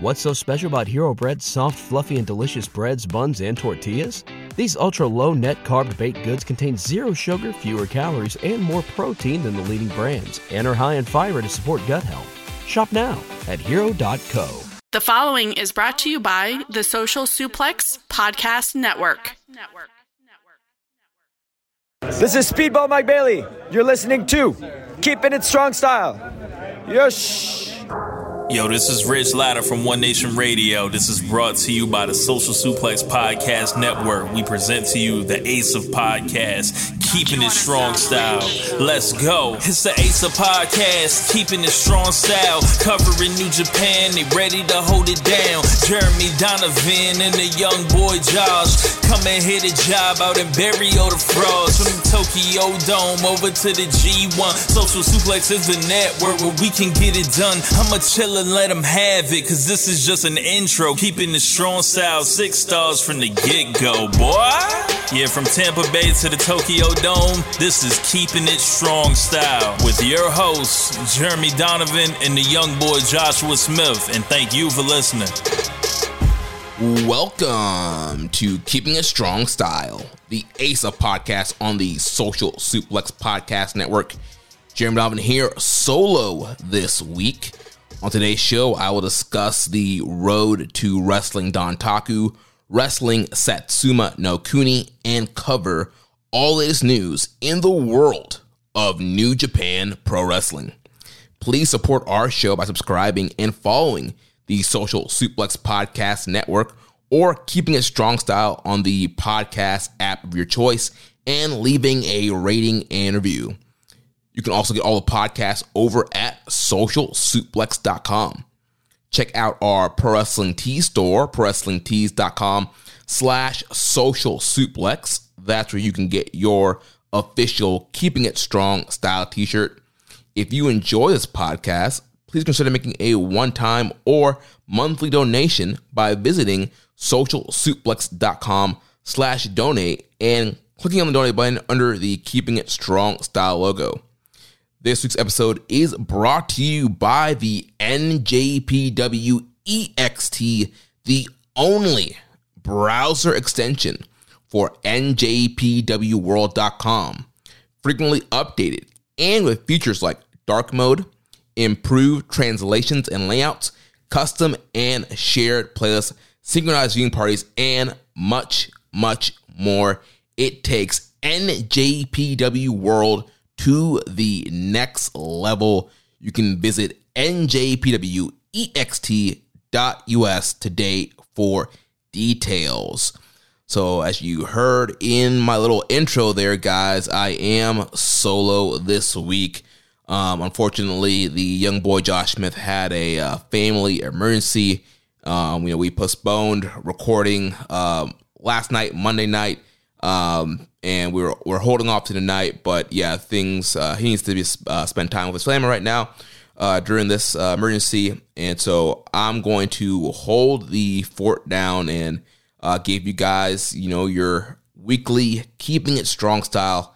What's so special about Hero Bread's soft, fluffy, and delicious breads, buns, and tortillas? These ultra-low net-carb baked goods contain zero sugar, fewer calories, and more protein than the leading brands, and are high in fiber to support gut health. Shop now at Hero.co. The following is brought to you by the Social Suplex Podcast Network. This is Speedball Mike Bailey. You're listening to Keeping It Strong Style. Yosh! Yo, this is Rich Latta from One Nation Radio. This is brought to you by the Social Suplex Podcast Network. We present to you the ace of podcasts, Keeping It Strong Style. Let's go. It's the ace of podcasts, Keeping It Strong Style. Covering New Japan, they ready to hold it down. Jeremy Donovan and the young boy Josh. Come and hit a job out and bury all the frauds. From the Tokyo Dome over to the G1. Social Suplex is the network where we can get it done. I'ma chill and let them have it, cause this is just an intro. Keeping the strong style, 6 stars from the get-go, boy. Yeah, from Tampa Bay to the Tokyo Dome, this is Keeping It Strong Style with your hosts, Jeremy Donovan and the young boy Joshua Smith, and thank you for listening. Welcome to Keeping It Strong Style, the ace of podcasts on the Social Suplex Podcast Network. Jeremy Donovan here, solo this week. On today's show, I will discuss the road to Wrestling Dontaku, Wrestling Satsuma no Kuni, and cover all this news in the world of New Japan Pro Wrestling. Please support our show by subscribing and following the Social Suplex Podcast Network or Keeping It Strong Style on the podcast app of your choice and leaving a rating and review. You can also get all the podcasts over at socialsuplex.com. Check out our Pro Wrestling Tees store, prowrestlingtees.com/socialsuplex. That's where you can get your official Keeping It Strong Style t-shirt. If you enjoy this podcast, please consider making a one-time or monthly donation by visiting socialsuplex.com/donate and clicking on the donate button under the Keeping It Strong Style logo. This week's episode is brought to you by the NJPW EXT, the only browser extension for NJPWworld.com. Frequently updated and with features like dark mode, improved translations and layouts, custom and shared playlists, synchronized viewing parties, and much, much more. It takes NJPW World to the next level. You can visit njpwext.us today for details. So as you heard in my little intro there, guys, I am solo this week. Unfortunately, the young boy Josh Smith had a family emergency. We postponed recording last night, Monday night. And we're holding off to tonight, but yeah, things, he needs to be, spend time with his family right now, during this emergency. And so I'm going to hold the fort down and, give you guys, your weekly Keeping It Strong Style.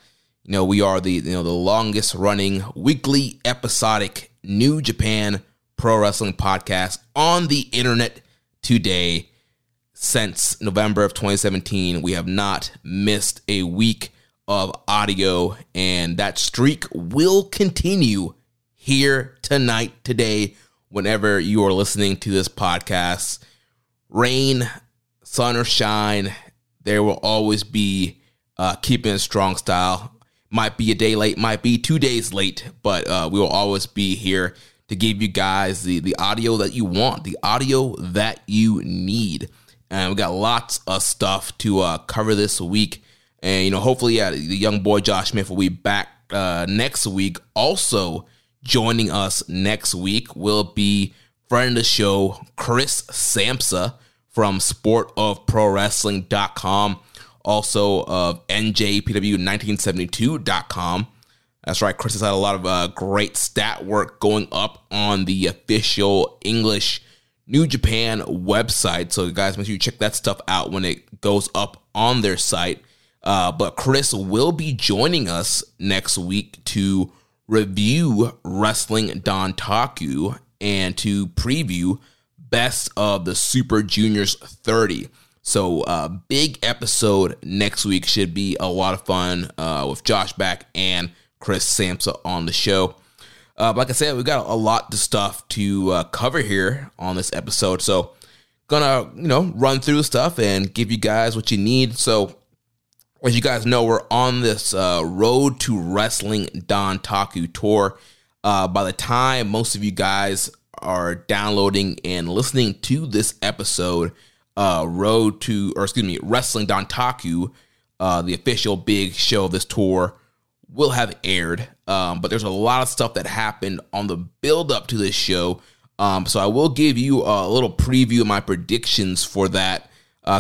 We are the longest running weekly episodic New Japan Pro Wrestling podcast on the internet today. Since November of 2017, we have not missed a week of audio, and that streak will continue here tonight, today, whenever you are listening to this podcast. Rain, sun, or shine, there will always be Keeping It Strong Style. Might be a day late, might be 2 days late, but we will always be here to give you guys the audio that you want, the audio that you need. And we got lots of stuff to cover this week. And, hopefully the young boy Josh Smith will be back next week. Also joining us next week will be friend of the show, Chris Samsa from sportofprowrestling.com. Also of NJPW1972.com. That's right. Chris has had a lot of great stat work going up on the official English New Japan website, so guys, make sure you check that stuff out when it goes up on their site. But Chris will be joining us next week to review Wrestling Dontaku and to preview Best of the Super Juniors 30. So big episode next week. Should be a lot of fun with Josh back and Chris Samsa on the show. Like I said, we got a lot of stuff to cover here on this episode. So gonna, you know, run through stuff and give you guys what you need. So as you guys know, we're on this Road to Wrestling Dontaku tour. By the time most of you guys are downloading and listening to this episode, Wrestling Dontaku, the official big show of this tour, will have aired. But there's a lot of stuff that happened on the build up to this show. So I will give you a little preview of my predictions for that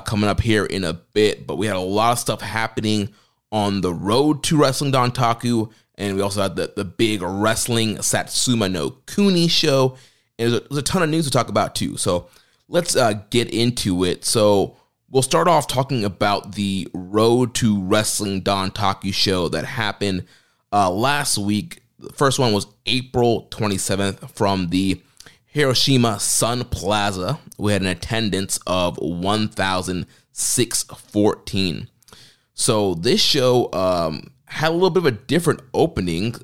coming up here in a bit. But we had a lot of stuff happening on the Road to Wrestling Dontaku. And we also had the big Wrestling Satsuma no Kuni show. And there's a ton of news to talk about too. So let's get into it. So we'll start off talking about the Road to Wrestling Dontaku show that happened last week. The first one was April 27th from the Hiroshima Sun Plaza. We had an attendance of 1,614. So this show had a little bit of a different opening.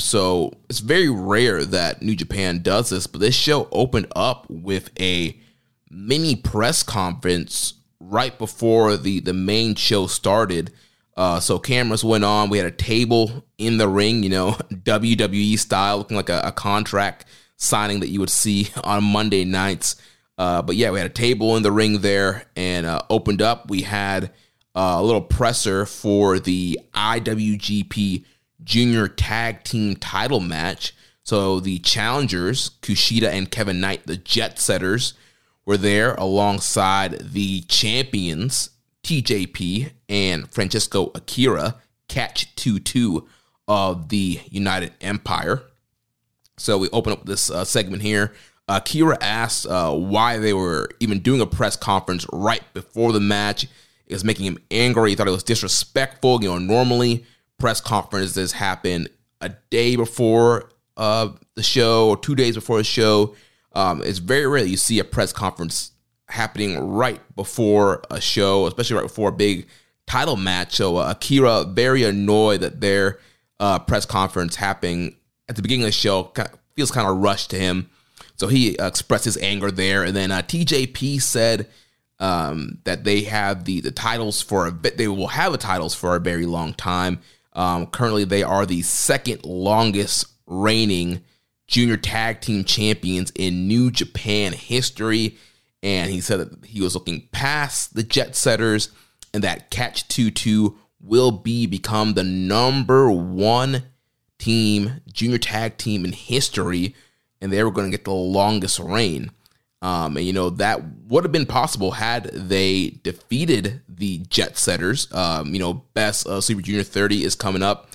So it's very rare that New Japan does this, but this show opened up with a mini press conference right before the main show started. So cameras went on. We had a table in the ring, you know, WWE style, looking like a contract signing that you would see on Monday nights. But yeah, we had a table in the ring there and opened up. We had a little presser for the IWGP Junior Tag Team Title match. So the challengers, Kushida and Kevin Knight, the Jet Setters, were there alongside the champions, TJP and Francisco Akira, Catch 2-2 of the United Empire. So we open up this segment here. Akira asked why they were even doing a press conference right before the match. It was making him angry. He thought it was disrespectful. You know, normally press conferences happen a day before the show or 2 days before the show. It's very rare that you see a press conference happening right before a show, especially right before a big title match. So Akira, very annoyed that their press conference happening at the beginning of the show, feels kind of rushed to him. So he expressed his anger there. And then TJP said that they have the titles for a bit. They will have the titles for a very long time. Currently, they are the second longest reigning junior tag team champions in New Japan history. And he said that he was looking past the Jet Setters and that Catch 2-2 will become the number one team, junior tag team in history, and they were going to get the longest reign. And, you know, that would have been possible had they defeated the Jet Setters. You know, Best of Super Junior 30 is coming up.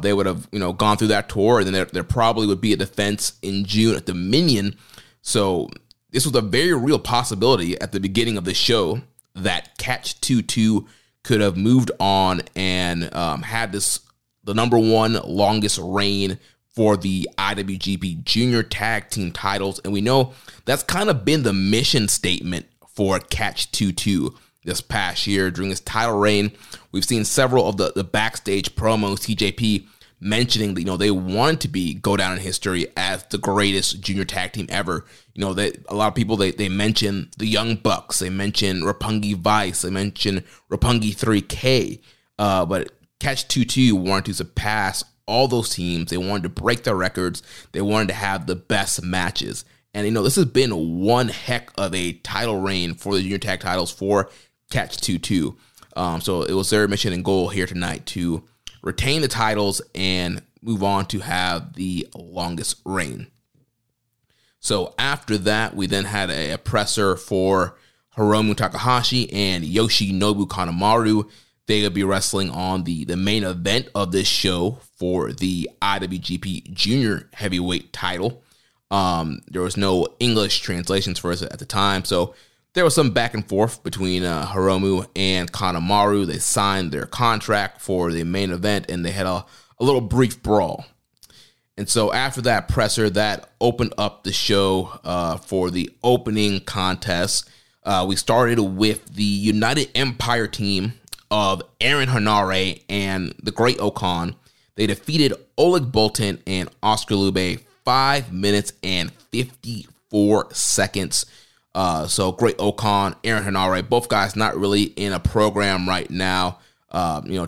They would have, you know, gone through that tour, and then there probably would be a defense in June at Dominion. So this was a very real possibility at the beginning of the show that Catch 2-2 could have moved on and had this, the number one longest reign for the IWGP Junior Tag Team titles. And we know that's kind of been the mission statement for Catch 2-2 this past year. During his title reign, we've seen several of the backstage promos, TJP mentioning that, you know, they wanted to go down in history as the greatest junior tag team ever. You know, that a lot of people, they mention the Young Bucks, they mention Roppongi Vice, they mention Roppongi 3K, but Catch 2-2 wanted to surpass all those teams. They wanted to break their records. They wanted to have the best matches. And, you know, this has been one heck of a title reign for the junior tag titles for Catch 2-2. So it was their mission and goal here tonight to retain the titles and move on to have the longest reign. So after that, we then had a presser for Hiromu Takahashi and Yoshinobu Kanemaru. They will be wrestling on the main event of this show for the IWGP Junior Heavyweight title. There was no English translations for us at the time, so there was some back and forth between Hiromu and Kanemaru. They signed their contract for the main event, and they had a little brief brawl. And so after that presser, that opened up the show for the opening contest. We started with the United Empire team of Aaron Hanare and the Great Okan. They defeated Oleg Bolton and Oscar Lube 5 minutes and 54 seconds. So Great Okan, Aaron Hanare, both guys not really in a program right now.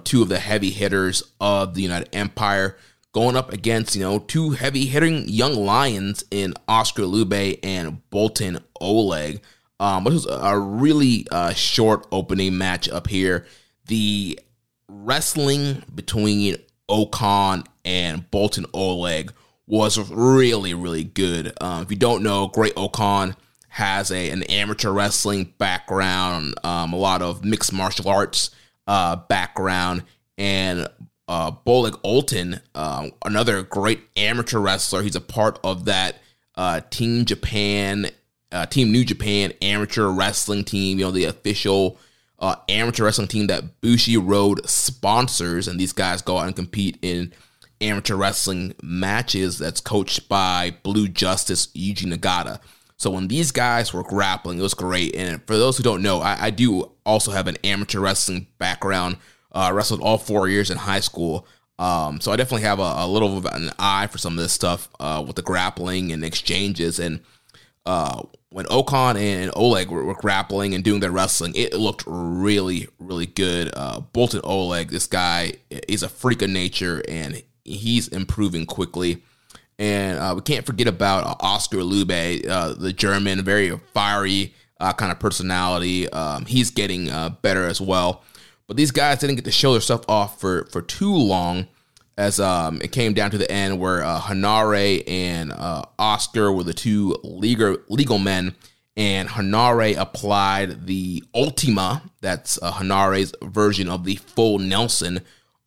Two of the heavy hitters of the United Empire going up against, two heavy hitting young lions in Oscar Lube and Bolton Oleg. But it was a really short opening match up here. The wrestling between Okan and Bolton Oleg was really, really good. If you don't know, Great Okan has an amateur wrestling background, a lot of mixed martial arts background, and Bolek Olton, another great amateur wrestler. He's a part of that Team New Japan amateur wrestling team, the official amateur wrestling team that Bushi Road sponsors, and these guys go out and compete in amateur wrestling matches that's coached by Blue Justice Yuji Nagata. So when these guys were grappling, it was great. And for those who don't know, I do also have an amateur wrestling background. Wrestled all 4 years in high school. So I definitely have a little of an eye for some of this stuff with the grappling and exchanges. And when Okan and Oleg were grappling and doing their wrestling, it looked really, really good. Bolton Oleg, this guy is a freak of nature, and he's improving quickly. And we can't forget about Oscar Lube, the German, very fiery kind of personality. He's getting better as well. But these guys didn't get to show their stuff off for too long, as it came down to the end where Hanare and Oscar were the two legal men, and Hanare applied the Ultima, that's Hanare's version of the full Nelson,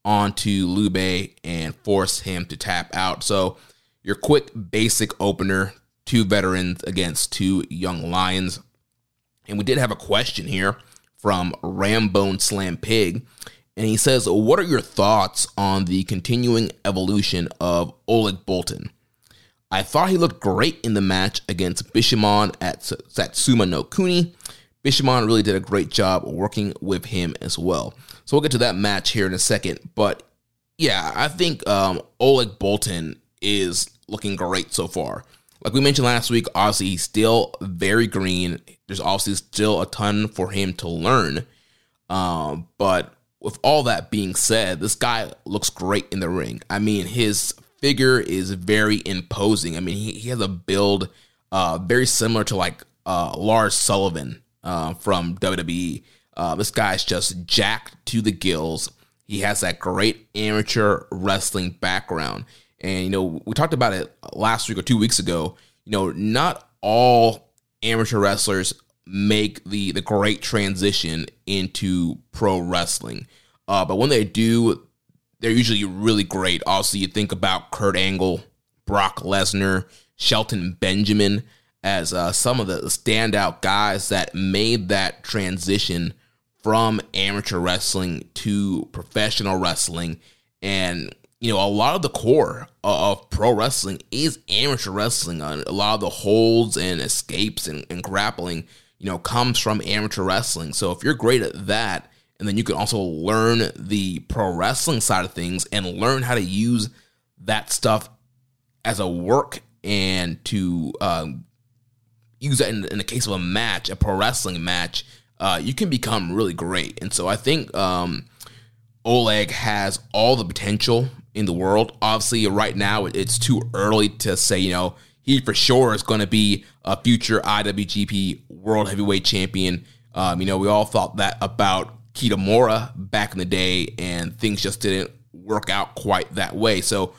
onto Lube and forced him to tap out. So your quick, basic opener, two veterans against two young lions. And we did have a question here from Rambone Slam Pig, and he says, what are your thoughts on the continuing evolution of Oleg Bolton? I thought he looked great in the match against Bishamon at Satsuma no Kuni. Bishamon really did a great job working with him as well. So we'll get to that match here in a second. But yeah, I think Oleg Bolton is looking great so far. Like we mentioned last week, obviously he's still very green. There's obviously still a ton for him to learn. But with all that being said, this guy looks great in the ring. I mean, his figure is very imposing. I mean, he has a build very similar to like Lars Sullivan from WWE. This guy's just jacked to the gills. He has that great amateur wrestling background. And, we talked about it last week or 2 weeks ago, not all amateur wrestlers make the great transition into pro wrestling. But when they do, they're usually really great. Also, you think about Kurt Angle, Brock Lesnar, Shelton Benjamin as some of the standout guys that made that transition from amateur wrestling to professional wrestling. And a lot of the core of pro wrestling is amateur wrestling. A lot of the holds and escapes and grappling, comes from amateur wrestling. So if you're great at that, and then you can also learn the pro wrestling side of things and learn how to use that stuff as a work and to use that in the case of a pro wrestling match, you can become really great. And so I think Oleg has all the potential in the world. Obviously, right now, it's too early to say, he for sure is going to be a future IWGP World Heavyweight Champion. We all thought that about Kitamura back in the day, and things just didn't work out quite that way. So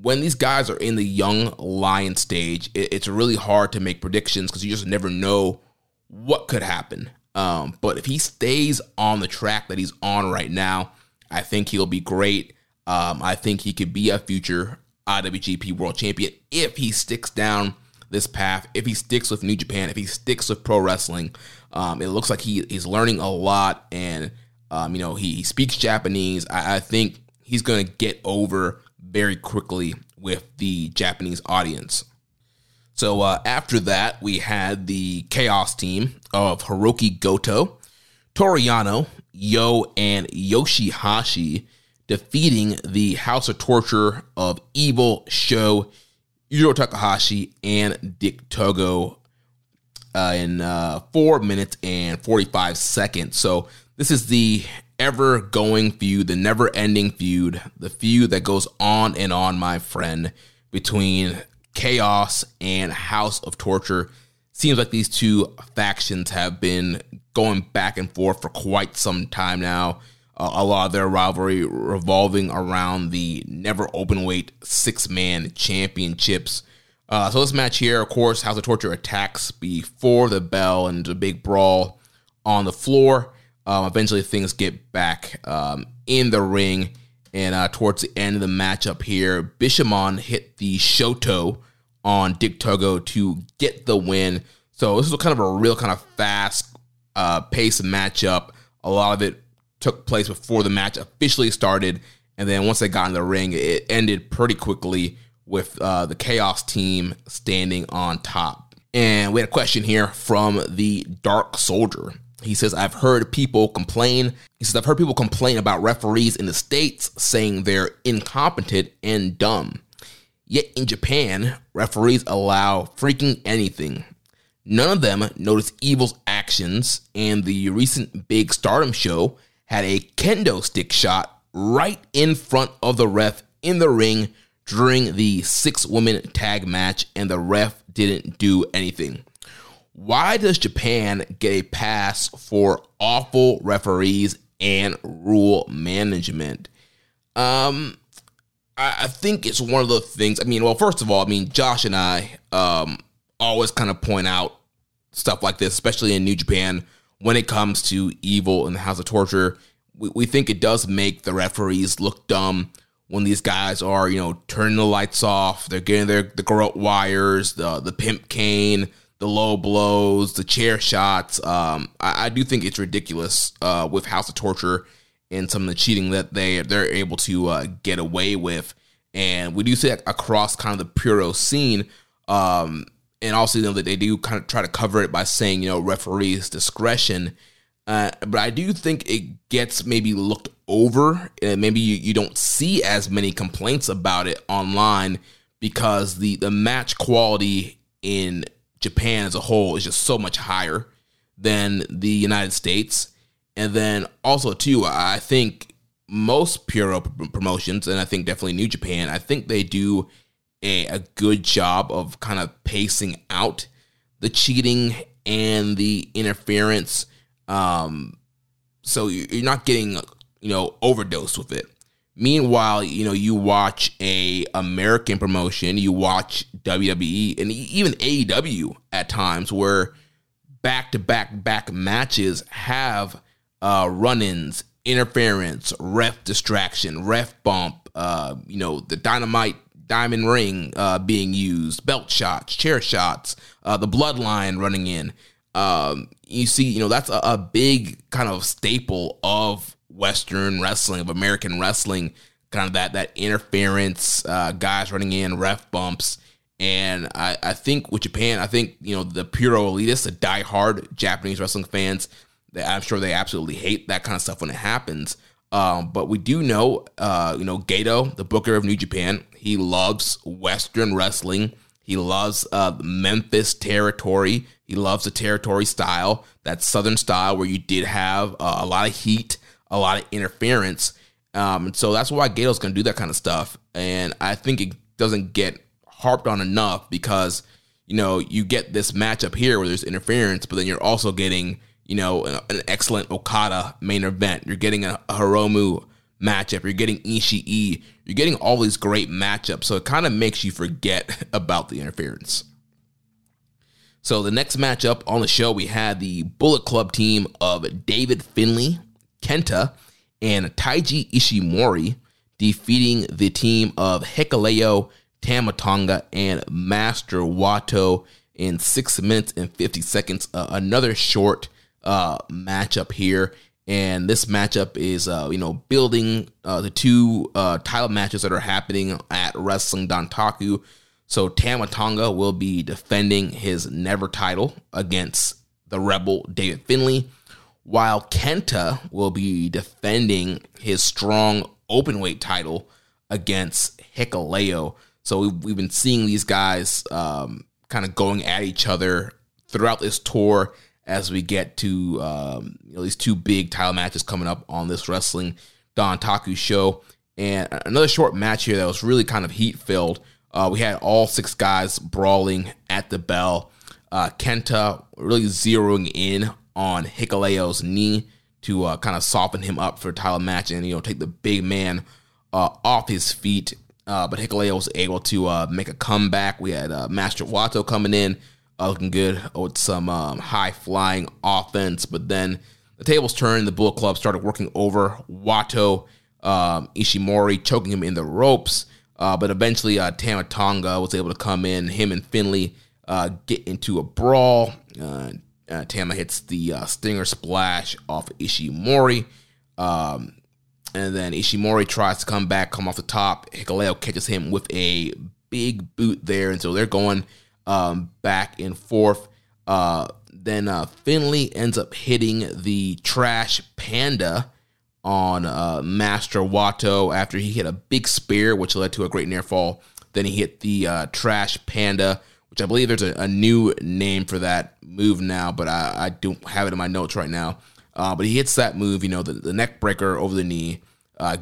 when these guys are in the young lion stage, it's really hard to make predictions because you just never know what could happen. But if he stays on the track that he's on right now, I think he'll be great. I think he could be a future IWGP World Champion if he sticks down this path, if he sticks with New Japan, if he sticks with pro wrestling. It looks like he's learning a lot, and he speaks Japanese. I think he's going to get over very quickly with the Japanese audience. So after that, we had the Chaos team of Hiroki Goto, Toru Yano, Yo, and Yoshihashi defeating the House of Torture of Evil, Sho, Yujiro Takahashi, and Dick Togo in 4 minutes and 45 seconds. So this is the ever-going feud, the never-ending feud, the feud that goes on and on, my friend, between Chaos and House of Torture. Seems like these two factions have been going back and forth for quite some time now. A lot of their rivalry revolving around the never openweight six-man championships. So this match here, of course, House of Torture attacks before the bell and a big brawl on the floor. Eventually things get back in the ring. And towards the end of the matchup here, Bishamon hit the Shoto on Dick Togo to get the win. So this was kind of a real kind of fast paced matchup. A lot of it took place before the match officially started. And then once they got in the ring, it ended pretty quickly with the Chaos team standing on top. And we had a question here from the Dark Soldier. He says, I've heard people complain about referees in the States saying they're incompetent and dumb. Yet in Japan, referees allow freaking anything. None of them notice Evil's actions, and the recent Big Stardom show had a kendo stick shot right in front of the ref in the ring during the 6-woman tag match, and the ref didn't do anything. Why does Japan get a pass for awful referees and rule management? I think it's one of the things. First of all, Josh and I always kind of point out stuff like this, especially in New Japan, when it comes to Evil and the House of Torture. We think it does make the referees look dumb when these guys are, turning the lights off, they're getting the garrote wires, the pimp cane, the low blows, the chair shots. I do think it's ridiculous with House of Torture and some of the cheating that they're able to get away with. And we do see that across kind of the Puro scene. And also, that they do kind of try to cover it by saying, referees' discretion. But I do think it gets maybe looked over, and maybe you don't see as many complaints about it online because the match quality in Japan as a whole is just so much higher than the United States. And then also, too, I think most Puro promotions, and I think definitely New Japan, I think they do a good job of kind of pacing out the cheating and the interference. So you're not getting, overdosed with it. Meanwhile, you watch a American promotion, you watch WWE and even AEW at times where back-to-back matches have run-ins, interference, ref distraction, ref bump, the dynamite diamond ring being used, belt shots, chair shots, the bloodline running in. You see, that's a big kind of staple of Western wrestling, of American wrestling, kind of that interference, guys running in, ref bumps. And I think with Japan, the Puro elitists, the diehard Japanese wrestling fans, I'm sure they absolutely hate that kind of stuff when it happens. But we do know, Gato, the booker of New Japan, he loves Western wrestling. He loves Memphis territory. He loves the territory style, that Southern style where you did have a lot of heat, a lot of interference. And so that's why Gato's going to do that kind of stuff. And I think it doesn't get harped on enough because, you get this matchup here where there's interference, but then you're also getting, an excellent Okada main event. You're getting a Hiromu matchup. You're getting Ishii. You're getting all these great matchups. So it kind of makes you forget about the interference. So the next matchup on the show, we had the Bullet Club team of David Finley, Kenta, and Taiji Ishimori defeating the team of Hikuleo, Tama Tonga, and Master Wato in 6 minutes and 50 seconds. Another short matchup here. And this matchup is, building the two title matches that are happening at Wrestling Dontaku. So Tama Tonga will be defending his Never title against the Rebel David Finley, while Kenta will be defending his Strong Openweight title against Hikuleo. So we've been seeing these guys kind of going at each other throughout this tour as we get to these two big title matches coming up on this Wrestling Dontaku show. And another short match here that was really kind of heat-filled. We had all six guys brawling at the bell. Kenta really zeroing in on Hikuleo's knee to kind of soften him up for a title match and, take the big man off his feet. But Hikuleo was able to make a comeback. We had Master Wato coming in, looking good with some high-flying offense. But then the tables turned. The Bullet Club started working over Wato, Ishimori, choking him in the ropes. But eventually, Tama Tonga was able to come in. Him and Finley get into a brawl. Tama hits the Stinger Splash off Ishimori. And then Ishimori tries to come back, come off the top. Hikuleo catches him with a big boot there. And so they're going back and forth. Then Finley ends up hitting the Trash Panda on Master Wato after he hit a big spear, which led to a great near fall. Then he hit the Trash Panda, which I believe there's a new name for that move now, but I don't have it in my notes right now. But he hits that move, the neck breaker over the knee,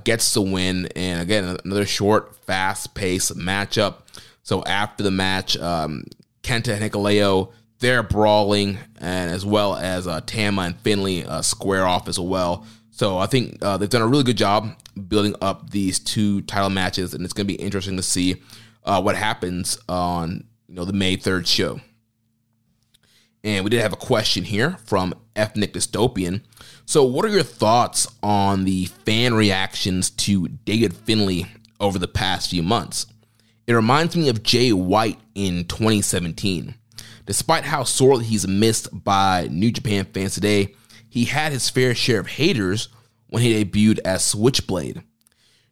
gets the win. And again, another short, fast-paced matchup. So after the match, Kenta and Hikuleo, they're brawling, and as well as Tama and Finley square off as well. So I think they've done a really good job building up these two title matches, and it's going to be interesting to see what happens on the May 3rd show. And we did have a question here from Ethnic Dystopian. So what are your thoughts on the fan reactions to David Finley over the past few months? It reminds me of Jay White in 2017. Despite how sorely he's missed by New Japan fans today, he had his fair share of haters when he debuted as Switchblade.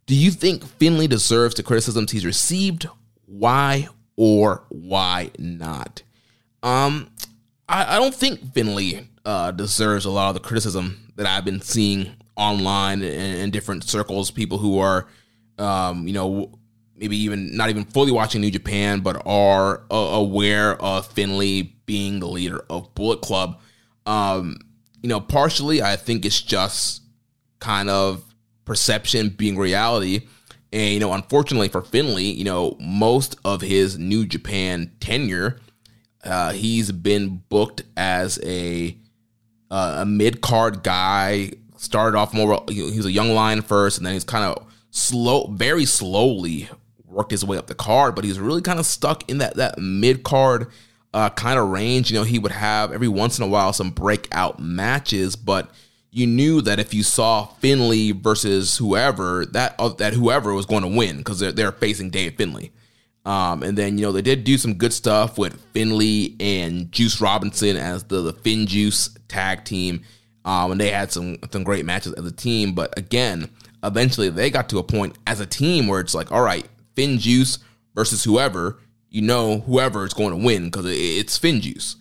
Do you think Finley deserves the criticisms he's received? Why or why not? I don't think Finley deserves a lot of the criticism that I've been seeing online and in different circles. People who are, maybe even not even fully watching New Japan, but are aware of Finley being the leader of Bullet Club. Partially, I think it's just kind of perception being reality. And, unfortunately for Finley, most of his New Japan tenure, he's been booked as a mid-card guy. Started off more, he was a young lion first, and then he's kind of very slowly worked his way up the card, but he's really kind of stuck in that mid-card kind of range. He would have every once in a while some breakout matches, but you knew that if you saw Finley versus whoever, that whoever was going to win because they're facing Dave Finley. And then, they did do some good stuff with Finley and Juice Robinson as the Fin Juice tag team. And they had some great matches as a team. But again, eventually they got to a point as a team where it's like, all right, Fin Juice versus whoever, whoever is going to win because it's Fin Juice.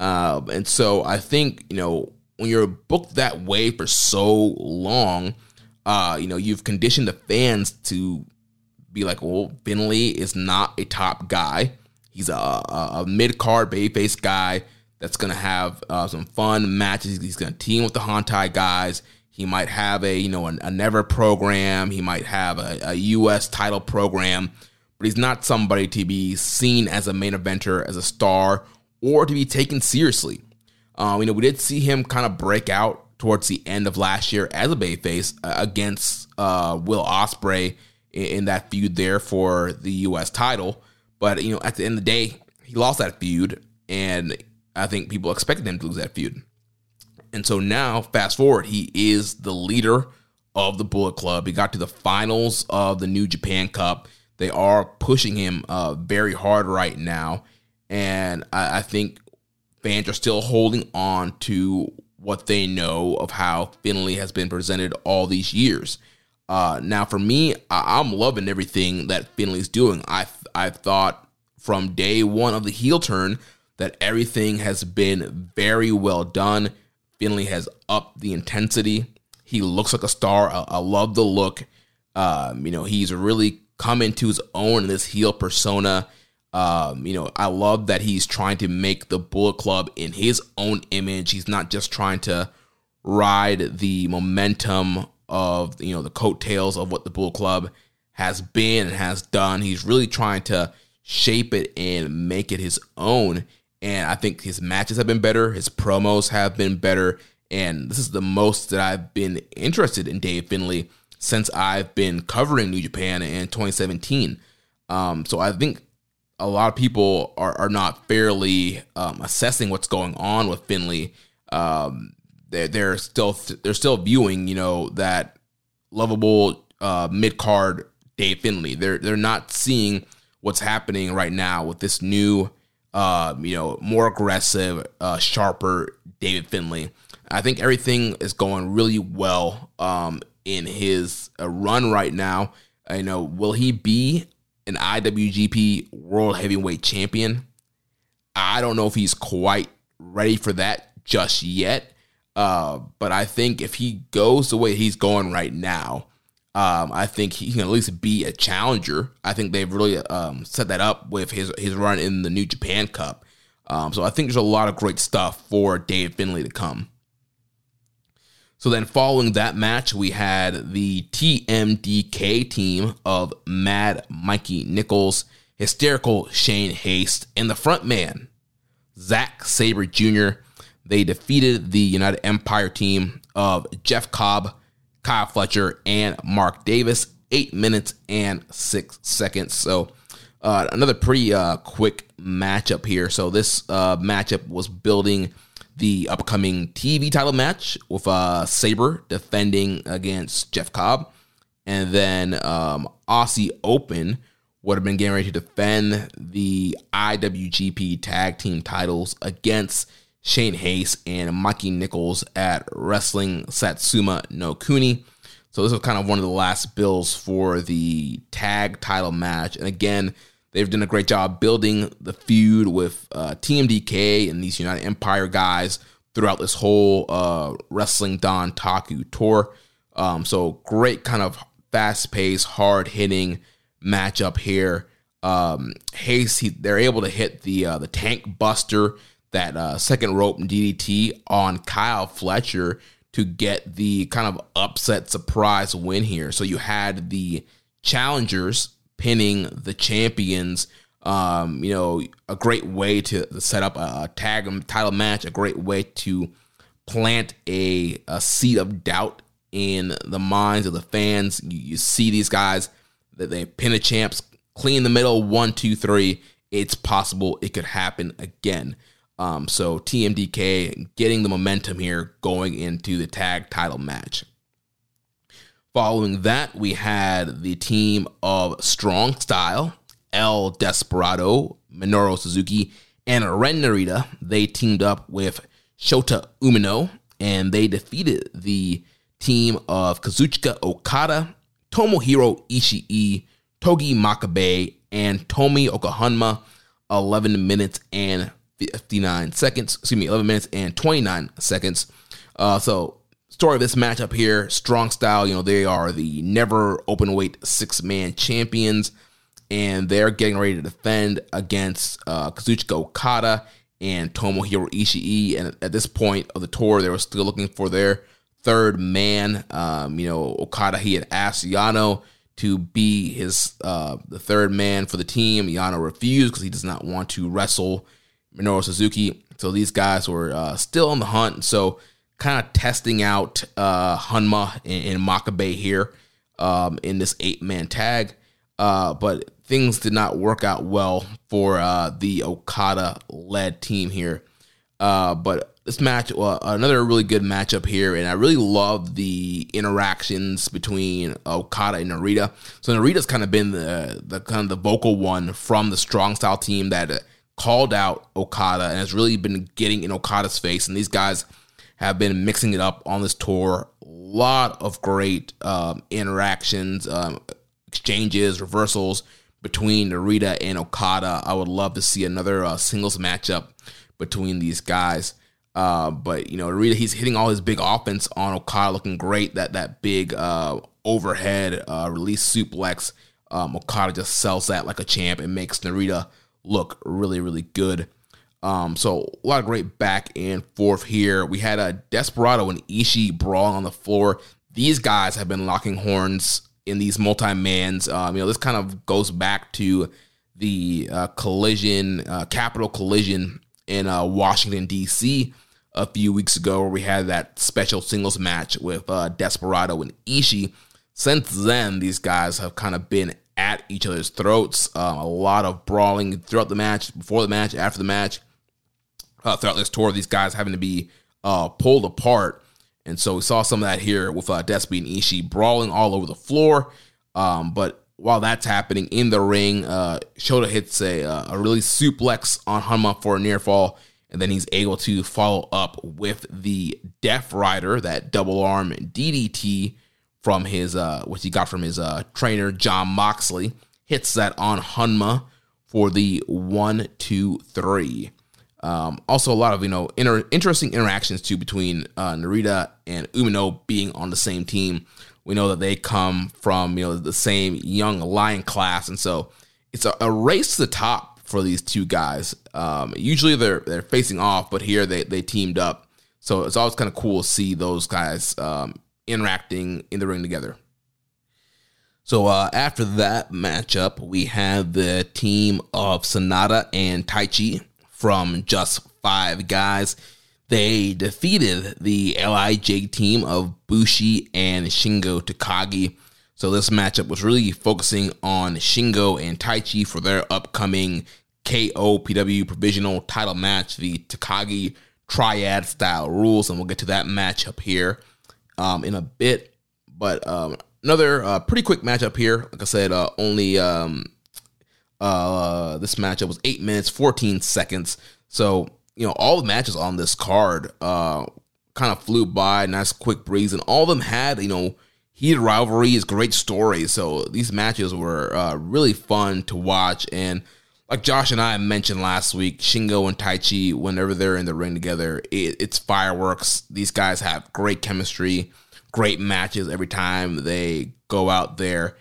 And so I think, when you're booked that way for so long, you've conditioned the fans to be like, well, Finley is not a top guy. He's a mid-card babyface guy that's going to have some fun matches. He's going to team with the Hontai guys. He might have a Never program. He might have a U.S. title program, but he's not somebody to be seen as a main eventer, as a star, or to be taken seriously. We did see him kind of break out towards the end of last year as a babyface against Will Ospreay in that feud there for the U.S. title. But, at the end of the day, he lost that feud, and I think people expected him to lose that feud. And so now, fast forward, he is the leader of the Bullet Club. He got to the finals of the New Japan Cup. They are pushing him very hard right now, and I think fans are still holding on to what they know of how Finley has been presented all these years. Now, for me, I'm loving everything that Finley's doing. I thought from day one of the heel turn that everything has been very well done. Finley has upped the intensity. He looks like a star. I love the look. He's really come into his own in this heel persona. I love that he's trying to make the Bullet Club in his own image. He's not just trying to ride the momentum of, the coattails of what the Bullet Club has been and has done. He's really trying to shape it and make it his own. And I think his matches have been better. His promos have been better. And this is the most that I've been interested in Dave Finley since I've been covering New Japan in 2017. So I think a lot of people are not fairly assessing what's going on with Finley. They're still viewing, that lovable mid-card Dave Finley. They're not seeing what's happening right now with this new, more aggressive, sharper David Finley. I think everything is going really well in his run right now. Will he be an IWGP World Heavyweight Champion? I don't know if he's quite ready for that just yet. But I think if he goes the way he's going right now, I think he can at least be a challenger. I think they've really set that up with his run in the New Japan Cup. So I think there's a lot of great stuff for David Finley to come. So then following that match, we had the TMDK team of Mad Mikey Nichols, Hysterical Shane Haste, and the front man, Zack Sabre Jr. They defeated the United Empire team of Jeff Cobb, Kyle Fletcher, and Mark Davis, 8 minutes and 6 seconds. So another pretty quick matchup here. So this matchup was building the upcoming TV title match with Sabre defending against Jeff Cobb. And then Aussie Open would have been getting ready to defend the IWGP tag team titles against Shane Haste and Mikey Nichols at Wrestling Satsuma no Kuni. So this was kind of one of the last bills for the tag title match. And again, they've done a great job building the feud with TMDK and these United Empire guys throughout this whole Wrestling Dontaku tour. So great kind of fast-paced, hard-hitting matchup here. Haste, they're able to hit the Tank Buster, that second rope DDT on Kyle Fletcher to get the kind of upset surprise win here. So you had the challengers pinning the champions, a great way to set up a tag title match, a great way to plant a seed of doubt in the minds of the fans. You see these guys, that they pin a champs, clean the middle, 1, 2, 3. It's possible it could happen again. So TMDK getting the momentum here going into the tag title match. Following that, we had the team of Strong Style, El Desperado, Minoru Suzuki, and Ren Narita. They teamed up with Shota Umino, and they defeated the team of Kazuchika Okada, Tomohiro Ishii, Togi Makabe, and Tomi Okahama, 11 minutes and 29 seconds. So story of this matchup here, Strong Style, they are the never open weight 6-man champions, and they're getting ready to defend against Kazuchika Okada and Tomohiro Ishii. And at this point of the tour, they were still looking for their third man. Okada, he had asked Yano to be his the third man for the team. Yano refused because he does not want to wrestle Minoru Suzuki. So these guys were still on the hunt. So kind of testing out Hanma and Makabe here in this 8-man tag. But things did not work out well for the Okada-led team here. But this match, another really good matchup here. And I really love the interactions between Okada and Narita. So Narita's kind of been the kind of the vocal one from the Strong Style team that called out Okada and has really been getting in Okada's face. And these guys have been mixing it up on this tour. A lot of great interactions, exchanges, reversals between Narita and Okada. I would love to see another singles matchup between these guys. But, you know, Narita, he's hitting all his big offense on Okada, looking great. That big overhead release suplex, Okada just sells that like a champ and makes Narita look really, really good. So a lot of great back and forth here. We had a Desperado and Ishii brawl on the floor. These guys have been locking horns in these multi-mans. You know, this kind of goes back to the collision, Capital Collision in Washington, D.C. a few weeks ago, where we had that special singles match with Desperado and Ishii. Since then, these guys have kind of been at each other's throats. A lot of brawling throughout the match, before the match, after the match. Throughout this tour, these guys having to be pulled apart. And so we saw some of that here with Despi and Ishii brawling all over the floor. But while that's happening in the ring, Shota hits a really suplex on Hanma for a near fall. And then he's able to follow up with the Death Rider, that double arm DDT from his, which he got from his trainer, John Moxley. Hits that on Hanma for the 1-2-3. Also a lot of, you know, interesting interactions too between Narita and Umino being on the same team. We know that they come from, you know, the same young lion class, and so it's a race to the top for these two guys. Usually they're facing off, but here they teamed up. So it's always kind of cool to see those guys interacting in the ring together. So after that matchup, we had the team of Sanada and Taichi from Just Five Guys. They defeated the LIJ team of Bushi and Shingo Takagi. So this matchup was really focusing on Shingo and Taichi for their upcoming KOPW provisional title match, the Takagi Triad style rules, and we'll get to that matchup here in a bit. But another pretty quick matchup here. Like I said, only... this matchup was 8 minutes, 14 seconds. So, you know, all the matches on this card kind of flew by, nice quick breeze, and all of them had, you know, heated rivalries, great stories. So these matches were really fun to watch. And like Josh and I mentioned last week, Shingo and Taichi, whenever they're in the ring together, it's fireworks. These guys have great chemistry, great matches every time they go out there.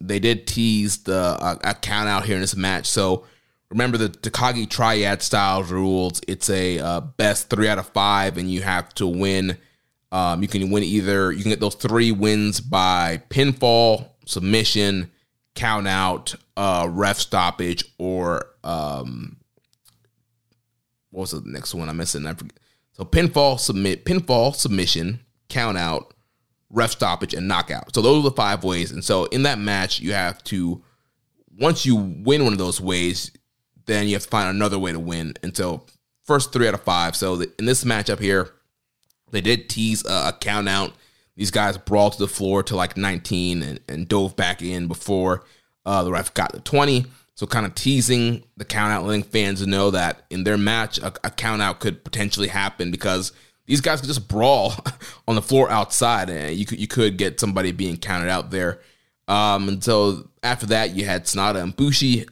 They did tease the a count out here in this match. So remember the Takagi Triad style rules. It's a best 3 out of 5, and you have to win. You can win either. You can get those 3 wins by pinfall, submission, count out, ref stoppage, or what was the next one? I'm missing. I forget. So pinfall, submission, count out, ref stoppage, and knockout. So those are the 5 ways. And so in that match, you have to, once you win one of those ways, then you have to find another way to win. And so first 3 out of 5. So in this matchup here, they did tease a count out. These guys brawled to the floor to like 19 and dove back in before the ref got to 20. So kind of teasing the count out, letting fans know that in their match, a count out could potentially happen because these guys could just brawl on the floor outside, and you could get somebody being counted out there. And so after that, you had Sanada and Bushi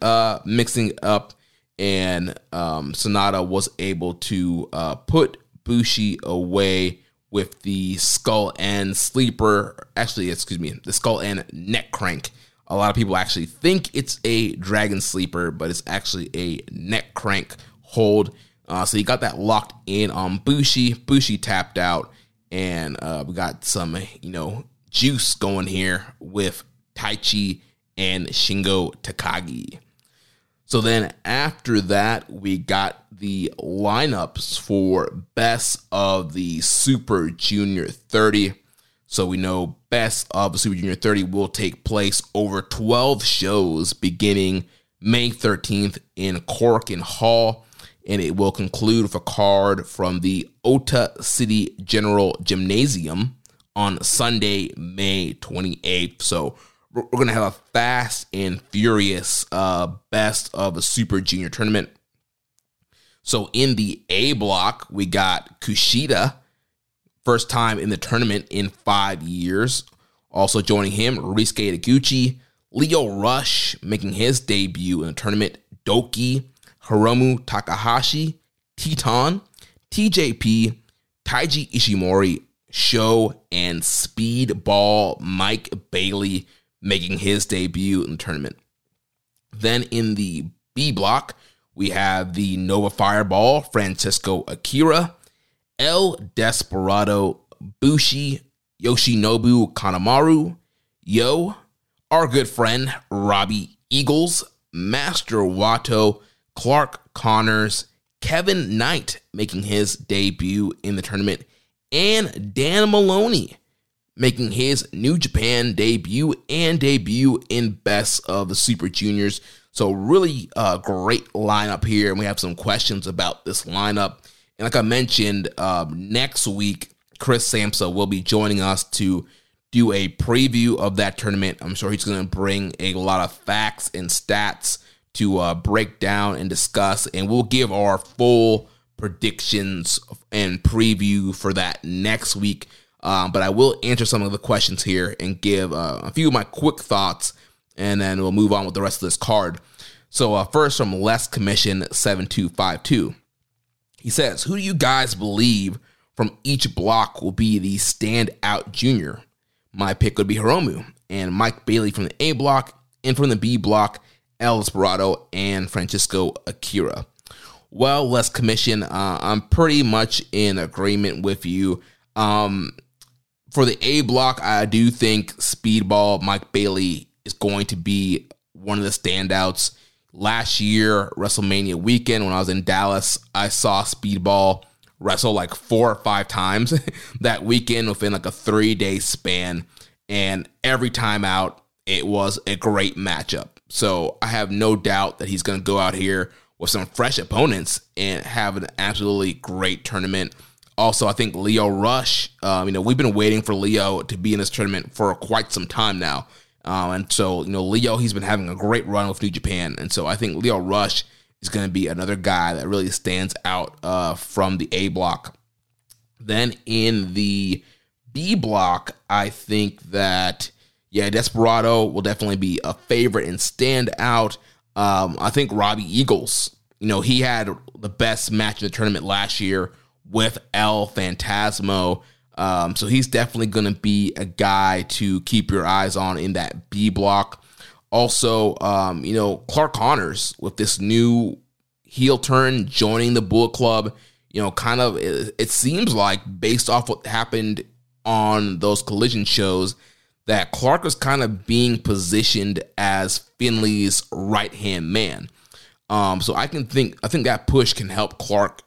mixing up, and Sanada was able to put Bushi away with the skull and sleeper. Actually, excuse me, the skull and neck crank. A lot of people actually think it's a dragon sleeper, but it's actually a neck crank hold. So you got that locked in on Bushi. Bushi tapped out, and we got some, you know, juice going here with Taichi and Shingo Takagi. So then after that, we got the lineups for Best of the Super Junior 30. So we know Best of the Super Junior 30 will take place over 12 shows beginning May 13th in Korakuen Hall. And it will conclude with a card from the Ota City General Gymnasium on Sunday, May 28th. So we're going to have a fast and furious Best of a Super Junior tournament. So in the A block, we got Kushida, first time in the tournament in 5 years. Also joining him, Ryusuke Taguchi, Leo Rush making his debut in the tournament, Douki, Hiromu Takahashi, Teton, TJP, Taiji Ishimori, Show, and Speedball Mike Bailey making his debut in the tournament. Then in the B block, we have the Nova Fireball, Francisco Akira, El Desperado, Bushi, Yoshinobu Kanemaru, Yo, our good friend Robbie Eagles, Master Wato, Clark Connors, Kevin Knight making his debut in the tournament, and Dan Maloney making his New Japan debut and debut in Best of the Super Juniors. So really great lineup here, and we have some questions about this lineup. And like I mentioned, next week, Chris Samsa will be joining us to do a preview of that tournament. I'm sure he's going to bring a lot of facts and stats to break down and discuss, and we'll give our full predictions and preview for that next week. But I will answer some of the questions here and give a few of my quick thoughts, and then we'll move on with the rest of this card. So first from Les Commission 7252, he says, "Who do you guys believe from each block will be the standout junior? My pick would be Hiromu and Mike Bailey from the A block, and from the B block, El Desperado and Francisco Akira." Well, Les Commission, I'm pretty much in agreement with you. For the A block, I do think Speedball Mike Bailey is going to be one of the standouts. Last year, WrestleMania weekend, when I was in Dallas, I saw Speedball wrestle like 4 or 5 times that weekend within like a 3-day span. And every time out, it was a great matchup. So I have no doubt that he's going to go out here with some fresh opponents and have an absolutely great tournament. Also, I think Leo Rush, we've been waiting for Leo to be in this tournament for quite some time now. And so, Leo, he's been having a great run with New Japan. And so I think Leo Rush is going to be another guy that really stands out from the A block. Then in the B block, I think that, Desperado will definitely be a favorite and stand out. I think Robbie Eagles, he had the best match in the tournament last year with El Phantasmo. So he's definitely going to be a guy to keep your eyes on in that B block. Also, Clark Connors with this new heel turn joining the Bullet Club, kind of it seems like based off what happened on those collision shows, that Clark was kind of being positioned as Finley's right-hand man. So I think that push can help Clark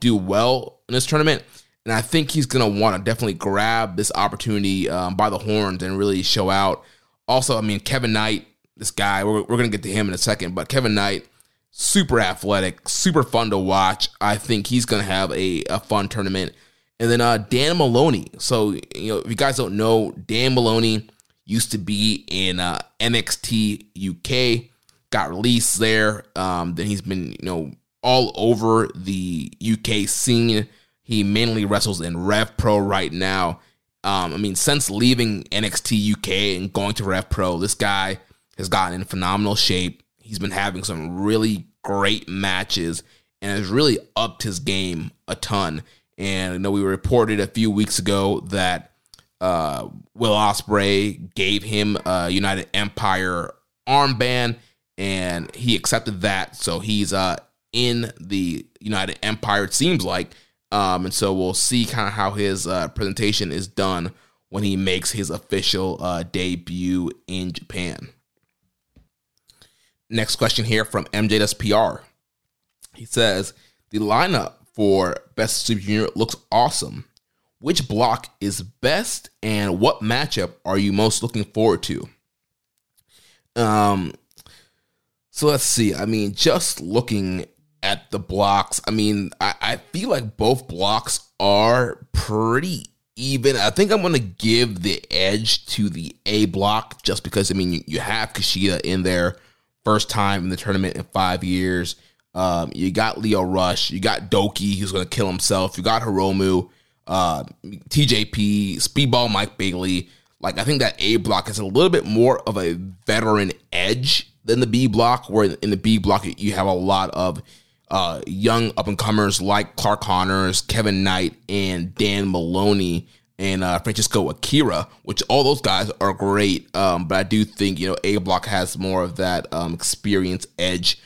do well in this tournament. And I think he's going to want to definitely grab this opportunity by the horns and really show out. Also, Kevin Knight, this guy, we're going to get to him in a second. But Kevin Knight, super athletic, super fun to watch. I think he's going to have a fun tournament. And then Dan Maloney. So, if you guys don't know, Dan Maloney used to be in NXT UK, got released there. Then he's been, all over the UK scene. He mainly wrestles in Rev Pro right now. Since leaving NXT UK and going to Rev Pro, this guy has gotten in phenomenal shape. He's been having some really great matches and has really upped his game a ton. And I know we reported a few weeks ago that Will Ospreay gave him a United Empire armband, and he accepted that. So he's in the United Empire, it seems like. And so we'll see kind of how his presentation is done when he makes his official debut in Japan. Next question here from MJSPR. He says, the lineup for Best Super Junior looks awesome. Which block is best, and what matchup are you most looking forward to? So let's see. Just looking at the blocks, I feel like both blocks are pretty even. I think I'm going to give the edge to the A block just because, you have Kushida in there, first time in the tournament in 5 years. You got Lio Rush. You got Douki, who's going to kill himself. You got Hiromu, TJP, Speedball Mike Bailey. Like, I think that A block is a little bit more of a veteran edge than the B block, where in the B block, you have a lot of young up-and-comers like Clark Connors, Kevin Knight, and Dan Maloney, and Francisco Akira, which all those guys are great. But I do think, you know, A block has more of that experience edge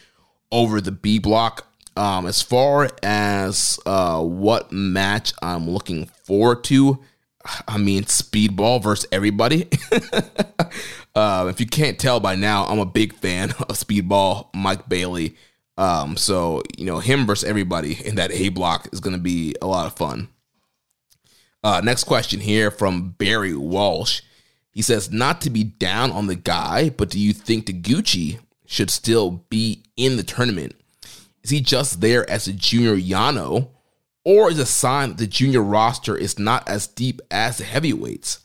over the B block. As far as what match I'm looking forward to, I mean, Speedball versus everybody. If you can't tell by now, I'm a big fan of Speedball Mike Bailey. So, you know, him versus everybody in that A block is going to be a lot of fun. Next question here from Barry Walsh. He says, not to be down on the guy, but do you think Taguchi should still be in the tournament? Is he just there as a junior Yano, or is a sign that the junior roster is not as deep as the heavyweights?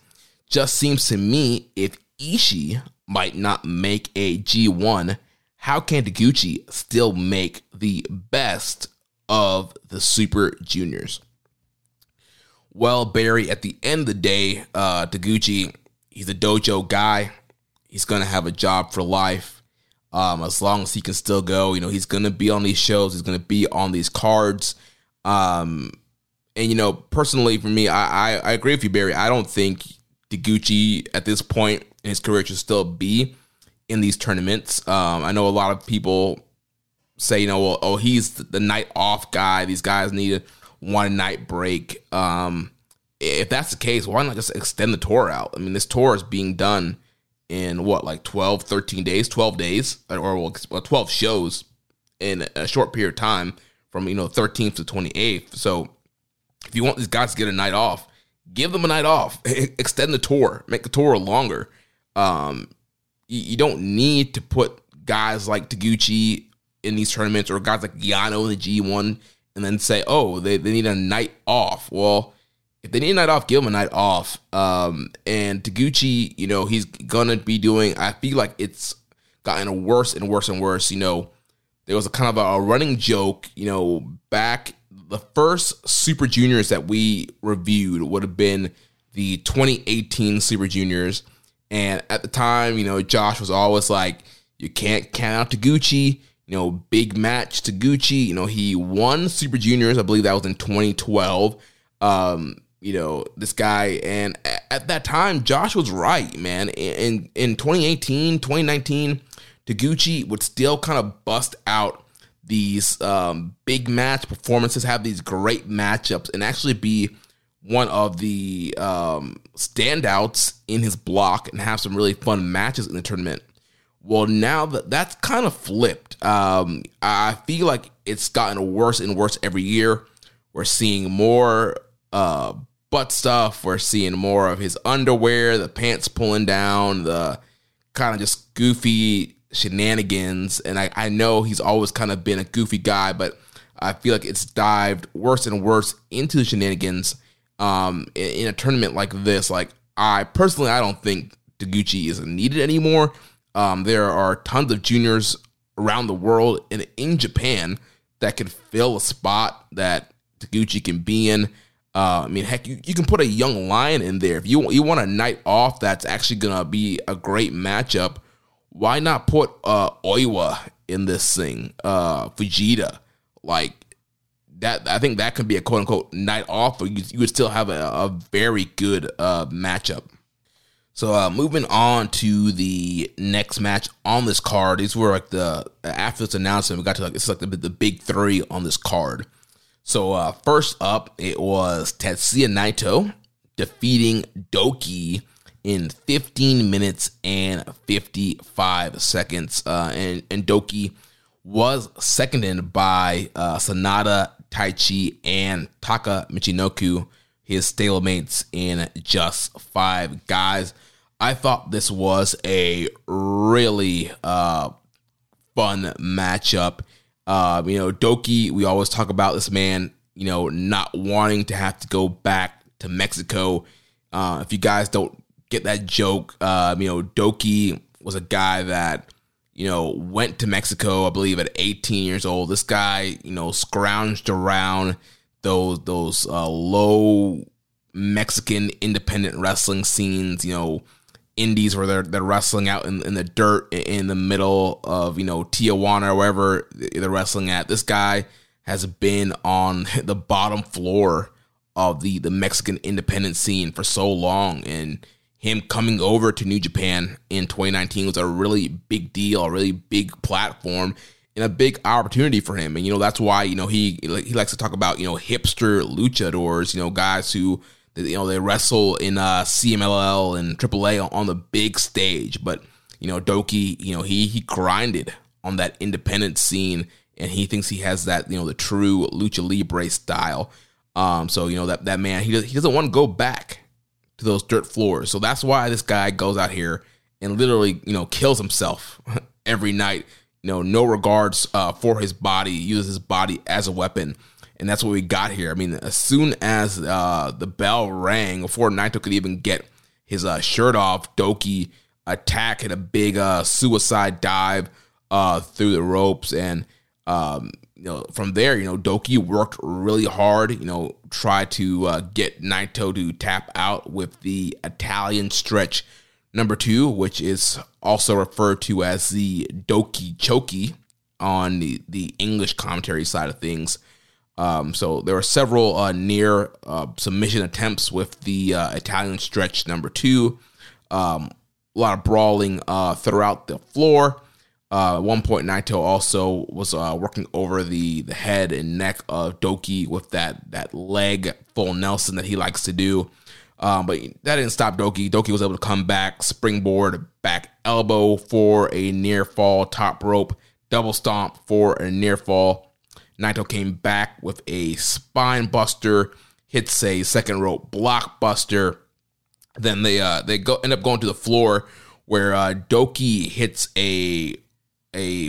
Just seems to me if Ishii might not make a G1, how can Taguchi still make the best of the Super Juniors? Well, Barry, at the end of the day, Taguchi, he's a dojo guy. He's going to have a job for life. As long as he can still go, you know, he's going to be on these shows. He's going to be on these cards. And, you know, personally for me, I agree with you, Barry. I don't think Taguchi at this point in his career should still be in these tournaments. I know a lot of people say, you know, well, oh, he's the night off guy. These guys need a one night break. If that's the case, why not just extend the tour out? I mean, this tour is being done in what, like 12 days, or 12 shows in a short period of time from, you know, 13th to 28th. So if you want these guys to get a night off, give them a night off, extend the tour, make the tour longer. You don't need to put guys like Taguchi in these tournaments, or guys like Yano in the G1, and then say, oh, they need a night off. Well, if they need a night off, give them a night off. And Taguchi, you know, he's going to be doing, I feel like it's gotten worse and worse and worse. You know, there was a kind of a running joke, you know, back the first Super Juniors that we reviewed would have been the 2018 Super Juniors. And at the time, you know, Josh was always like, you can't count out Taguchi, you know, big match Taguchi. You know, he won Super Juniors. I believe that was in 2012. You know, this guy. And at that time, Josh was right, man. In 2018, 2019, Taguchi would still kind of bust out these big match performances, have these great matchups, and actually be one of the standouts in his block and have some really fun matches in the tournament. Well, now that's kind of flipped. I feel like it's gotten worse and worse every year. We're seeing more butt stuff. We're seeing more of his underwear, the pants pulling down, the kind of just goofy shenanigans. And I know he's always kind of been a goofy guy, but I feel like it's dived worse and worse into the shenanigans. In a tournament like this, like I don't think Taguchi is needed anymore. There are tons of juniors around the world and in Japan that could fill a spot that Taguchi can be in. I mean, heck, you can put a young lion in there. If you want a night off, that's actually going to be a great matchup. Why not put Oiwa in this thing? Fujita, like, that, I think that could be a quote unquote night off, but you would still have a very good matchup. So moving on to the next match on this card. These were like after this announcement, we got to it's like the big three on this card. So first up, it was Tetsuya Naito defeating Douki in 15 minutes and 55 seconds. And Douki was seconded by Sanada, Taichi, and Taka Michinoku, his stalemates in just five guys. I thought this was a really fun matchup. You know, Douki, we always talk about this man, you know, not wanting to have to go back to Mexico. If you guys don't get that joke, you know, Douki was a guy that you know, went to Mexico, I believe, at 18 years old. This guy, you know, scrounged around those low Mexican independent wrestling scenes, you know, indies where they're wrestling out in the dirt in the middle of, you know, Tijuana or wherever they're wrestling at. This guy has been on the bottom floor of the Mexican independent scene for so long, and him coming over to New Japan in 2019 was a really big deal, a really big platform, and a big opportunity for him. And, you know, that's why, you know, he likes to talk about, you know, hipster luchadors, you know, guys who, you know, they wrestle in CMLL and AAA on the big stage. But, you know, Douki, you know, he grinded on that independent scene, and he thinks he has that, you know, the true lucha libre style. So, you know, that man, he doesn't want to go back to those dirt floors. So that's why this guy goes out here and literally, you know, kills himself every night. You know, no regards for his body, uses his body as a weapon. And that's what we got here. I mean, as soon as the bell rang, before Naito could even get his shirt off, Douki attacked a big suicide dive through the ropes. And, you know, from there, you know, Douki worked really hard, you know, tried to get Naito to tap out with the Italian stretch number 2, which is also referred to as the Douki Choki on the English commentary side of things. So there were several near submission attempts with the Italian stretch number 2. A lot of brawling throughout the floor. At one point, Naito also was working over the head and neck of Douki with that leg full Nelson that he likes to do. But that didn't stop Douki. Douki was able to come back, springboard, back elbow for a near fall, top rope, double stomp for a near fall. Naito came back with a spine buster, hits a second rope block buster. Then they end up going to the floor, where Douki hits a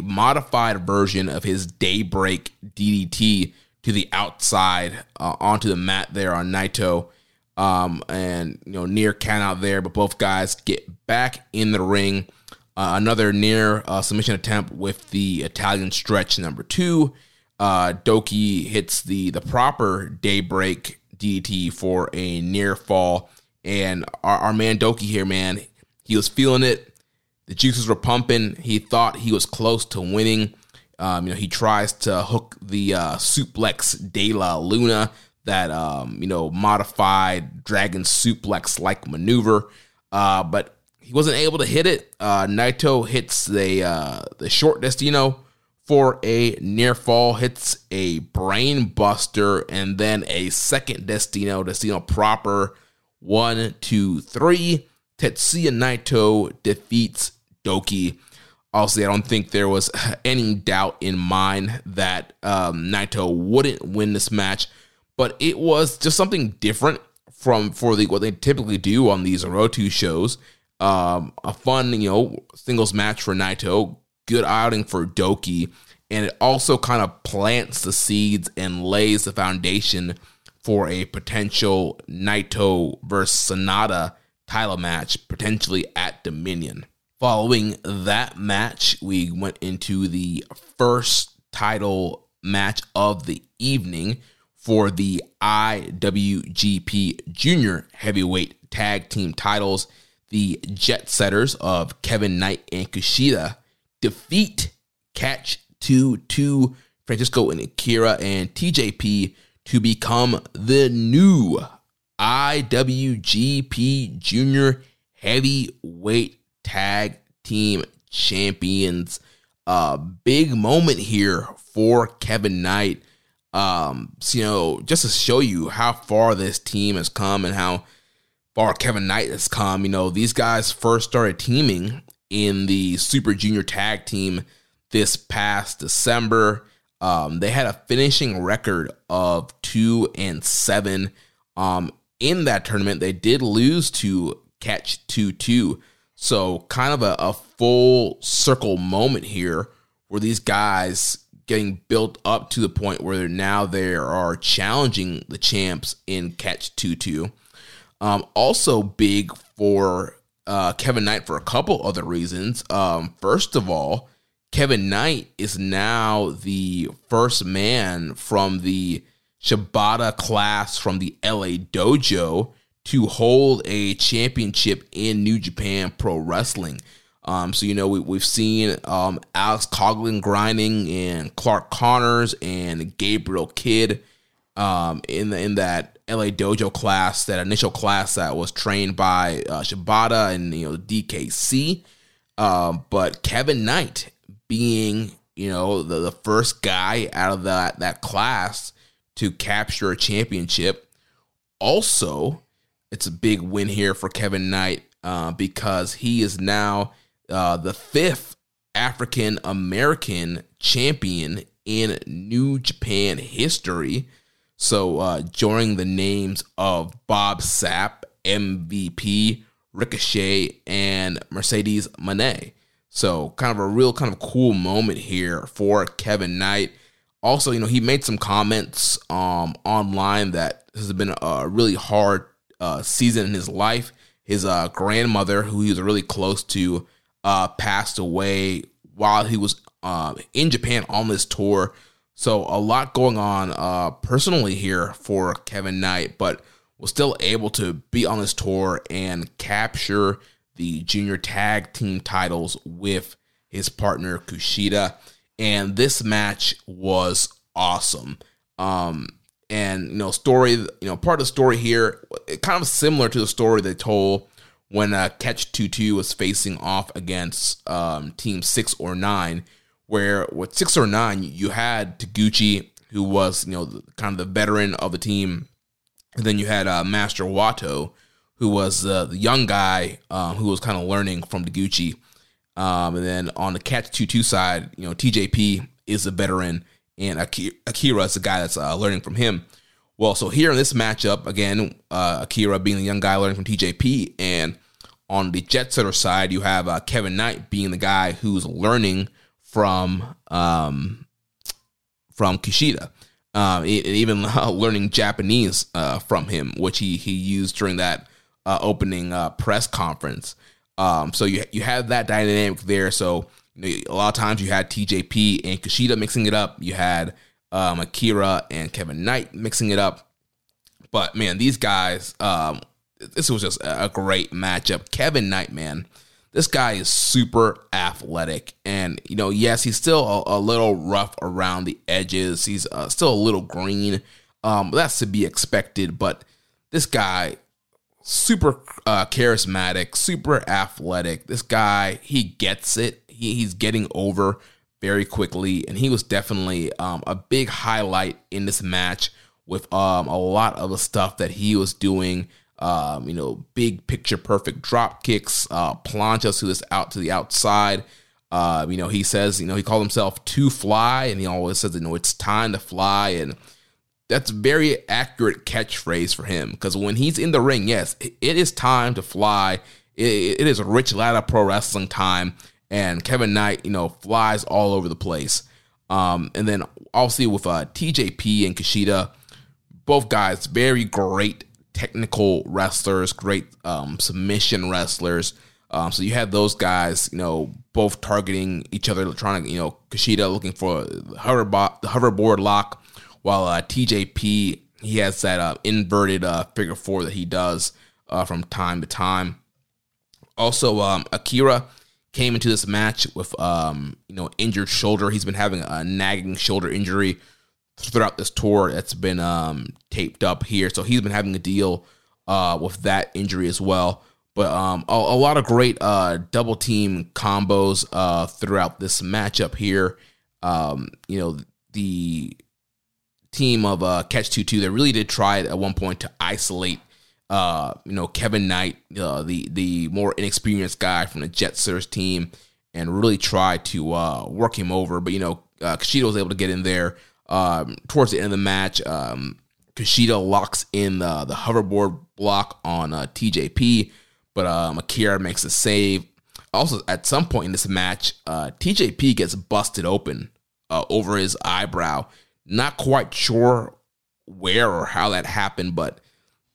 modified version of his Daybreak DDT to the outside onto the mat there on Naito. And, you know, near count out there, but both guys get back in the ring. Another near submission attempt with the Italian stretch number 2. Douki hits the proper Daybreak DDT for a near fall. And our man Douki here, man, he was feeling it. The juices were pumping. He thought he was close to winning. You know, he tries to hook the suplex de la Luna, that, you know, modified dragon suplex-like maneuver. But he wasn't able to hit it. Naito hits the short destino for a near fall, hits a brain buster, and then a second destino proper. 1, 2, 3. Tetsuya Naito defeats Douki. Obviously, I don't think there was any doubt in mind that Naito wouldn't win this match, but it was just something different for what they typically do on these Roto shows. A fun, you know, singles match for Naito, good outing for Douki, and it also kind of plants the seeds and lays the foundation for a potential Naito versus Sanada title match, potentially at Dominion. Following that match, we went into the first title match of the evening for the IWGP Junior Heavyweight Tag Team titles. The Jet Setters of Kevin Knight and Kushida defeat Catch 2-2, Francisco and Akira, and TJP to become the new IWGP Junior Heavyweight Tag Team Champions. Big moment here for Kevin Knight. So, you know, just to show you how far this team has come and how far Kevin Knight has come. You know, these guys first started teaming in the Super Junior Tag Team this past December. They had a finishing record of 2-7. In that tournament, they did lose to Catch 2-2. So kind of a full circle moment here, where these guys getting built up to the point where they are challenging the champs in Catch 2-2. Also big for Kevin Knight for a couple other reasons. First of all, Kevin Knight is now the first man from the Shibata class from the LA Dojo to hold a championship in New Japan Pro Wrestling. So, you know, we've seen Alex Coughlin grinding and Clark Connors and Gabriel Kidd in that LA Dojo class, that initial class that was trained by Shibata and, you know, DKC. But Kevin Knight being, you know, the first guy out of that class to capture a championship. Also, it's a big win here for Kevin Knight because he is now the fifth African American champion in New Japan history. So joining the names of Bob Sapp, MVP, Ricochet, and Mercedes Moné. So kind of a real kind of cool moment here for Kevin Knight. Also, you know, he made some comments online that this has been a really hard season in his life. His grandmother, who he was really close to, passed away while he was in Japan on this tour. So a lot going on personally here for Kevin Knight, but was still able to be on this tour and capture the junior tag team titles with his partner Kushida. And this match was awesome. And, you know, part of the story here, kind of similar to the story they told when Catch 2-2 was facing off against Team 6 or 9, where with 6 or 9, you had Taguchi, who was, you know, kind of the veteran of the team. And then you had Master Wato, who was the young guy who was kind of learning from Taguchi. And then on the Catch 2-2 side, you know, TJP is a veteran, and Akira is the guy that's learning from him. Well, so here in this matchup, again, Akira being the young guy learning from TJP, and on the Jet Setter side, you have Kevin Knight being the guy who's learning from Kushida, and even learning Japanese from him, which he used during that opening press conference. So you have that dynamic there. So, you know, a lot of times you had TJP and Kushida mixing it up. You had Akira and Kevin Knight mixing it up. But, man, these guys, this was just a great matchup. Kevin Knight, man, this guy is super athletic. And, you know, yes, he's still a little rough around the edges. He's still a little green. That's to be expected. But this guy, super charismatic, super athletic. This guy, he gets it. He's getting over very quickly, and he was definitely a big highlight in this match with a lot of the stuff that he was doing. You know, big picture perfect drop kicks, planchas to the outside. You know, he says, you know, he called himself To Fly, and he always says, you know, it's time to fly, and that's a very accurate catchphrase for him, because when he's in the ring, yes, it is time to fly. It is Rich Latta Pro Wrestling time, and Kevin Knight, you know, flies all over the place. And then obviously with TJP and Kushida, both guys, very great technical wrestlers, great submission wrestlers. So you had those guys, you know, both targeting each other, trying to, you know, Kushida looking for the hoverboard lock, while TJP, he has that inverted figure four that he does from time to time. Also, Akira came into this match with, you know, injured shoulder. He's been having a nagging shoulder injury throughout this tour that's been taped up here. So he's been having to deal with that injury as well. But a lot of great double team combos throughout this matchup here. You know, the team of Catch 2-2, they really did try at one point to isolate you know, Kevin Knight, the more inexperienced guy from the Jet Setters team, and really try to work him over. But, you know, Kushida was able to get in there towards the end of the match. Kushida locks in the hoverboard block on TJP, but Akira makes a save. Also, at some point in this match, TJP gets busted open over his eyebrow. Not quite sure where or how that happened, but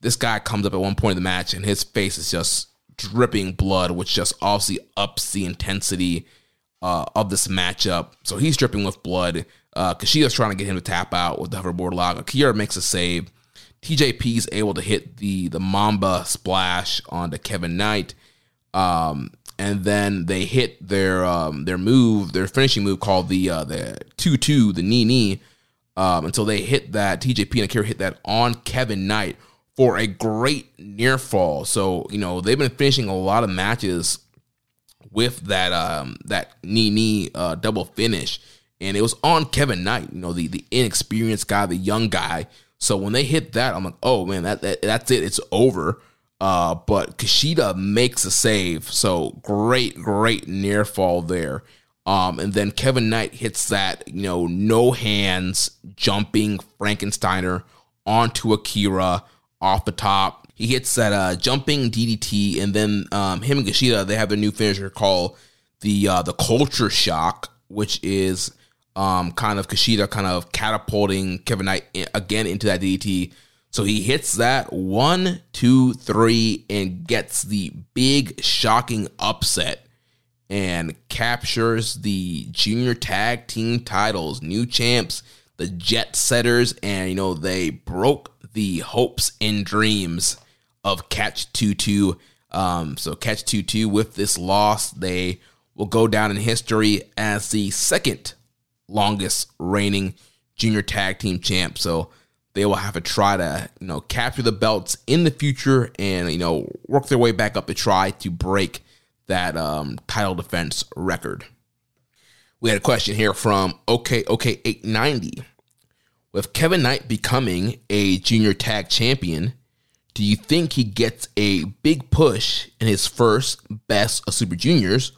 this guy comes up at one point in the match, and his face is just dripping blood, which just obviously ups the intensity of this matchup. So he's dripping with blood. Kushida's trying to get him to tap out with the hoverboard lock. Akira makes a save. TJP's able to hit the Mamba splash onto Kevin Knight. And then they hit their finishing move called the 2-2, the knee. And so they hit that. TJP and Akira hit that on Kevin Knight for a great near fall. So, you know, they've been finishing a lot of matches with that that knee double finish. And it was on Kevin Knight, you know, the inexperienced guy, the young guy. So when they hit that, I'm like, oh, man, that's it. It's over. But Kushida makes a save. So great near fall there. And then Kevin Knight hits that, you know, no hands jumping Frankensteiner onto Akira off the top. He hits that jumping DDT, and then him and Kushida, they have their new finisher called the Culture Shock, which is kind of Kushida kind of catapulting Kevin Knight again into that DDT. So he hits that 1, 2, 3, and gets the big shocking upset and captures the junior tag team titles, new champs, the Jet Setters, and, you know, they broke the hopes and dreams of Catch 2-2. So Catch 2-2 with this loss, they will go down in history as the second longest reigning junior tag team champ. So they will have to try to, you know, capture the belts in the future and, you know, work their way back up to try to break that title defense record. We had a question here from OK890. With Kevin Knight becoming a junior tag champion, do you think he gets a big push in his first Best of Super Juniors,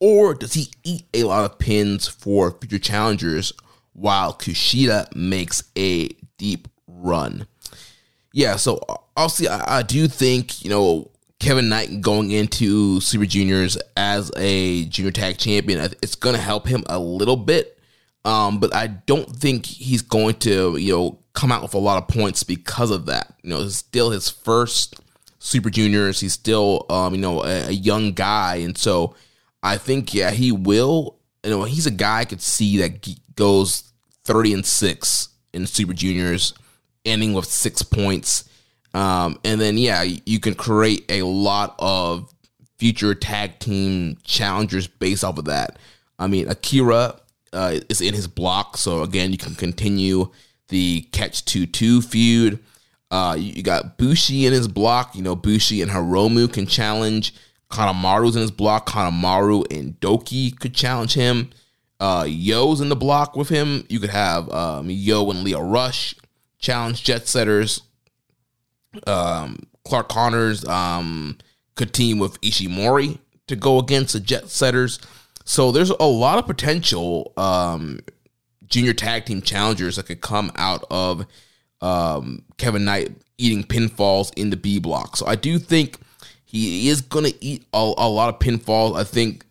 or does he eat a lot of pins for future challengers while Kushida makes a deep run? Yeah, so obviously I do think, you know, Kevin Knight going into Super Juniors as a junior tag champion, it's going to help him a little bit, but I don't think he's going to, you know, come out with a lot of points because of that. You know, it's still his first Super Juniors. He's still, you know, a young guy, and so I think, yeah, he will. You know, he's a guy I could see that goes 30-6 in Super Juniors, ending with 6 points. And then, yeah, you can create a lot of future tag team challengers based off of that. I mean, Akira is in his block. So, again, you can continue the Catch 2-2 feud. You got Bushi in his block. You know, Bushi and Hiromu can challenge. Kanemaru's in his block. Kanemaru and Douki could challenge him. Yo's in the block with him. You could have Yo and Leo Rush challenge Jet Setters. Clark Connors could team with Ishimori to go against the Jet Setters. So there's a lot of potential junior tag team challengers that could come out of Kevin Knight eating pinfalls in the B block. So I do think he is going to eat a lot of pinfalls. I think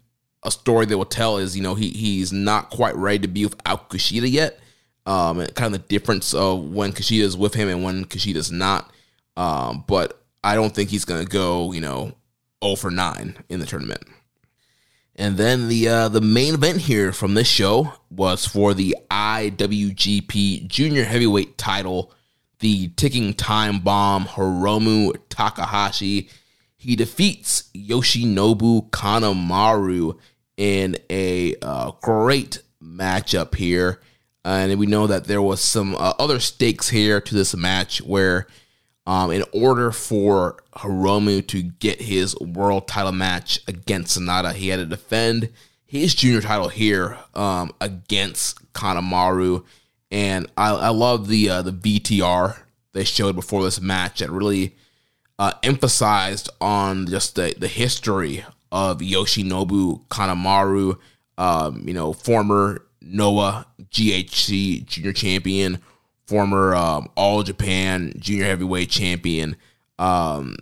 a story they will tell is, you know, he's not quite ready to be without Kushida yet. And kind of the difference of when Kushida is with him and when Kushida's not. But I don't think he's going to go, you know, 0-9 in the tournament. And then the main event here from this show was for the IWGP Junior Heavyweight title, the ticking time bomb, Hiromu Takahashi. He defeats Yoshinobu Kanemaru in a great matchup here. And we know that there was some other stakes here to this match where, in order for Hiromu to get his world title match against Sanada, he had to defend his junior title here against Kanemaru. And I love the VTR they showed before this match that really emphasized on just the history of Yoshinobu Kanemaru, you know, former Noah GHC junior champion, former All Japan Junior Heavyweight Champion.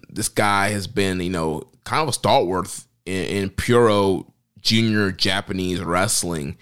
This guy has been, you know, kind of a stalwart in Puro Junior Japanese wrestling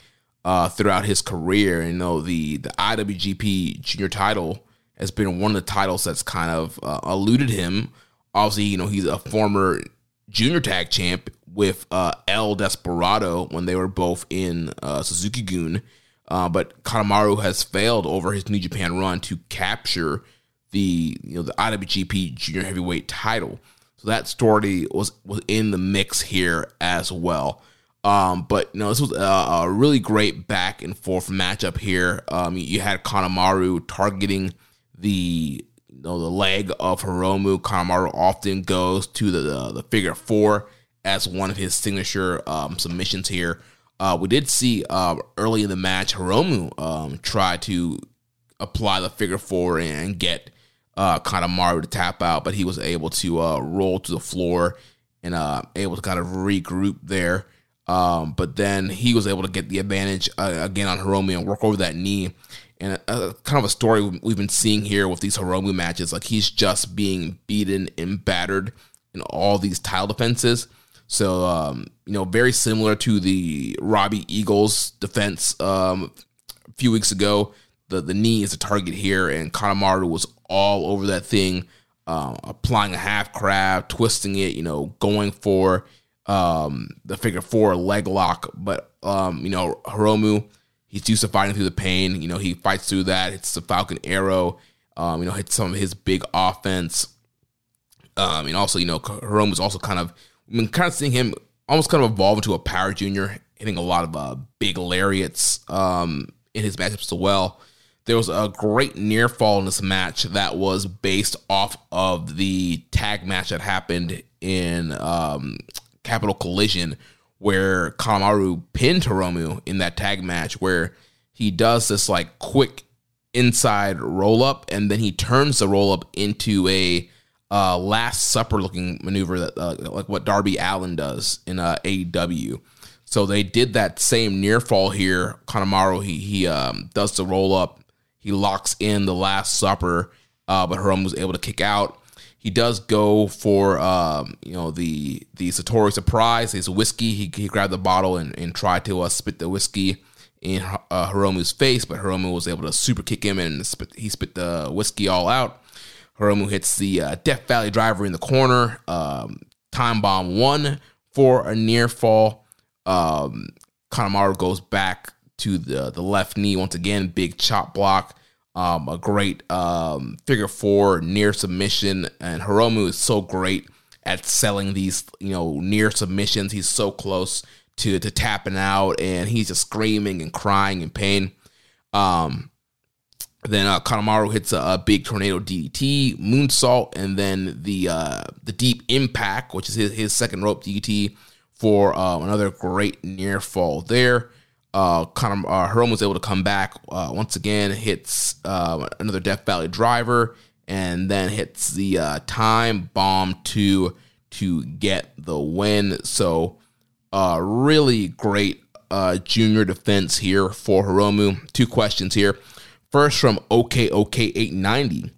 throughout his career. You know, the IWGP Junior title has been one of the titles that's kind of eluded him. Obviously, you know, he's a former Junior Tag Champ with El Desperado when they were both in Suzuki-gun. But Kanemaru has failed over his New Japan run to capture the IWGP Junior Heavyweight title. So that story was in the mix here as well. But this was a really great back and forth matchup here. You had Kanemaru targeting the leg of Hiromu. Kanemaru often goes to the figure four as one of his signature submissions here. We did see early in the match Hiromu try to apply the figure four and get Kanemaru to tap out, but he was able to roll to the floor and able to kind of regroup there. But then he was able to get the advantage again on Hiromu and work over that knee. And kind of a story we've been seeing here with these Hiromu matches. Like, he's just being beaten and battered in all these title defenses. So, very similar to the Robbie Eagles defense a few weeks ago. The knee is a target here, and Kanemaru was all over that thing, applying a half crab, twisting it, going for the figure four leg lock. But, Hiromu, he's used to fighting through the pain. He fights through that. It's the Falcon Arrow, hits some of his big offense. And also, Hiromu's also kind of seeing him almost kind of evolve into a power junior, hitting a lot of big lariats in his matchups as well. There was a great near fall in this match that was based off of the tag match that happened in Capital Collision, where Kanemaru pinned Hiromu in that tag match, where he does this like quick inside roll up, and then he turns the roll up into a Last Supper looking maneuver that like what Darby Allin does in AEW. So they did that same near fall here. Kanemaru he does the roll up, he locks in the Last Supper, but Hiromu was able to kick out. He does go for the Satori Surprise, his whiskey. He grabbed the bottle and tried to spit the whiskey in Hiromu's face, but Hiromu was able to super kick him and he spit the whiskey all out. Hiromu hits the Death Valley Driver in the corner, time bomb one for a near fall. Kanemaru goes back to the left knee once again, big chop block. A great figure four near submission, and Hiromu is so great at selling these near submissions. He's so close to tapping out, and he's just screaming and crying in pain. Then Kanemaru hits a big tornado DDT, moonsault, and then the deep impact, which is his second rope DDT for another great near fall there. Hiromu was able to come back once again, hits another Death Valley Driver, and then hits the time bomb to get the win. So really great junior defense here for Hiromu. Two questions here. First from OKOK890.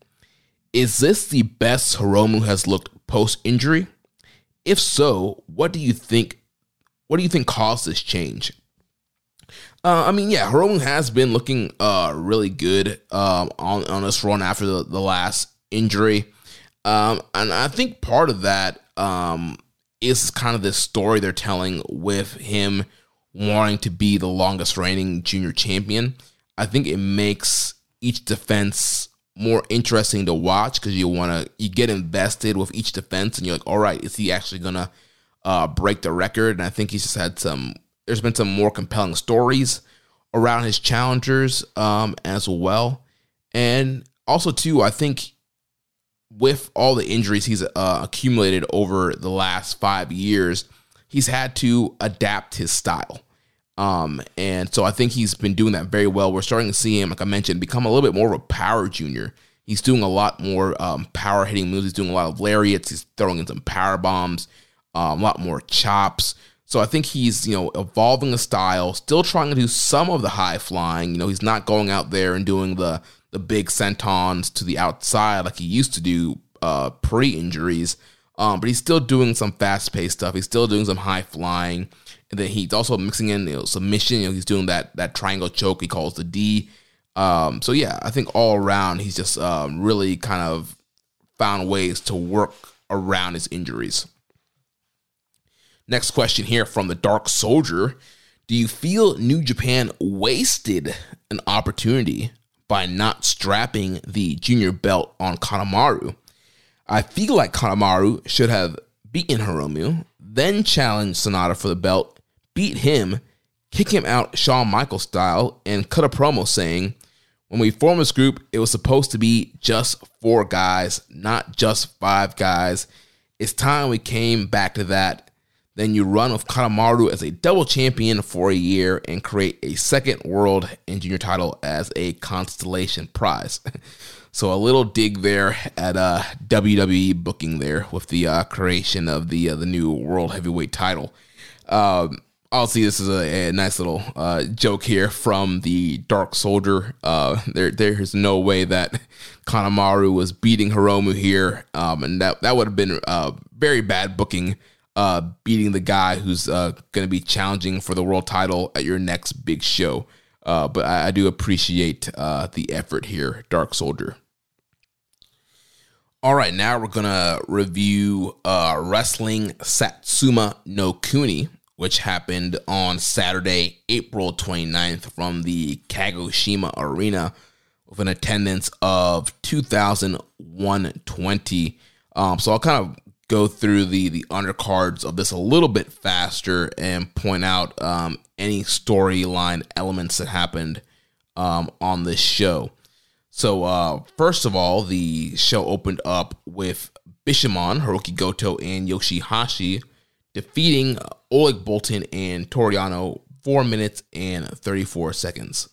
Is this the best Hiromu has looked post-injury? If so, what do you think caused this change? Hiromu has been looking really good on this run after the last injury. And I think part of that is kind of this story they're telling with him wanting to be the longest reigning junior champion. I think it makes each defense more interesting to watch because you get invested with each defense and you're like, all right, is he actually going to break the record? And I think he's just had there's been some more compelling stories around his challengers as well. And also, too, I think with all the injuries he's accumulated over the last 5 years, he's had to adapt his style. And so I think he's been doing that very well. We're starting to see him, like I mentioned, become a little bit more of a power junior. He's doing a lot more power hitting moves. He's doing a lot of lariats. He's throwing in some power bombs, a lot more chops. So I think he's, evolving a style, still trying to do some of the high flying. He's not going out there and doing the big sentons to the outside like he used to do pre-injuries. But he's still doing some fast-paced stuff. He's still doing some high flying. And then he's also mixing in submission. He's doing that triangle choke he calls the D. I think all around he's just really kind of found ways to work around his injuries. Next question here from the Dark Soldier. Do you feel New Japan wasted an opportunity by not strapping the junior belt on Kanemaru? I feel like Kanemaru should have beaten Hiromu, then challenged Sanada for the belt, beat him, kick him out Shawn Michaels style, and cut a promo saying, when we formed this group, it was supposed to be just 4 guys, not just 5 guys. It's time we came back to that. Then you run with Kanemaru as a double champion for a year and create a second world and junior title as a constellation prize. So a little dig there at WWE booking there with the creation of the new world heavyweight title. Obviously, this is a nice little joke here from the Dark Soldier. There is no way that Kanemaru was beating Hiromu here, and that would have been very bad booking. Beating the guy who's going to be challenging for the world title at your next big show. But I do appreciate the effort here, Dark Soldier. All right, now we're going to review Wrestling Satsuma no Kuni, which happened on Saturday, April 29th from the Kagoshima Arena with an attendance of 2,120. So I'll kind of go through the undercards of this a little bit faster and point out any storyline elements that happened on this show. So first of all, the show opened up with Bishamon, Hirooki Goto, and Yoshihashi defeating Oleg Bolton and Toru Yano 4 minutes and 34 seconds.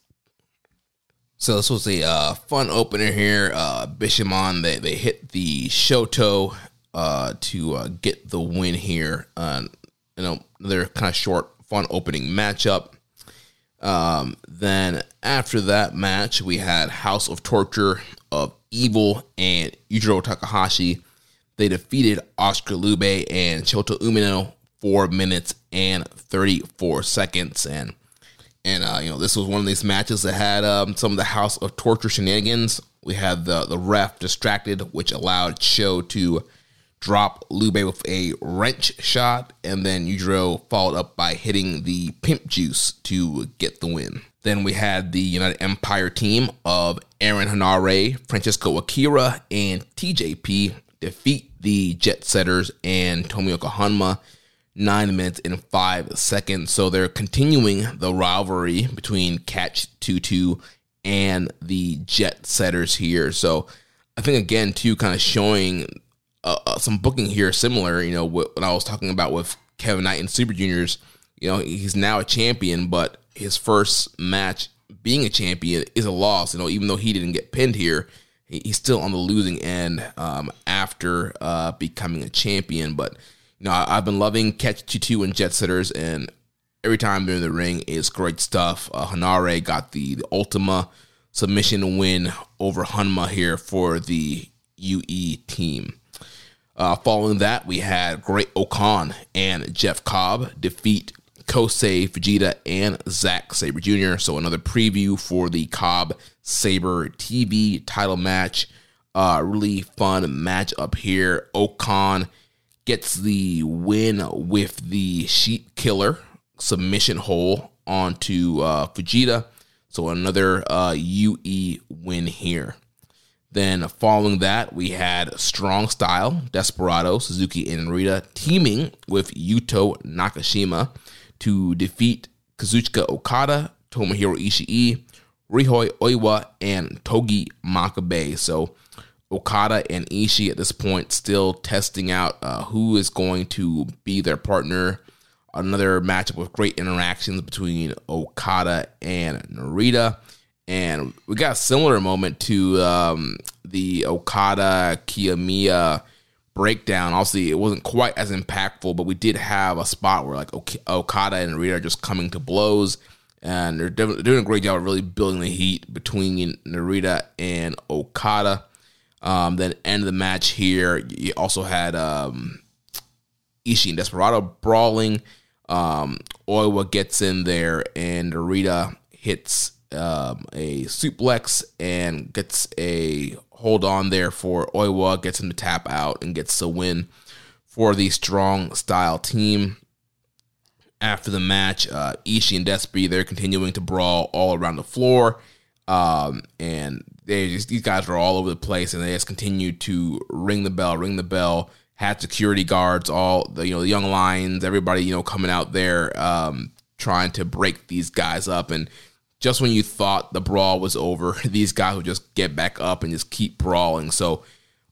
So this was a fun opener here. Bishamon, they hit the Shoto to get the win here. They're kind of short, fun opening matchup. Then after that match, we had House of Torture of Evil and Yujiro Takahashi. They defeated Oscar Lube and Shota Umino 4 minutes and 34 seconds. And this was one of these matches that had some of the House of Torture shenanigans. We had the ref distracted, which allowed Show to drop Lube with a wrench shot, and then Yujiro followed up by hitting the Pimp Juice to get the win. Then we had the United Empire team of Aaron Hanare, Francisco Akira, and TJP defeat the Jet Setters and Tomioka Hanma 9 minutes and 5 seconds. So they're continuing the rivalry between Catch 2-2 and the Jet Setters here. So I think, again, too, kind of showing some booking here similar, what I was talking about with Kevin Knight and Super Juniors. He's now a champion, but his first match being a champion is a loss. Even though he didn't get pinned here, he's still on the losing end after becoming a champion. But, I've been loving Catch 2-2 and Jet Setters, and every time they're in the ring is great stuff. Hanare got the Ultima submission win over Hanma here for the UE team. Following that, we had Great Okan and Jeff Cobb defeat Kosei Fujita and Zack Sabre Jr. So another preview for the Cobb Sabre TV title match. Really fun matchup here. Okan gets the win with the Sheep Killer submission hole onto Fujita. So another UE win here. Then following that, we had Strong Style, Desperado, Suzuki, and Narita teaming with Yuto Nakashima to defeat Kazuchika Okada, Tomohiro Ishii, Rihoi Oiwa, and Togi Makabe. So Okada and Ishii at this point still testing out who is going to be their partner. Another matchup with great interactions between Okada and Narita. And we got a similar moment to the Okada Kiyomiya breakdown. Obviously, it wasn't quite as impactful, but we did have a spot where Okada and Narita are just coming to blows, and they're doing a great job of really building the heat between Narita and Okada. Then end of the match here, you also had Ishii and Desperado brawling. Oiwa gets in there, and Narita hits a suplex and gets a hold on there for Oiwa, gets him to tap out and gets the win for the Strong Style team. After the match, Ishii and Despy, they're continuing to brawl all around the floor. And they just, these guys are all over the place, and they just continue to ring the bell, had security guards, all the, the young lions, everybody, coming out there, trying to break these guys up. And just when you thought the brawl was over, these guys would just get back up and just keep brawling. So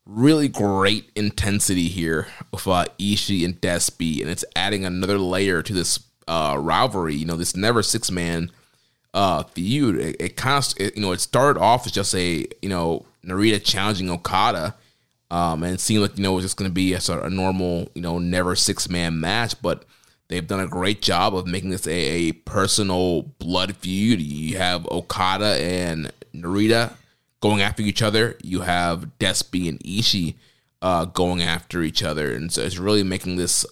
really great intensity here with Ishii and Despy, and it's adding another layer to this rivalry, this never six-man feud. It started off as just a, Narita challenging Okada, and it seemed like, it was just going to be a sort of a normal, never six-man match, but they've done a great job of making this a personal blood feud. You have Okada and Narita going after each other. You have Despy and Ishii going after each other. And so it's really making this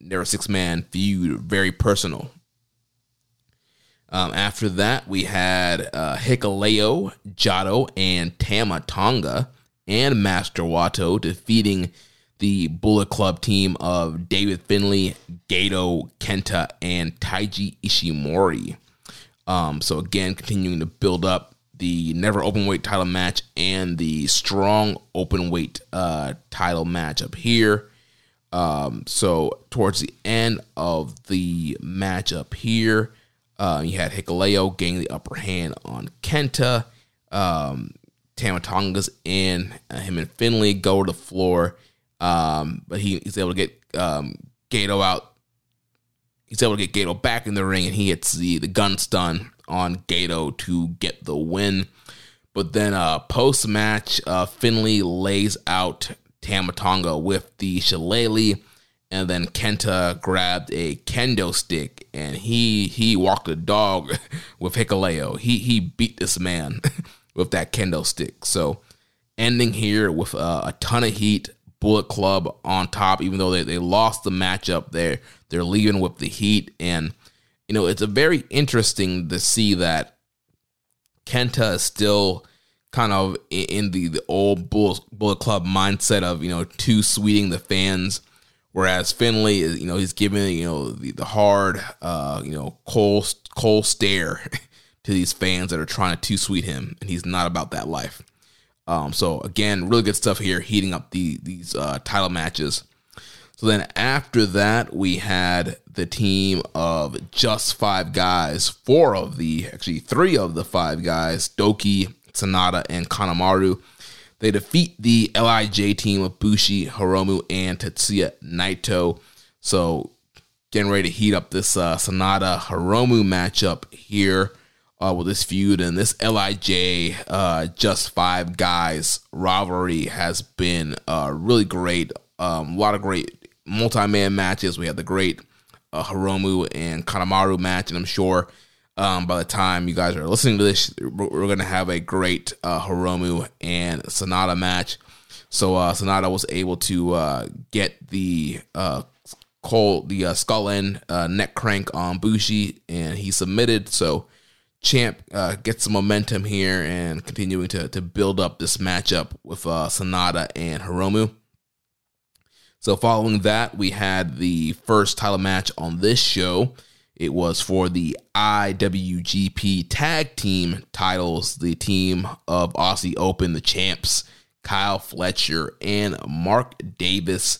never six-man feud very personal. After that, we had Hikuleo, Jado, and Tama Tonga, and Master Wato defeating the Bullet Club team of David Finley, Gato, Kenta, and Taiji Ishimori. So again, continuing to build up the never openweight title match and the strong openweight title match up here. So towards the end of the match up here, you had Hikuleo gaining the upper hand on Kenta. Tama Tonga's in. Him and Finley go to the floor. But he's able to get Gato out. He's able to get Gato back in the ring, and he hits the gun stun on Gato to get the win. But then post-match, Finley lays out Tama Tonga with the shillelagh. And then Kenta grabbed a kendo stick, and he walked a dog with Hikuleo. He beat this man with that kendo stick. So ending here with a ton of heat, Bullet Club on top. Even though they lost the matchup there, they're leaving with the heat. And, it's a very interesting to see that Kenta is still kind of in the old Bullet Club mindset of, too sweeting the fans. Whereas Finley, he's giving, the hard, cold stare to these fans that are trying to too-sweet him, and he's not about that life. So, again, really good stuff here, heating up these title matches. So then after that, we had the team of just five guys, three of the five guys, Douki, Sanada, and Kanemaru. They defeat the LIJ team of Bushi, Hiromu, and Tetsuya Naito. So getting ready to heat up this Sanada-Hiromu matchup here with this feud. And this LIJ just five guys rivalry has been really great. A lot of great multi-man matches. We had the great Hiromu and Kanemaru match, and I'm sure by the time you guys are listening to this, we're going to have a great Hiromu and Sanada match. So Sanada was able to get the skull end neck crank on Bushi, and he submitted. So champ gets some momentum here and continuing to build up this matchup with Sanada and Hiromu. So following that, we had the first title match on this show. It was for the IWGP Tag Team titles, the team of Aussie Open, the champs, Kyle Fletcher and Mark Davis.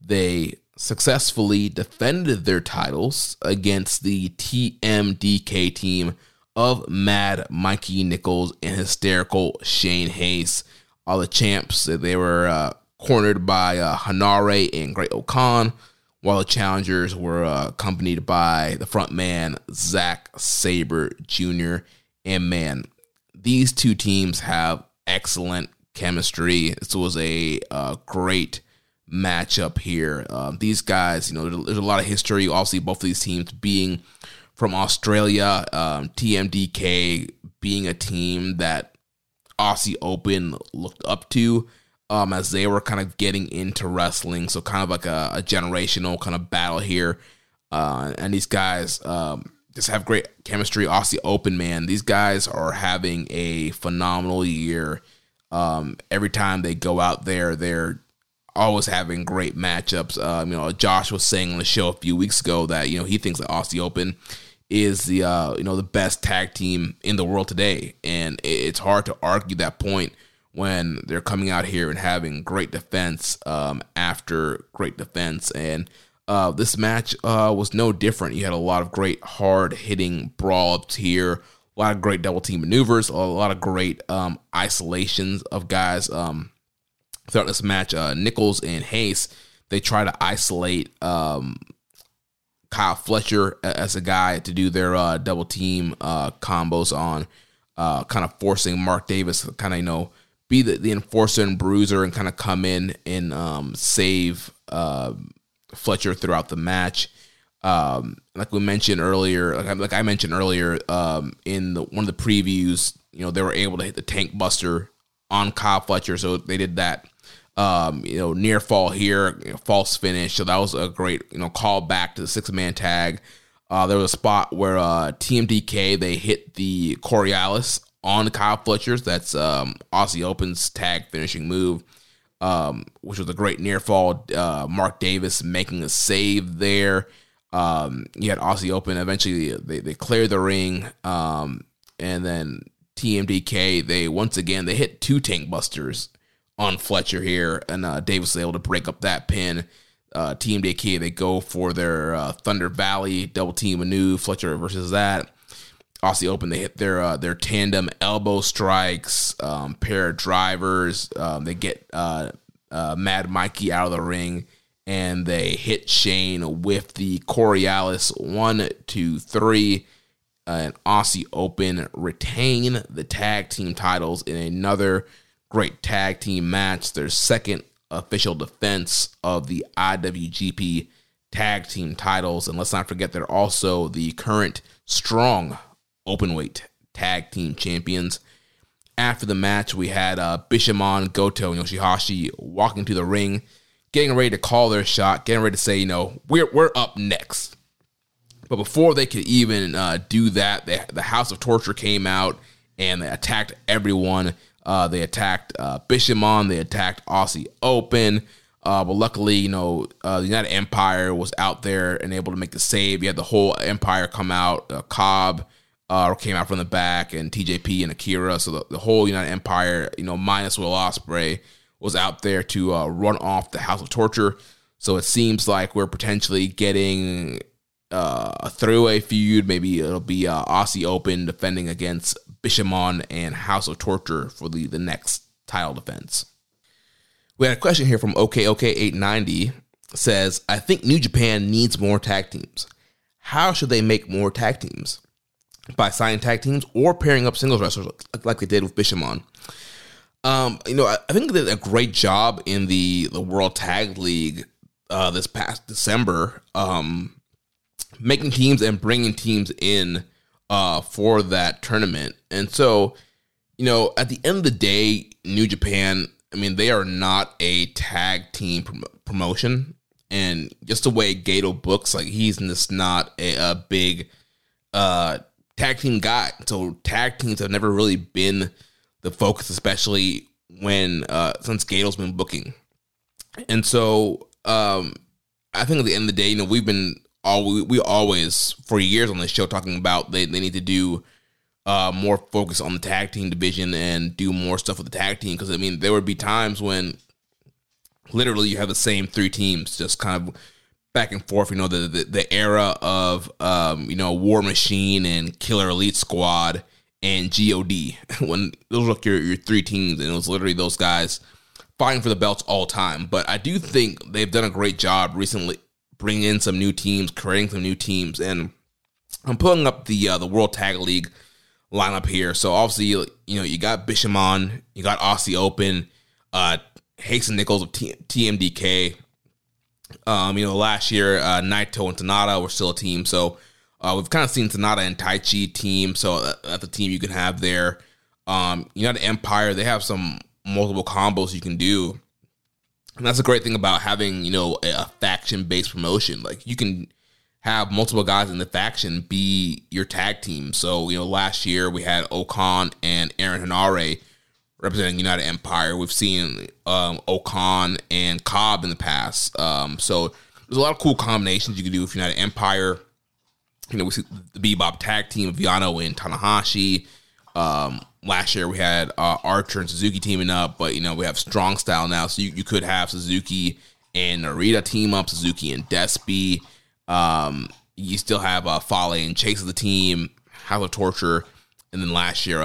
They successfully defended their titles against the TMDK team of Mad Mikey Nichols and hysterical Shane Hayes. All the champs, they were cornered by Hanare and Great Okan, while the challengers were accompanied by the front man, Zack Sabre Jr. And man, these two teams have excellent chemistry. This was a great matchup here. These guys, there's a lot of history. Obviously, both of these teams being from Australia, TMDK being a team that Aussie Open looked up to. As they were kind of getting into wrestling. So kind of like a generational kind of battle here. And these guys just have great chemistry. Aussie Open, man, these guys are having a phenomenal year. Every time they go out there, they're always having great matchups. Josh was saying on the show a few weeks ago that, you know, he thinks that Aussie Open is the, the best tag team in the world today. And it's hard to argue that point when they're coming out here and having great defense after great defense. And this match was no different. You had a lot of great hard-hitting brawl-ups here, a lot of great double-team maneuvers, a lot of great isolations of guys. Throughout this match, Nichols and Hayes, they try to isolate Kyle Fletcher as a guy to do their double-team combos on, kind of forcing Mark Davis to kind of, be the enforcer and bruiser and kind of come in and save Fletcher throughout the match. Like I mentioned earlier, in one of the previews, they were able to hit the tank buster on Kyle Fletcher, so they did that. Near fall here, false finish. So that was a great, call back to the 6-man tag. There was a spot where TMDK, they hit the Coriolis on Kyle Fletcher's. That's Aussie Open's tag finishing move, which was a great near fall. Mark Davis making a save there. You had Aussie Open. Eventually, they cleared the ring, and then TMDK, they hit 2 tank busters on Fletcher here, and Davis was able to break up that pin. TMDK, they go for their Thunder Valley double team anew. Fletcher versus that. Aussie Open, they hit their tandem elbow strikes, pair of drivers. They get Mad Mikey out of the ring, and they hit Shane with the Coriolis 1-2-3. And Aussie Open retain the tag team titles in another great tag team match, their second official defense of the IWGP tag team titles. And let's not forget, they're also the current strong openweight tag team champions. After the match, we had Bishamon, Goto, and Yoshihashi walking to the ring, getting ready to call their shot, getting ready to say, we're up next. But before they could even do that, the House of Torture came out and they attacked everyone. They attacked Bishamon. They attacked Aussie Open. But luckily, the United Empire was out there and able to make the save. You had the whole Empire come out. Cobb came out from the back, and TJP and Akira. So the whole United Empire, minus Will Ospreay, was out there to run off the House of Torture. So it seems like we're potentially getting a throwaway feud. Maybe it'll be Aussie Open defending against Bishamon and House of Torture for the next title defense. We had a question here from OKOK890. Says, I think New Japan needs more tag teams. How should they make more tag teams? By signing tag teams or pairing up singles wrestlers like they did with Bishamon. I think they did a great job in the World Tag League this past December. Making teams and bringing teams in for that tournament. And so, at the end of the day, New Japan, they are not a tag team promotion. And just the way Gato books, he's just not a big tag team guy. So tag teams have never really been the focus, especially since Gato's been booking. And so I think at the end of the day, we've been... We always, for years on this show, talking about they need to do more focus on the tag team division and do more stuff with the tag team. Because, there would be times when literally you have the same 3 teams just kind of back and forth. The era of, War Machine and Killer Elite Squad and G.O.D. When those look your 3 teams, and it was literally those guys fighting for the belts all time. But I do think they've done a great job recently, bringing in some new teams, creating some new teams. And I'm pulling up the World Tag League lineup here. So obviously, you got Bishamon, you got Aussie Open, Hayes and Nichols of TMDK. Last year, Naito and Sanada were still a team. So we've kind of seen Sanada and Taichi team. So that's a team you can have there. United Empire, they have some multiple combos you can do. And that's a great thing about having, a faction-based promotion. You can have multiple guys in the faction be your tag team. So, last year we had Okan and Aaron Hanare representing United Empire. We've seen Okan and Cobb in the past. So there's a lot of cool combinations you can do with United Empire. You know, we see the Bebop tag team of Yano and Tanahashi. Last year we had Archer and Suzuki teaming up, but, you know, we have Strong Style now. So you could have Suzuki and Narita team up, Suzuki and Despy. You still have Fale and Chase of the team, House of Torture. And then last year,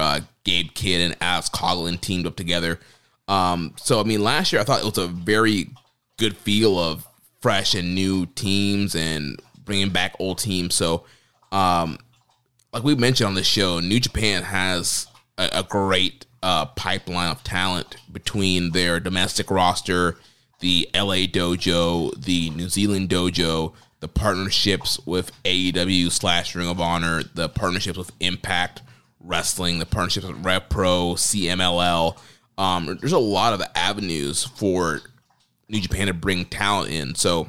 Gabe Kidd and Alex Coughlin teamed up together. So, I mean, last year I thought it was a very good feel of fresh and new teams and bringing back old teams. So, like we mentioned on the show, New Japan has a great pipeline of talent between their domestic roster, the LA dojo, the New Zealand dojo, the partnerships with AEW/Ring of Honor, the partnerships with Impact Wrestling, the partnerships with Rev Pro, CMLL. There's a lot of avenues for New Japan to bring talent in. So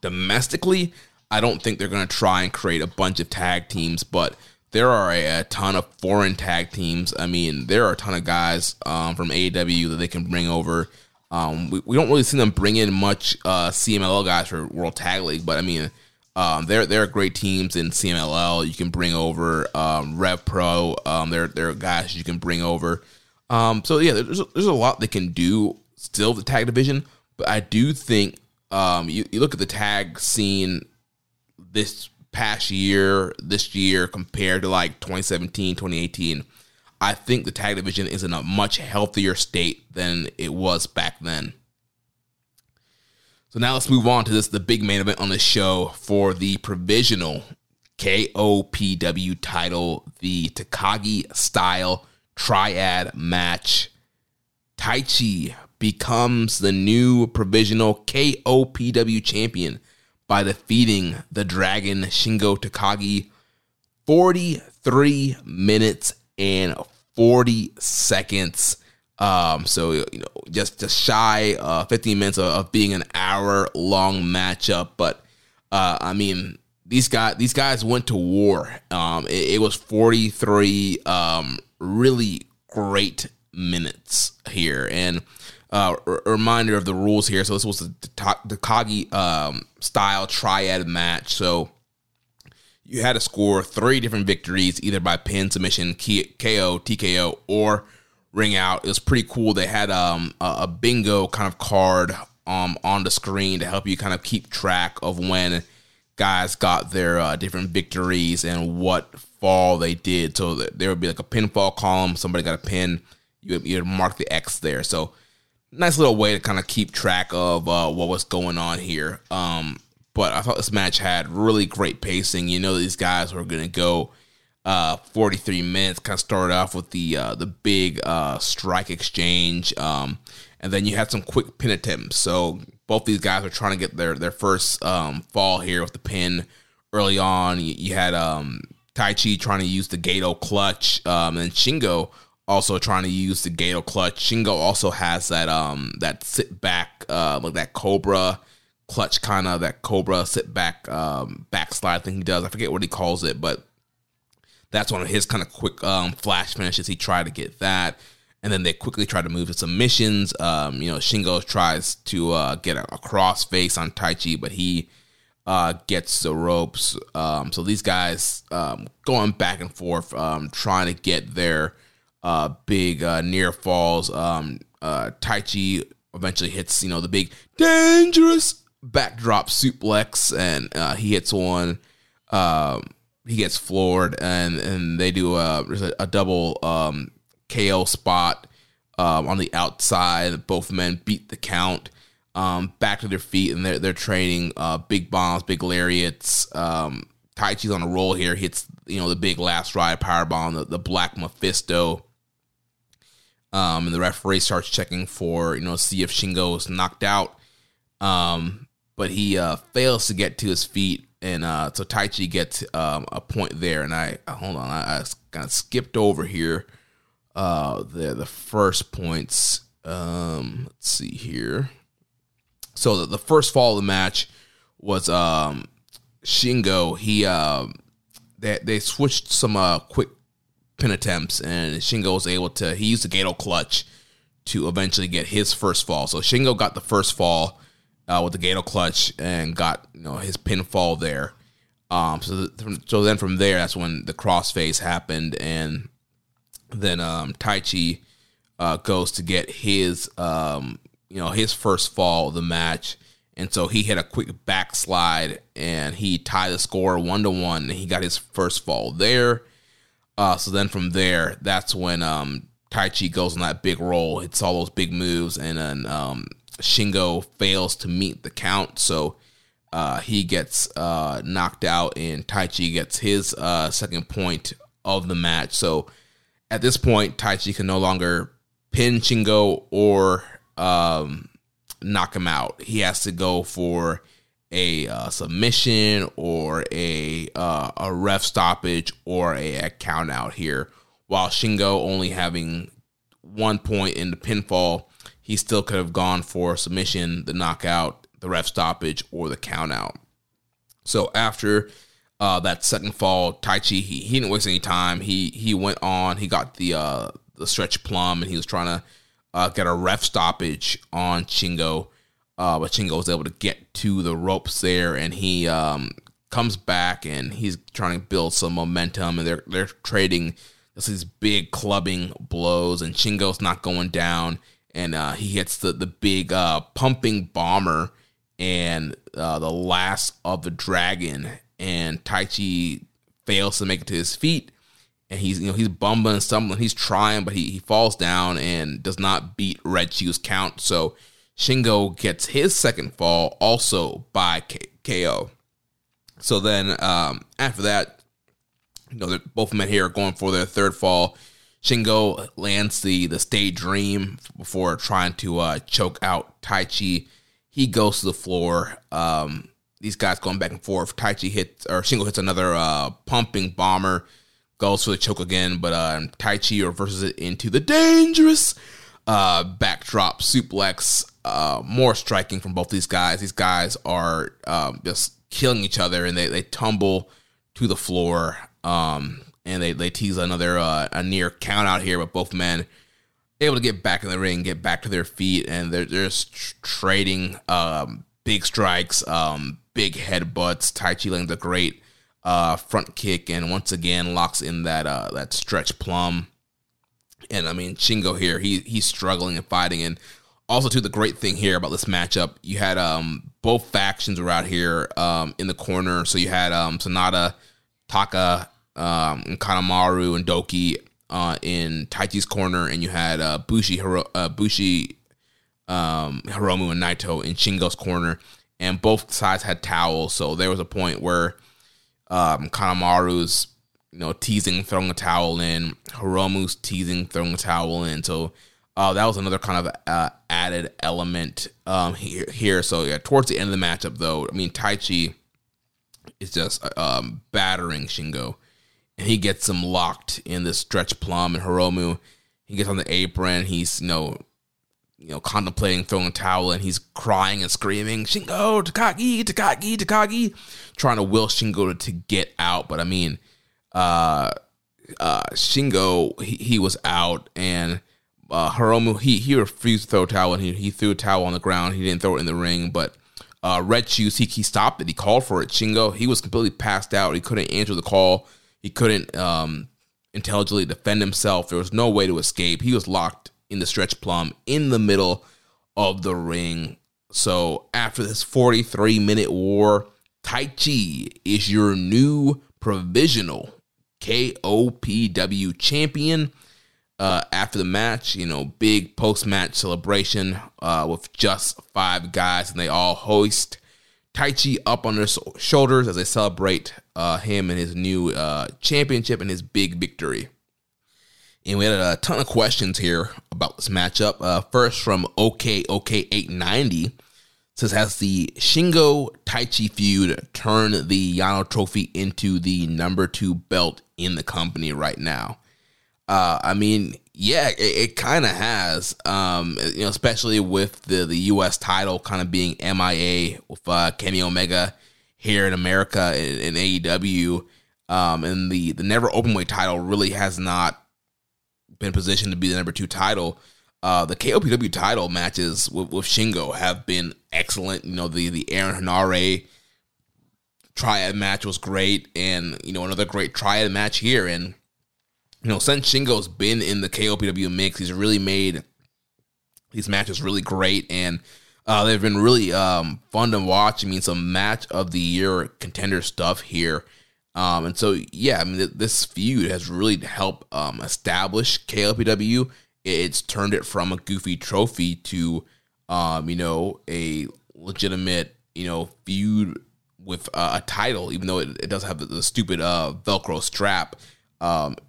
domestically, I don't think they're going to try and create a bunch of tag teams, but there are a ton of foreign tag teams. I mean, there are a ton of guys from AEW that they can bring over. We don't really see them bring in much CMLL guys for World Tag League, but I mean, there are great teams in CMLL you can bring over. Rev Pro, there are guys you can bring over. So yeah, there's a lot they can do still with the tag division, but I do think you look at the tag scene this past year, this year compared to like 2017, 2018, I think the tag division is in a much healthier state than it was back then. So now let's move on to the big main event on the show for the provisional KOPW title, the Takagi style triad match. Taichi becomes the new provisional KOPW champion by defeating the Dragon Shingo Takagi 43 minutes and 40 seconds. So, you know, just shy 15 minutes of being an hour long matchup. But I mean, these guys went to war. It was 43 really great minutes here, and a reminder of the rules here. So this was the Takagi style triad match. So you had to score three different victories, either by pin, submission, KO, TKO, or ring out. It was pretty cool. They had a bingo kind of card on the screen to help you kind of keep track of when guys got their different victories and what fall they did. So there would be like a pinfall column. Somebody got a pin. You would mark the X there. So nice little way to kind of keep track of what was going on here. But I thought this match had really great pacing. You know, these guys were going to go 43 minutes, kind of started off with the big strike exchange, and then you had some quick pin attempts. So both these guys were trying to get their first fall here with the pin early on. You had Taichi trying to use the Gato clutch, and Shingo also trying to use the Gato clutch. Shingo also has that sit back, like that Cobra clutch, kind of that Cobra sit back backslide thing he does. I forget what he calls it, but that's one of his kind of quick flash finishes. He tried to get that, and then they quickly tried to move to submissions. You know, Shingo tries to get a cross face on Taichi, but he gets the ropes. So these guys going back and forth, trying to get their big near falls. Taichi eventually hits, you know, the big dangerous backdrop suplex, and he hits one. He gets floored, and they do a double KO spot on the outside. Both men beat the count, back to their feet, and they're trading big bombs, big lariats. Taichi's on a roll here. Hits, you know, the big last ride powerbomb, the Black Mephisto. And the referee starts checking for, you know, see if Shingo's knocked out. But he fails to get to his feet. And so Taichi gets a point there, and I kind of skipped over here the first points. Let's see here. So the first fall of the match was Shingo. They switched some quick pin attempts, and Shingo was able to, he used the Gato clutch to eventually get his first fall. So Shingo got the first fall with the Gato clutch and got, you know, his pinfall there. So then from there, that's when the crossface happened, and then Taichi goes to get his, you know, his first fall of the match. And so he hit a quick backslide, and he tied the score 1-1, and he got his first fall there. So then from there, that's when Taichi goes on that big roll, hits all those big moves, and then Shingo fails to meet the count. So he gets knocked out, and Taichi gets his second point of the match. So at this point, Taichi can no longer pin Shingo or knock him out. He has to go for a submission or a ref stoppage or a count out here. While Shingo only having 1 point in the pinfall, he still could have gone for submission, the knockout, the ref stoppage, or the count out. So after that second fall, Taichi, he didn't waste any time. He went on, he got the stretch plum, and he was trying to get a ref stoppage on Shingo, but Shingo was able to get to the ropes there, and he comes back, and he's trying to build some momentum, and they're trading these big clubbing blows, and Shingo's not going down, and he hits the big pumping bomber and the last of the dragon, and Taichi fails to make it to his feet. And he's, you know, he's bumbling and stumbling. He's trying, but he falls down and does not beat Red Shoe's count. So Shingo gets his second fall also by KO. So then after that, you know, both men here are going for their third fall. Shingo lands the stage dream before trying to choke out Taichi. He goes to the floor. These guys going back and forth. Shingo hits another pumping bomber. Goes for the choke again, but Taichi reverses it into the dangerous backdrop suplex. More striking from both these guys. These guys are just killing each other, and they tumble to the floor, and they tease another a near count out here, but both men able to get back in the ring, get back to their feet, and they're just trading big strikes, big headbutts. Taichi lands a great front kick, and once again locks in that stretch plum. And I mean, Shingo here, he's struggling and fighting. And also too, the great thing here about this matchup, you had both factions were out here in the corner. So you had Sanada, Taka, and Kanemaru and Douki in Taichi's corner, and you had Bushi, Hiromu and Naito in Shingo's corner, and both sides had towels. So there was a point where Kanemaru's, you know, teasing, throwing a towel in. Hiromu's teasing, throwing a towel in. So that was another kind of added element here. So yeah, towards the end of the matchup, though, I mean, Taichi is just battering Shingo, and he gets him locked in this stretch plum. And Hiromu, he gets on the apron. He's you know, contemplating throwing a towel, and he's crying and screaming, "Shingo, Takagi, Takagi, Takagi," trying to will Shingo to get out. But I mean, Shingo, he was out, and Hiromu, he refused to throw a towel, and he threw a towel on the ground. He didn't throw it in the ring, but Red Shoes, he stopped it. He called for it. Shingo, he was completely passed out. He couldn't answer the call. He couldn't intelligently defend himself. There was no way to escape. He was locked in the stretch plum in the middle of the ring. So after this 43-minute war, Taichi is your new provisional KOPW champion. After the match, you know, big post-match celebration with just five guys, and they all hoist Taichi up on their shoulders as they celebrate him and his new championship and his big victory. And we had a ton of questions here about this matchup. First from OK890 says, has the Shingo Taichi feud turned the Yano Trophy into the number 2 belt in the company right now? I mean, yeah, it kind of has. You know, especially with the U.S. title kind of being MIA with Kenny Omega here in America in AEW. And the never openweight title really has not been positioned to be the number two title. The KOPW title matches with Shingo have been excellent. You know, the Aaron Hanare triad match was great, and, you know, another great triad match here. And, you know, since Shingo's been in the KOPW mix, he's really made these matches really great, and they've been really fun to watch. I mean, some match of the year contender stuff here. And so, yeah, I mean, this feud has really helped establish KOPW. It's turned it from a goofy trophy to, you know, a legitimate, you know, feud with a title, even though it does have the stupid Velcro strap.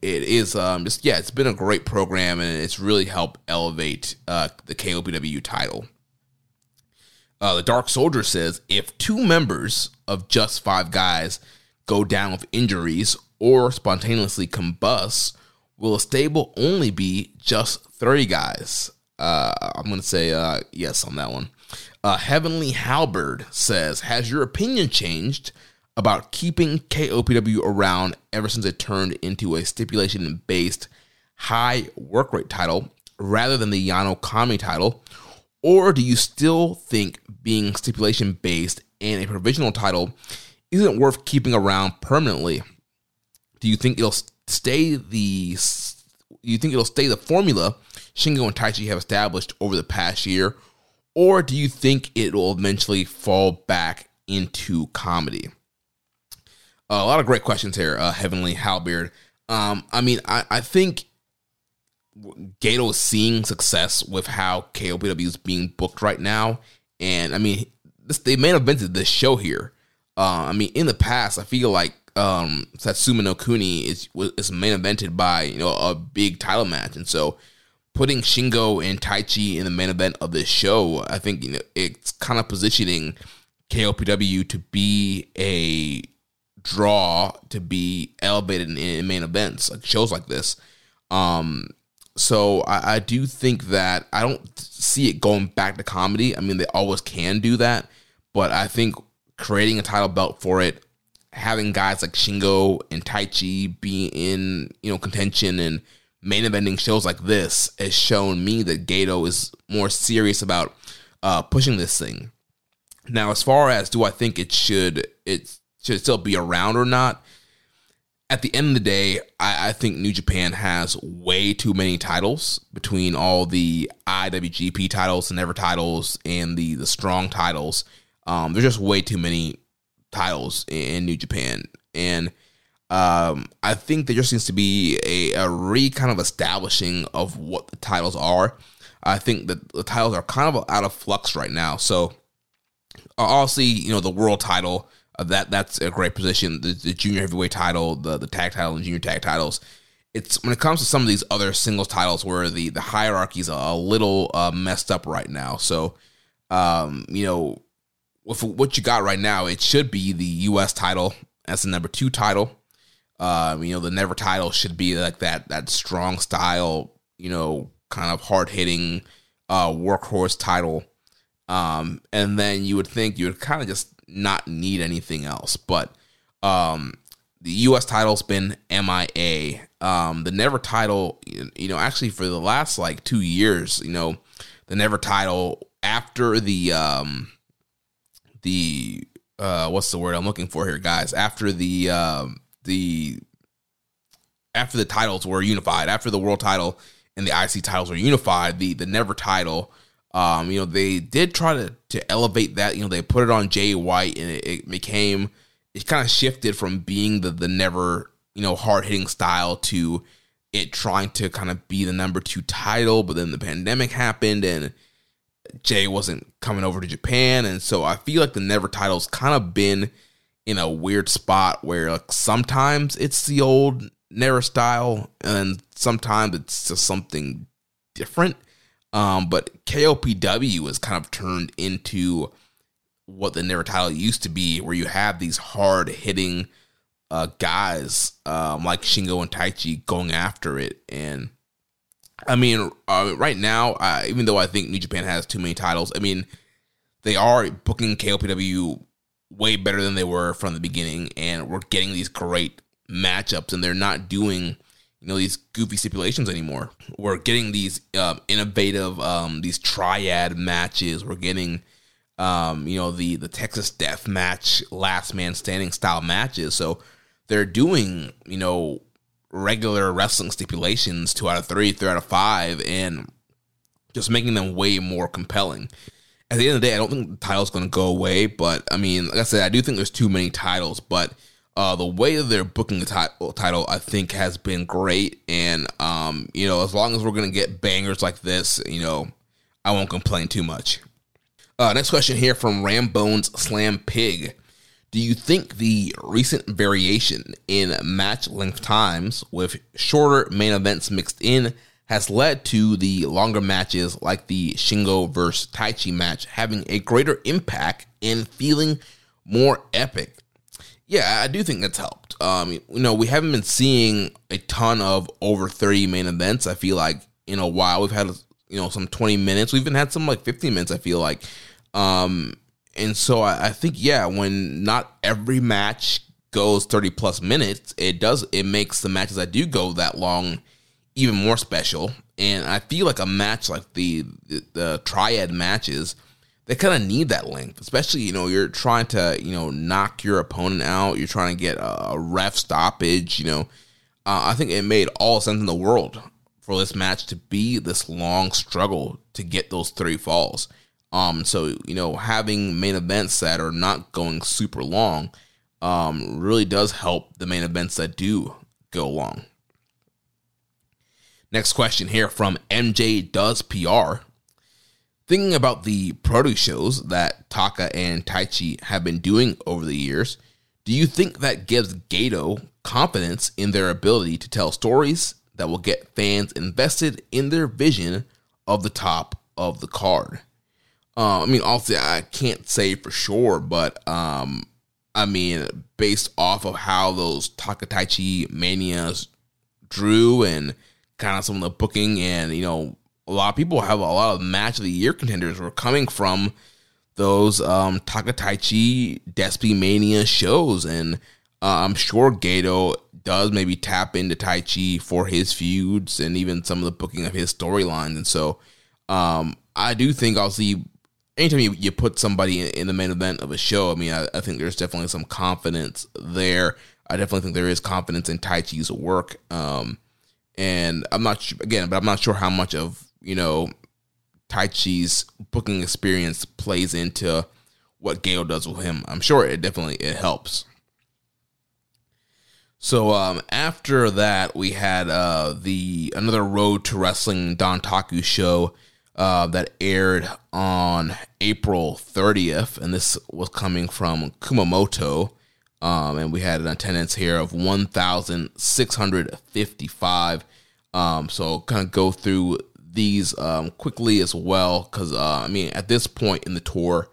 It is just, yeah, it's been a great program, and it's really helped elevate the KOPW title. The Dark Soldier says, if two members of Just Five Guys go down with injuries or spontaneously combust, will a stable only be just 30 guys? I'm going to say yes on that one. Heavenly Halberd says, has your opinion changed about keeping KOPW around ever since it turned into a stipulation-based high work rate title rather than the Yano Kami title? Or do you still think being stipulation-based and a provisional title isn't worth keeping around permanently? Do you think it'll stay the formula Shingo and Taichi have established over the past year, or do you think it will eventually fall back into comedy? A lot of great questions here, Heavenly Halberd. I mean, I think Gato is seeing success with how KOPW is being booked right now, and I mean, they may have invented this show here. I mean, in the past, I feel like Satsuma no Kuni is main evented by, you know, a big title match, and so putting Shingo and Taichi in the main event of this show, I think, you know, it's kind of positioning KOPW to be a draw, to be elevated in main events, like shows like this. So I do think that I don't see it going back to comedy. I mean, they always can do that, but I think creating a title belt for it, having guys like Shingo and Taichi be in, you know, contention and main eventing shows like this has shown me that Gato is more serious about pushing this thing. Now, as far as do I think it should still be around or not, at the end of the day, I think New Japan has way too many titles between all the IWGP titles, the Never titles, and the Strong titles. There's just way too many titles in New Japan, and I think there just needs to be a kind of establishing of what the titles are. I think that the titles are kind of out of flux right now, so I'll see, you know, the world title, that's a great position, the junior heavyweight title, the tag title, and junior tag titles. It's when it comes to some of these other singles titles where the hierarchy's a little messed up right now, so you know, with what you got right now, it should be the U.S. title as the number two title. You know, the Never title should be like that strong style, you know, kind of hard hitting workhorse title. And then you would think you would kind of just not need anything else. But the U.S. title's been MIA. The Never title, you know, actually for the last like 2 years, you know, the Never title after what's the word I'm looking for here, guys? After after the titles were unified, after the world title and the IC titles were unified, the Never title, you know, they did try to elevate that. You know, they put it on Jay White, and it kind of shifted from being the Never, you know, hard hitting style to it trying to kind of be the number two title. But then the pandemic happened, and Jay wasn't coming over to Japan, and so I feel like the Never title's kind of been in a weird spot where, like, sometimes it's the old Never style, and sometimes it's just something different. But KOPW is kind of turned into what the Never title used to be, where you have these hard-hitting guys like Shingo and Taichi going after it, and I mean, right now, even though I think New Japan has too many titles, I mean, they are booking KOPW way better than they were from the beginning, and we're getting these great matchups, and they're not doing, you know, these goofy stipulations anymore. We're getting these innovative, these triad matches. We're getting, you know, the Texas Death Match, Last Man Standing style matches. So they're doing, you know, regular wrestling stipulations, 2 out of 3, 3 out of 5, and just making them way more compelling. At the end of the day, I don't think the title's going to go away, but, I mean, like I said, I do think there's too many titles, but the way that they're booking the title, I think, has been great, and, you know, as long as we're going to get bangers like this, you know, I won't complain too much. Next question here from Rambones Slam Pig. Do you think the recent variation in match length times with shorter main events mixed in has led to the longer matches like the Shingo vs. Taichi match having a greater impact and feeling more epic? Yeah, I do think that's helped. You know, we haven't been seeing a ton of over 30 main events, I feel like, in a while. We've had, you know, some 20 minutes. We've even had some, like, 15 minutes, I feel like. And so I think, yeah, when not every match goes 30-plus minutes, it makes the matches that do go that long even more special. And I feel like a match like the triad matches, they kind of need that length, especially, you know, you're trying to, you know, knock your opponent out. You're trying to get a ref stoppage, you know. I think it made all sense in the world for this match to be this long struggle to get those 3 falls. So, you know, having main events that are not going super long really does help the main events that do go long. Next question here from MJ Does PR. Thinking about the produce shows that Taka and Taichi have been doing over the years, do you think that gives Gato confidence in their ability to tell stories that will get fans invested in their vision of the top of the card? I mean, obviously, I can't say for sure, but, I mean, based off of how those Takataichi manias drew and kind of some of the booking, and, you know, a lot of people have a lot of match of the year contenders were coming from those Takataichi Despy Mania shows, and I'm sure Gato does maybe tap into Taichi for his feuds and even some of the booking of his storylines, and so I do think, obviously, anytime you put somebody in the main event of a show, I mean, I think there's definitely some confidence there. I definitely think there is confidence in Taichi's work. And I'm not, again, but I'm not sure how much of, you know, Taichi's booking experience plays into what Gato does with him. I'm sure it definitely helps. So after that, we had another Road to Wrestling Dontaku show that aired on April 30th, and this was coming from Kumamoto, and we had an attendance here of 1,655, so kind of go through these quickly as well, because, I mean, at this point in the tour,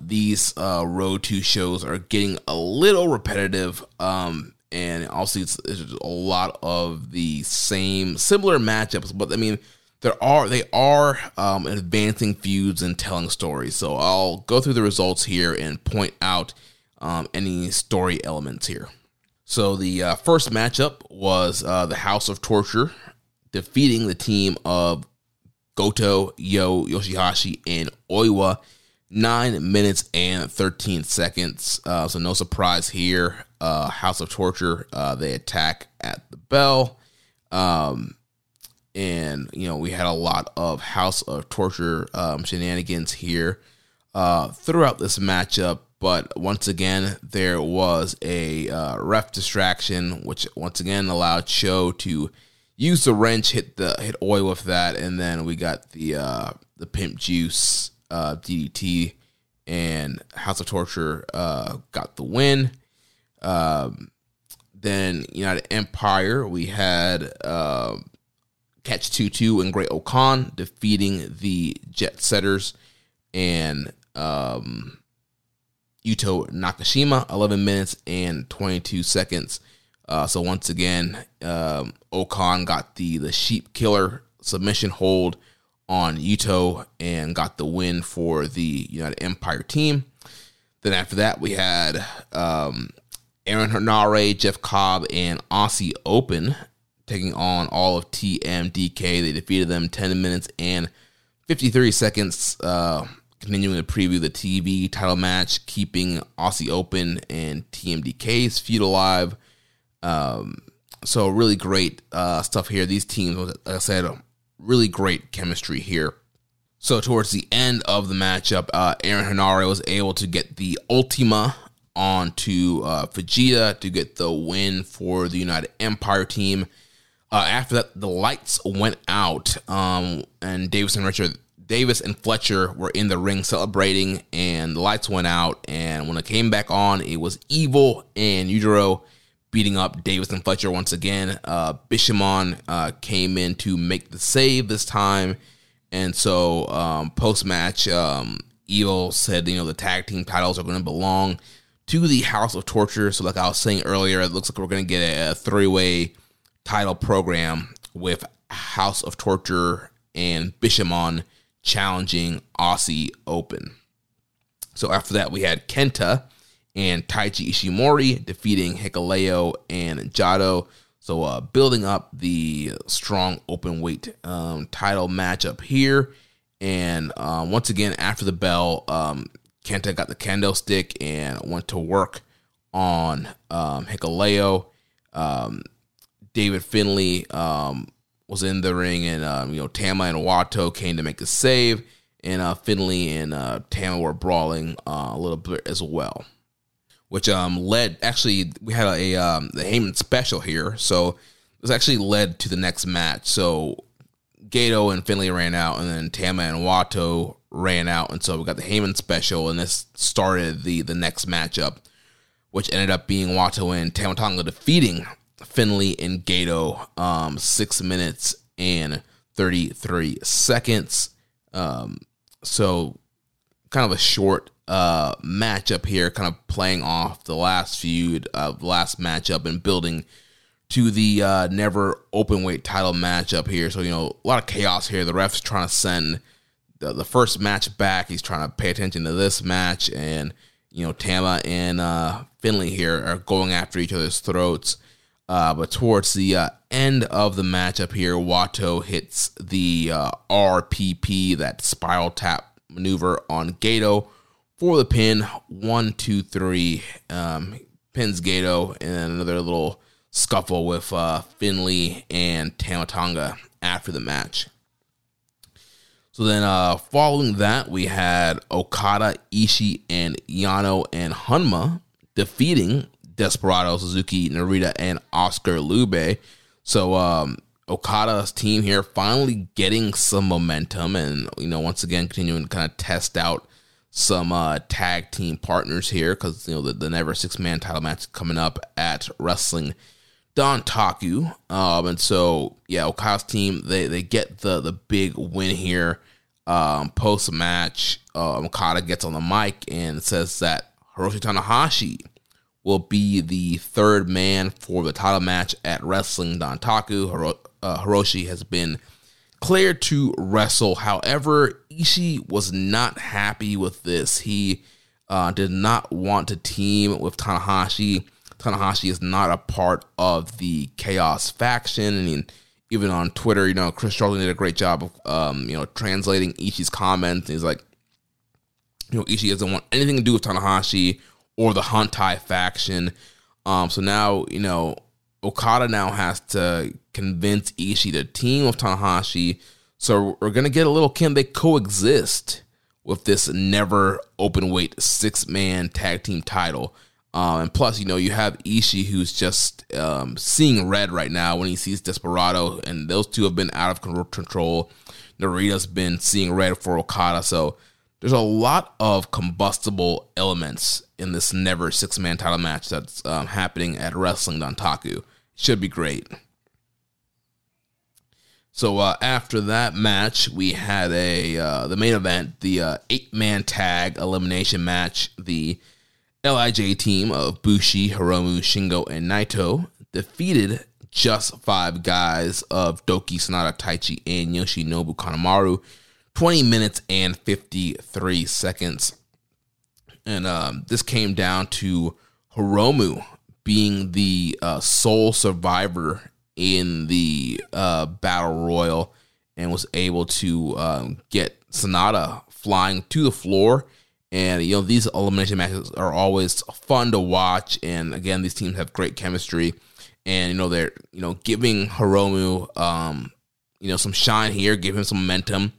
these Road 2 shows are getting a little repetitive, and obviously it's a lot of the similar matchups, but, I mean, They are advancing feuds and telling stories. So I'll go through the results here and point out any story elements here. So the first matchup was the House of Torture defeating the team of Goto, Yoshihashi, and Oiwa, 9 minutes and 13 seconds. So no surprise here. House of Torture, they attack at the bell. And, you know, we had a lot of House of Torture shenanigans here throughout this matchup. But once again, there was a ref distraction, which once again allowed Cho to use the wrench, hit Oil with that. And then we got the Pimp Juice DDT, and House of Torture got the win. Then United Empire, we had... Catch 2-2 and Great Okan defeating the Jet Setters and Yuto Nakashima, 11 minutes and 22 seconds. So once again, Okan got the Sheep Killer submission hold on Yuto and got the win for the United Empire team. Then after that, we had Aaron Hanare, Jeff Cobb, and Aussie Open taking on all of TMDK. They defeated them 10 minutes and 53 seconds. Continuing to preview the TV title match, keeping Aussie Open and TMDK's feud alive. So really great stuff here. These teams, like I said, really great chemistry here. So towards the end of the matchup, Aaron Hanare was able to get the Ultima onto Fujita to get the win for the United Empire team. After that, the lights went out, and Davis and Fletcher were in the ring celebrating, and the lights went out, and when it came back on, it was Evil and Yujiro beating up Davis and Fletcher once again. Bishamon came in to make the save this time, and so post-match, Evil said, you know, the tag team titles are going to belong to the House of Torture, so like I was saying earlier, it looks like we're going to get a three-way title program with House of Torture and Bishamon challenging Aussie Open. So after that, we had Kenta and Taichi Ishimori defeating Hikuleo and Jado. So building up the strong open weight title matchup here. And once again, after the bell, Kenta got the kendo stick and went to work on Hikuleo. David Finley was in the ring, and Tama and Wato came to make the save, and Finley and Tama were brawling a little bit as well, which we had the Heyman special here, so this actually led to the next match. So Gato and Finley ran out, and then Tama and Wato ran out, and so we got the Heyman special, and this started the next matchup, which ended up being Wato and Tama Tonga defeating Finley and Gato, 6 minutes and 33 seconds. So kind of a short matchup here, kind of playing off the last feud of last matchup and building to the never open weight title matchup here. So, a lot of chaos here. The ref's trying to send the first match back. He's trying to pay attention to this match, and, Tama and Finley here are going after each other's throats. But towards the end of the matchup here, Wato hits the RPP, that spiral tap maneuver, on Gato for the pin. 1, 2, 3, pins Gato, and another little scuffle with Finley and Tama Tonga after the match. So then following that, we had Okada, Ishii, and Yano and Hanma defeating Desperado, Suzuki, Narita, and Oscar Lube. So Okada's team here finally getting some momentum, and once again continuing to kind of test out some tag team partners here, because the never 6-man title match coming up at Wrestling Dontaku, and so yeah, Okada's team they get the big win here. Post match, Okada gets on the mic and says that Hiroshi Tanahashi will be the third man for the title match at Wrestling Dontaku. Hiroshi has been cleared to wrestle. However, Ishii was not happy with this. He did not want to team with Tanahashi. Tanahashi is not a part of the Chaos faction. I mean, even on Twitter, Chris Charlton did a great job of, translating Ishii's comments. He's like, Ishii doesn't want anything to do with Tanahashi or the Hontai faction. So now, Okada now has to convince Ishii to team with Tanahashi. So we're going to get a little, can they coexist with this never open weight 6-man tag team title? And plus, you have Ishii, who's just seeing red right now when he sees Desperado, and those two have been out of control. Narita's been seeing red for Okada, so there's a lot of combustible elements in this never 6-man title match that's happening at Wrestling Dontaku. Should be great. So after that match, we had the main event, the 8-man tag elimination match. The LIJ team of Bushi, Hiromu, Shingo, and Naito defeated Just 5 Guys of Douki, Sanada, Taichi, and Yoshinobu Kanemaru, 20 minutes and 53 seconds. And this came down to Hiromu being the sole survivor in the battle royal and was able to get Sanada flying to the floor. And, you know, these elimination matches are always fun to watch. And again, these teams have great chemistry. And, you know, they're, you know, giving Hiromu, you know, some shine here, give him some momentum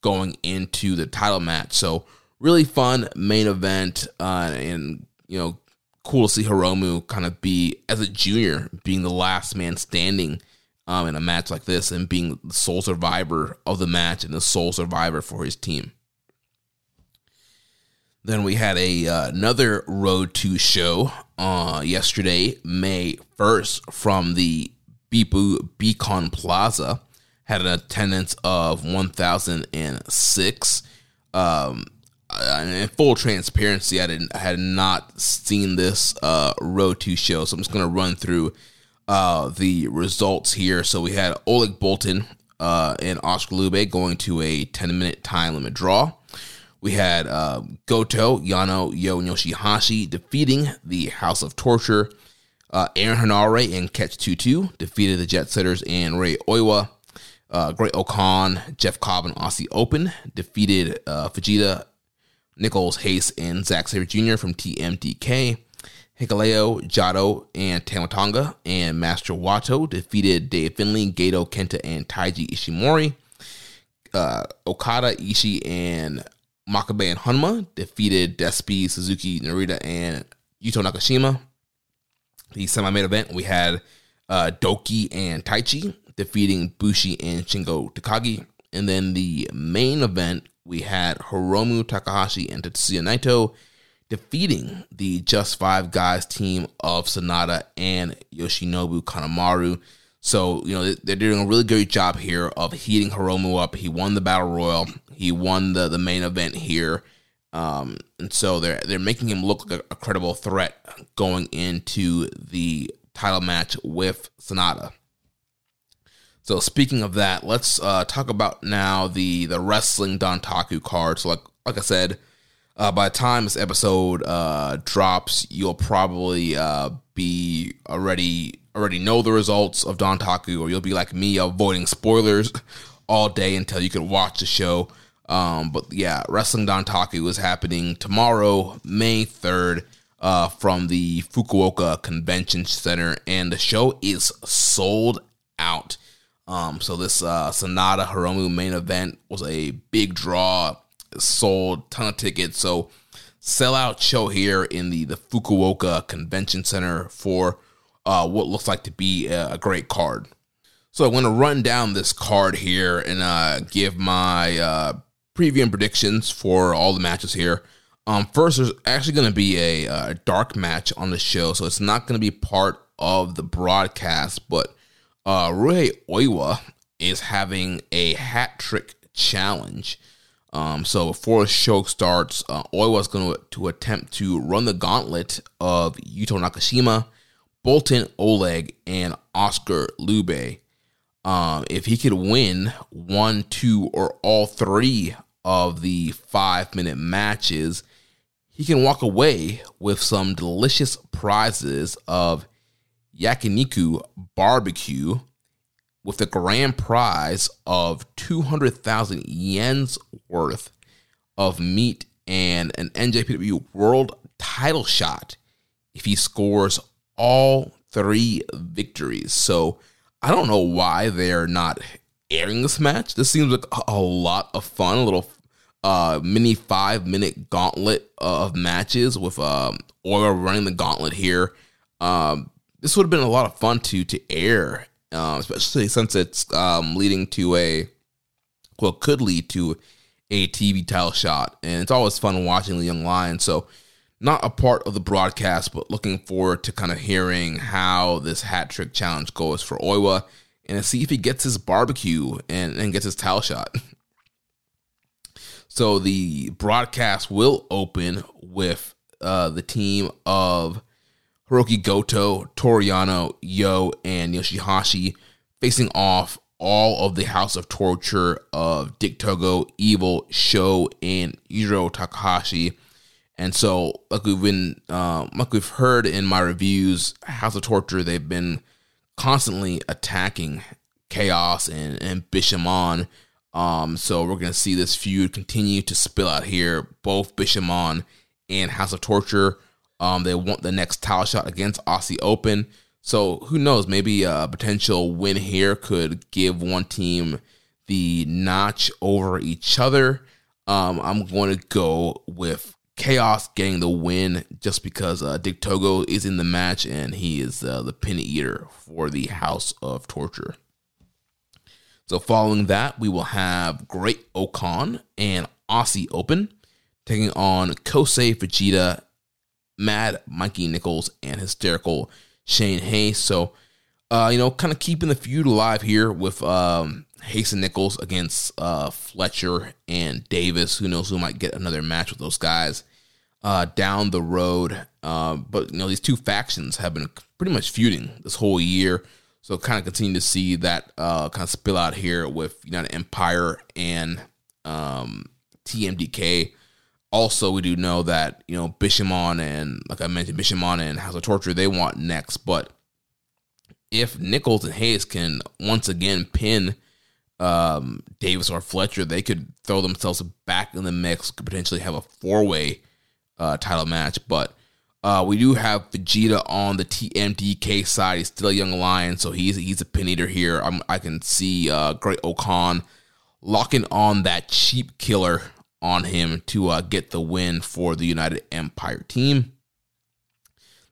going into the title match. So really fun main event. And, you know, cool to see Hiromu kind of be, as a junior, being the last man standing in a match like this and being the sole survivor of the match and the sole survivor for his team. Then we had another Road to show yesterday, May 1st, from the Bibu Beacon Plaza. Had an attendance of 1,006. And in full transparency, I had not seen this Road to show, so I'm just going to run through the results here. So we had Oleg Bolton and Oscar Lube going to a 10-minute time limit draw. We had Goto, Yano, Yo, and Yoshihashi defeating the House of Torture. Aaron Hanare and Catch 2-2 defeated the Jet Setters and Ray Oiwa. Great Okan, Jeff Cobb, and Aussie Open defeated Fujita, Nichols, Hayes, and Zack Sabre Jr. from TMDK. Hikuleo, Jado, and Tama Tonga, and Master Wato defeated David Finley, Gato, Kenta, and Taiji Ishimori. Okada, Ishii, and Makabe and Hanma defeated Despi, Suzuki, Narita, and Yuto Nakashima. The semi-main event, we had Douki and Taichi defeating Bushi and Shingo Takagi. And then the main event, we had Hiromu Takahashi and Tetsuya Naito defeating the Just Five Guys team of Sanada and Yoshinobu Kanemaru. So, you know, they're doing a really good job here of heating Hiromu up. He won the Battle Royal. He won the main event here. And so they're making him look like a credible threat going into the title match with Sanada. So speaking of that, let's talk about now the Wrestling Dontaku card. So like I said, by the time this episode drops, you'll probably be already know the results of Dontaku, or you'll be like me, avoiding spoilers all day until you can watch the show. But yeah, Wrestling Dontaku is happening tomorrow, May 3rd, from the Fukuoka Convention Center, and the show is sold out. So this Sanada Hiromu main event was a big draw, sold ton of tickets. So sellout show here in the Fukuoka Convention Center for what looks like to be a great card. So I'm going to run down this card here and give my preview and predictions for all the matches here. First, there's actually going to be a dark match on the show, so it's not going to be part of the broadcast, but Rui Oiwa is having a hat trick challenge. So before the show starts, Oiwa is going to attempt to run the gauntlet of Yuto Nakashima, Bolton, Oleg, and Oscar Lube. If he could win 1, 2, or all three of the 5-minute matches, he can walk away with some delicious prizes of yakiniku barbecue with the grand prize of 200,000 yen's worth of meat and an NJPW world title shot if he scores all three victories. So I don't know why they're not airing this match. This seems like a lot of fun, a little mini 5-minute gauntlet of matches with Oil running the gauntlet here. This would have been a lot of fun to air, especially since it's leading to could lead to a TV title shot. And it's always fun watching the young lions. So not a part of the broadcast, but looking forward to kind of hearing how this hat trick challenge goes for Oiwa and to see if he gets his barbecue and gets his title shot. So the broadcast will open with the team of Hiroki Goto, Toru Yano, Yo, and Yoshihashi facing off all of the House of Torture of Dick Togo, Evil, Sho, and Iro Takahashi. And so, like we've heard in my reviews, House of Torture, they've been constantly attacking Chaos and Bishamon. So we're going to see this feud continue to spill out here. Both Bishamon and House of Torture, they want the next title shot against Aussie Open. So who knows? Maybe a potential win here could give one team the notch over each other. I'm going to go with Chaos getting the win just because Dick Togo is in the match and he is the pin eater for the House of Torture. So following that, we will have Great Okan and Aussie Open taking on Kosei Fujita, Mad Mikey Nichols, and Hysterical Shane Hayes. So, kind of keeping the feud alive here with Hayes and Nichols against Fletcher and Davis. Who knows, who might get another match with those guys down the road. But, these two factions have been pretty much feuding this whole year. So kind of continue to see that kind of spill out here with United Empire and TMDK. Also, we do know that, Bishamon and, like I mentioned, Bishamon and House of Torture, they want next. But if Nichols and Hayes can once again pin Davis or Fletcher, they could throw themselves back in the mix, could potentially have a four-way title match. But we do have Vegeta on the TMDK side. He's still a young lion, so he's a pin eater here. I can see Great Okan locking on that cheap killer on him to get the win for the United Empire team.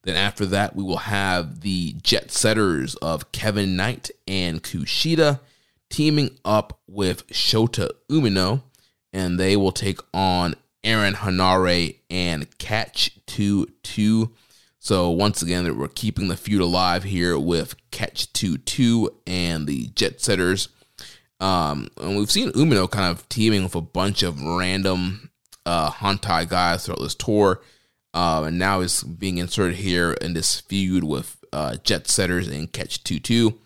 Then after that, we will have the Jet Setters of Kevin Knight and Kushida teaming up with Shota Umino, and they will take on Aaron Hanare and Catch 2-2. So once again, we're keeping the feud alive here with Catch 2-2 and the Jet Setters. And we've seen Umino kind of teaming with a bunch of random Hantai guys throughout this tour. And now is being inserted here in this feud with Jet Setters and Catch 2-2.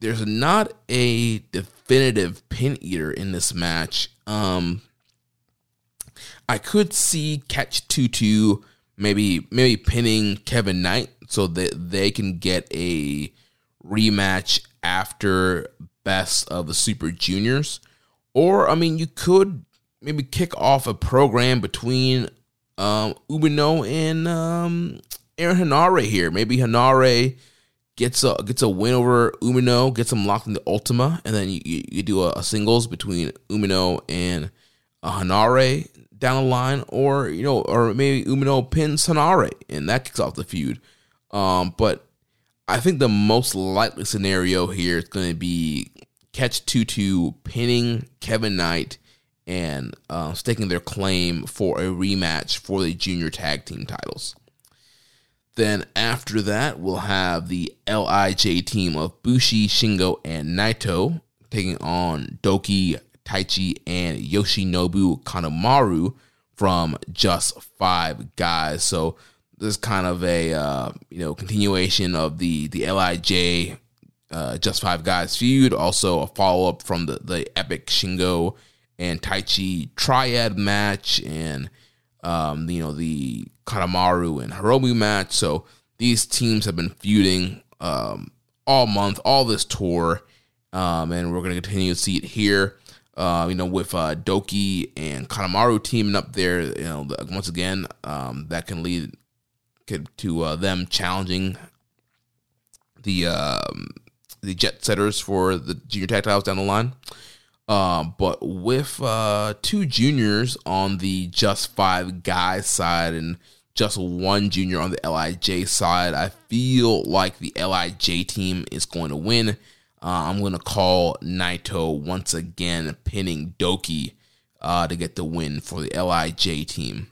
There's not a definitive pin eater in this match. I could see Catch 2-2 maybe pinning Kevin Knight so that they can get a rematch after Best of the Super Juniors. Or, you could maybe kick off a program between Umino and Aaron Hanare here. Maybe Hanare gets a win over Umino, gets him locked into Ultima, and then you do a singles between Umino and Hanare down the line, or maybe Umino pins Hanare, and that kicks off the feud. But I think the most likely scenario here is going to be Catch 2-2 pinning Kevin Knight and staking their claim for a rematch for the junior tag team titles. Then after that, we'll have the LIJ team of Bushi, Shingo, and Naito taking on Douki, Taichi, and Yoshinobu Kanemaru from Just Five Guys. So this is kind of a continuation of the LIJ Just Five Guys feud. Also a follow-up from the epic Shingo and Taichi triad match and the Kanemaru and Hiromu match. So these teams have been feuding all month, all this tour, and we're going to continue to see it here. With Douki and Kanemaru teaming up there, once again, that can lead to them challenging the Jet Setters for the junior tag titles down the line. But with two juniors on the Just Five Guys side and just one junior on the LIJ side, I feel like the LIJ team is going to win. I'm going to call Naito once again pinning Douki to get the win for the LIJ team.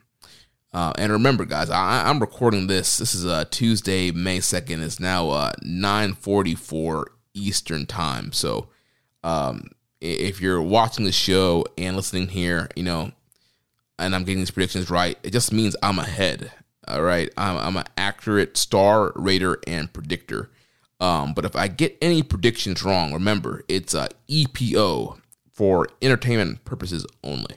And remember, guys, I'm recording this. This is Tuesday, May 2nd. It's now 9:44 Eastern time. So if you're watching the show and listening here, and I'm getting these predictions right, it just means I'm ahead. All right. I'm an accurate star rater and predictor. But if I get any predictions wrong, remember, it's EPO for entertainment purposes only.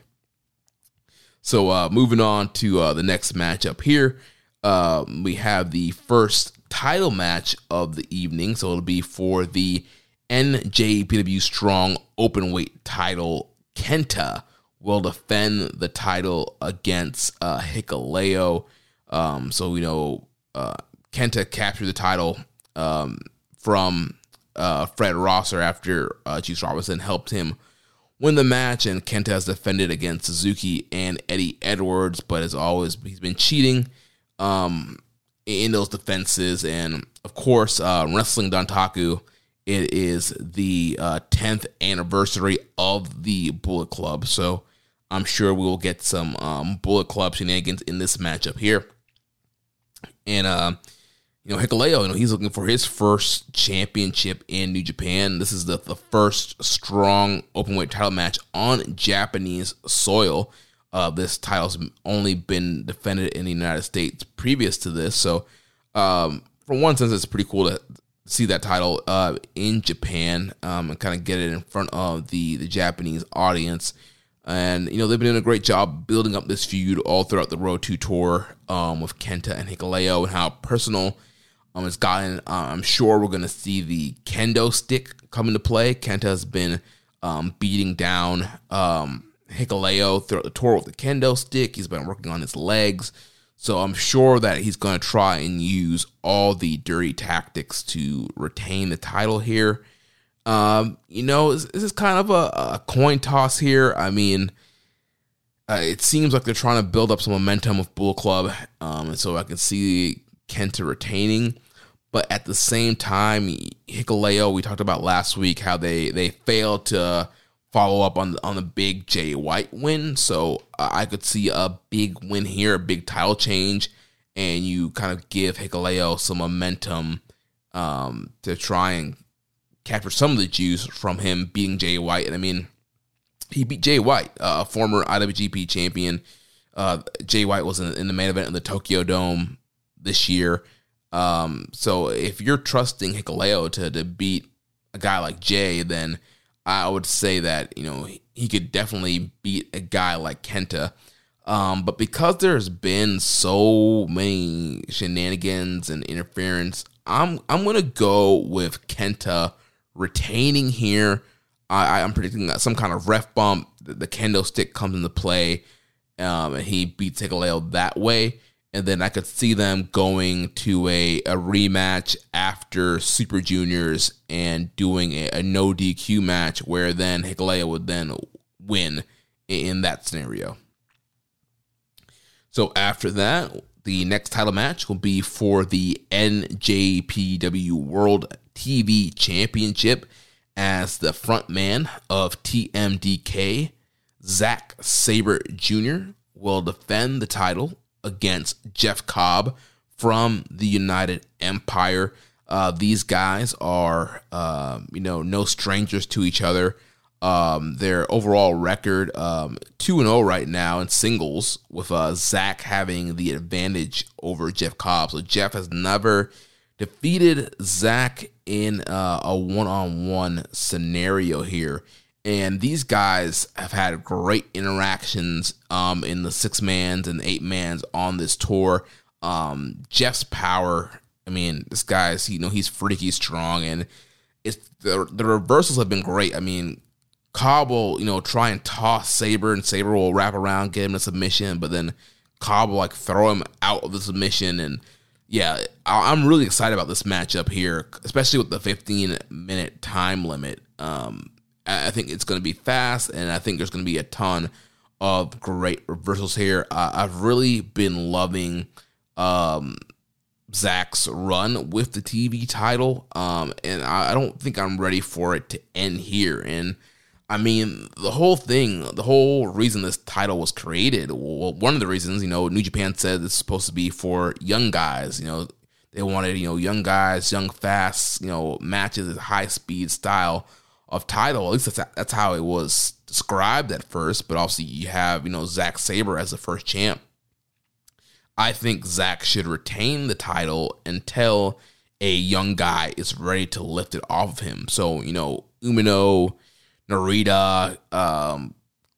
So moving on to the next match up here, we have the first title match of the evening. So it'll be for the NJPW Strong Openweight title. Kenta will defend the title against Hikuleo. So, you know, Kenta captured the title from Fred Rosser after Juice Robinson helped him win the match, and Kenta has defended against Suzuki and Eddie Edwards, but as always, he's been cheating in those defenses. And of course, Wrestling Dontaku, it is the 10th anniversary of the Bullet Club, so I'm sure we will get some Bullet Club shenanigans in this matchup here. And you know, Hikuleo, you know, he's looking for his first championship in New Japan. This is the first strong openweight title match on Japanese soil. This title's only been defended in the United States previous to this, so for one sense, it's pretty cool to see that title in Japan and kind of get it in front of the Japanese audience. And, you know, they've been doing a great job building up this feud all throughout the Road to Tour with Kenta and Hikuleo, and how personal it's gotten. I'm sure we're going to see the kendo stick come into play. Kenta has been beating down Hikuleo throughout the tour with the kendo stick. He's been working on his legs. So I'm sure that he's going to try and use all the dirty tactics to retain the title here. You know, this is kind of a coin toss here. I mean, it seems like they're trying to build up some momentum with Bull Club, and so I can see Kenta retaining. But at the same time, Hikuleo, we talked about last week how they failed to follow up on the big Jay White win. So I could see a big win here, a big title change, and you kind of give Hikuleo some momentum to try and capture some of the juice from him beating Jay White. And I mean, he beat Jay White, a former IWGP champion. Jay White was in the main event of the Tokyo Dome this year. So if you're trusting Hikuleo to beat a guy like Jay, then I would say that, you know, he could definitely beat a guy like Kenta. But because there's been so many shenanigans and interference, I'm going to go with Kenta retaining here. I'm predicting some kind of ref bump. The kendo stick comes into play, and he beats Hikuleo that way. And then I could see them going to a rematch after Super Juniors and doing a no DQ match, where then Hikuleo would then win in that scenario. So after that, the next title match will be for the NJPW World TV Championship, as the front man of TMDK, Zack Sabre Jr., will defend the title against Jeff Cobb from the United Empire. These guys are, you know, no strangers to each other. Their overall record, 2-0 right now in singles, with Zach having the advantage over Jeff Cobb. So Jeff has never defeated Zach in a one-on-one scenario here. And these guys have had great interactions in the 6-mans and 8-mans on this tour. Jeff's power, I mean, this guy's, you know, he's freaky strong, and it's the reversals have been great. I mean, Cobb will, you know, try and toss Sabre, and Sabre will wrap around, get him a submission, but then Cobb will, like, throw him out of the submission. And, yeah, I'm really excited about this matchup here, especially with the 15-minute time limit. I think it's going to be fast, and I think there's going to be a ton of great reversals here. I've really been loving Zach's run with the TV title, and I don't think I'm ready for it to end here. And I mean, the whole reason this title was created, well, one of the reasons, you know, New Japan said it's supposed to be for young guys. You know, they wanted, you know, young guys, young, fast, you know, matches, high speed style of title. At least that's how it was described at first. But obviously, you have, you know, Zack Sabre as the first champ. I think Zack should retain the title until a young guy is ready to lift it off of him. So, you know, Umino, Narita,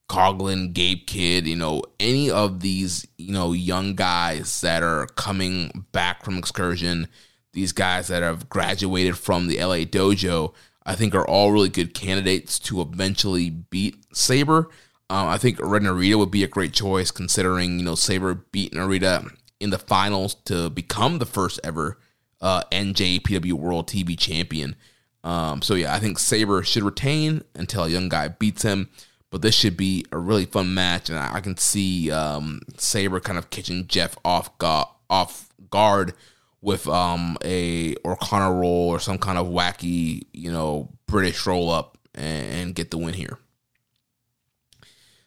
Coughlin, Gabe Kidd, you know, any of these, you know, young guys that are coming back from excursion, these guys that have graduated from the LA dojo, I think are all really good candidates to eventually beat Sabre. I think Ren Narita would be a great choice considering, you know, Sabre beat Narita in the finals to become the first ever NJPW World TV Champion. So, yeah, I think Sabre should retain until a young guy beats him. But this should be a really fun match, and I can see Sabre kind of catching Jeff off guard with a O'Connor roll or some kind of wacky, you know, British roll up and get the win here.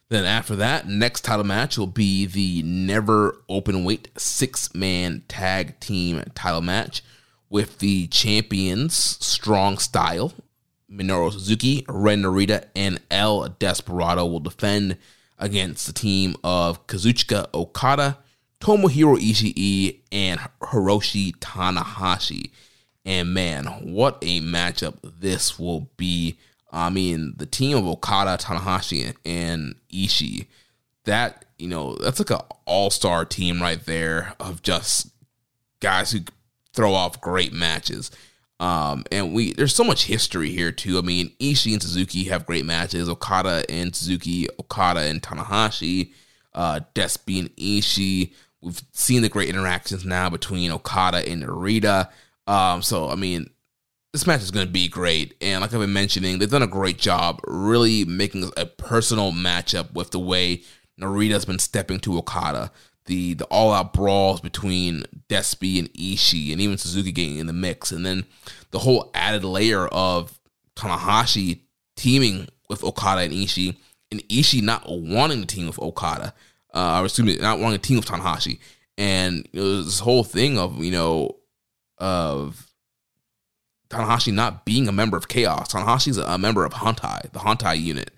Then after that, next title match will be the never open weight 6-man tag team title match with the champions Strong Style. Minoru Suzuki, Ren Narita, and El Desperado will defend against the team of Kazuchika Okada, Tomohiro Ishii, and Hiroshi Tanahashi. And man, what a matchup this will be. I mean, the team of Okada, Tanahashi, and Ishii, that, you know, that's like an all-star team right there of just guys who throw off great matches. There's so much history here too. I mean, Ishii and Suzuki have great matches. Okada and Suzuki, Okada and Tanahashi, Despy and Ishii. We've seen the great interactions now between Okada and Narita. So I mean, this match is going to be great. And like I've been mentioning, they've done a great job really making a personal matchup with the way Narita's been stepping to Okada. The all-out brawls between Despy and Ishii and even Suzuki getting in the mix. And then the whole added layer of Tanahashi teaming with Okada and Ishii not wanting to team with Okada. Not wanting to team with Tanahashi. And you know, this whole thing of, you know, of Tanahashi not being a member of Chaos. Tanahashi's a member of Hantai, the Hantai unit.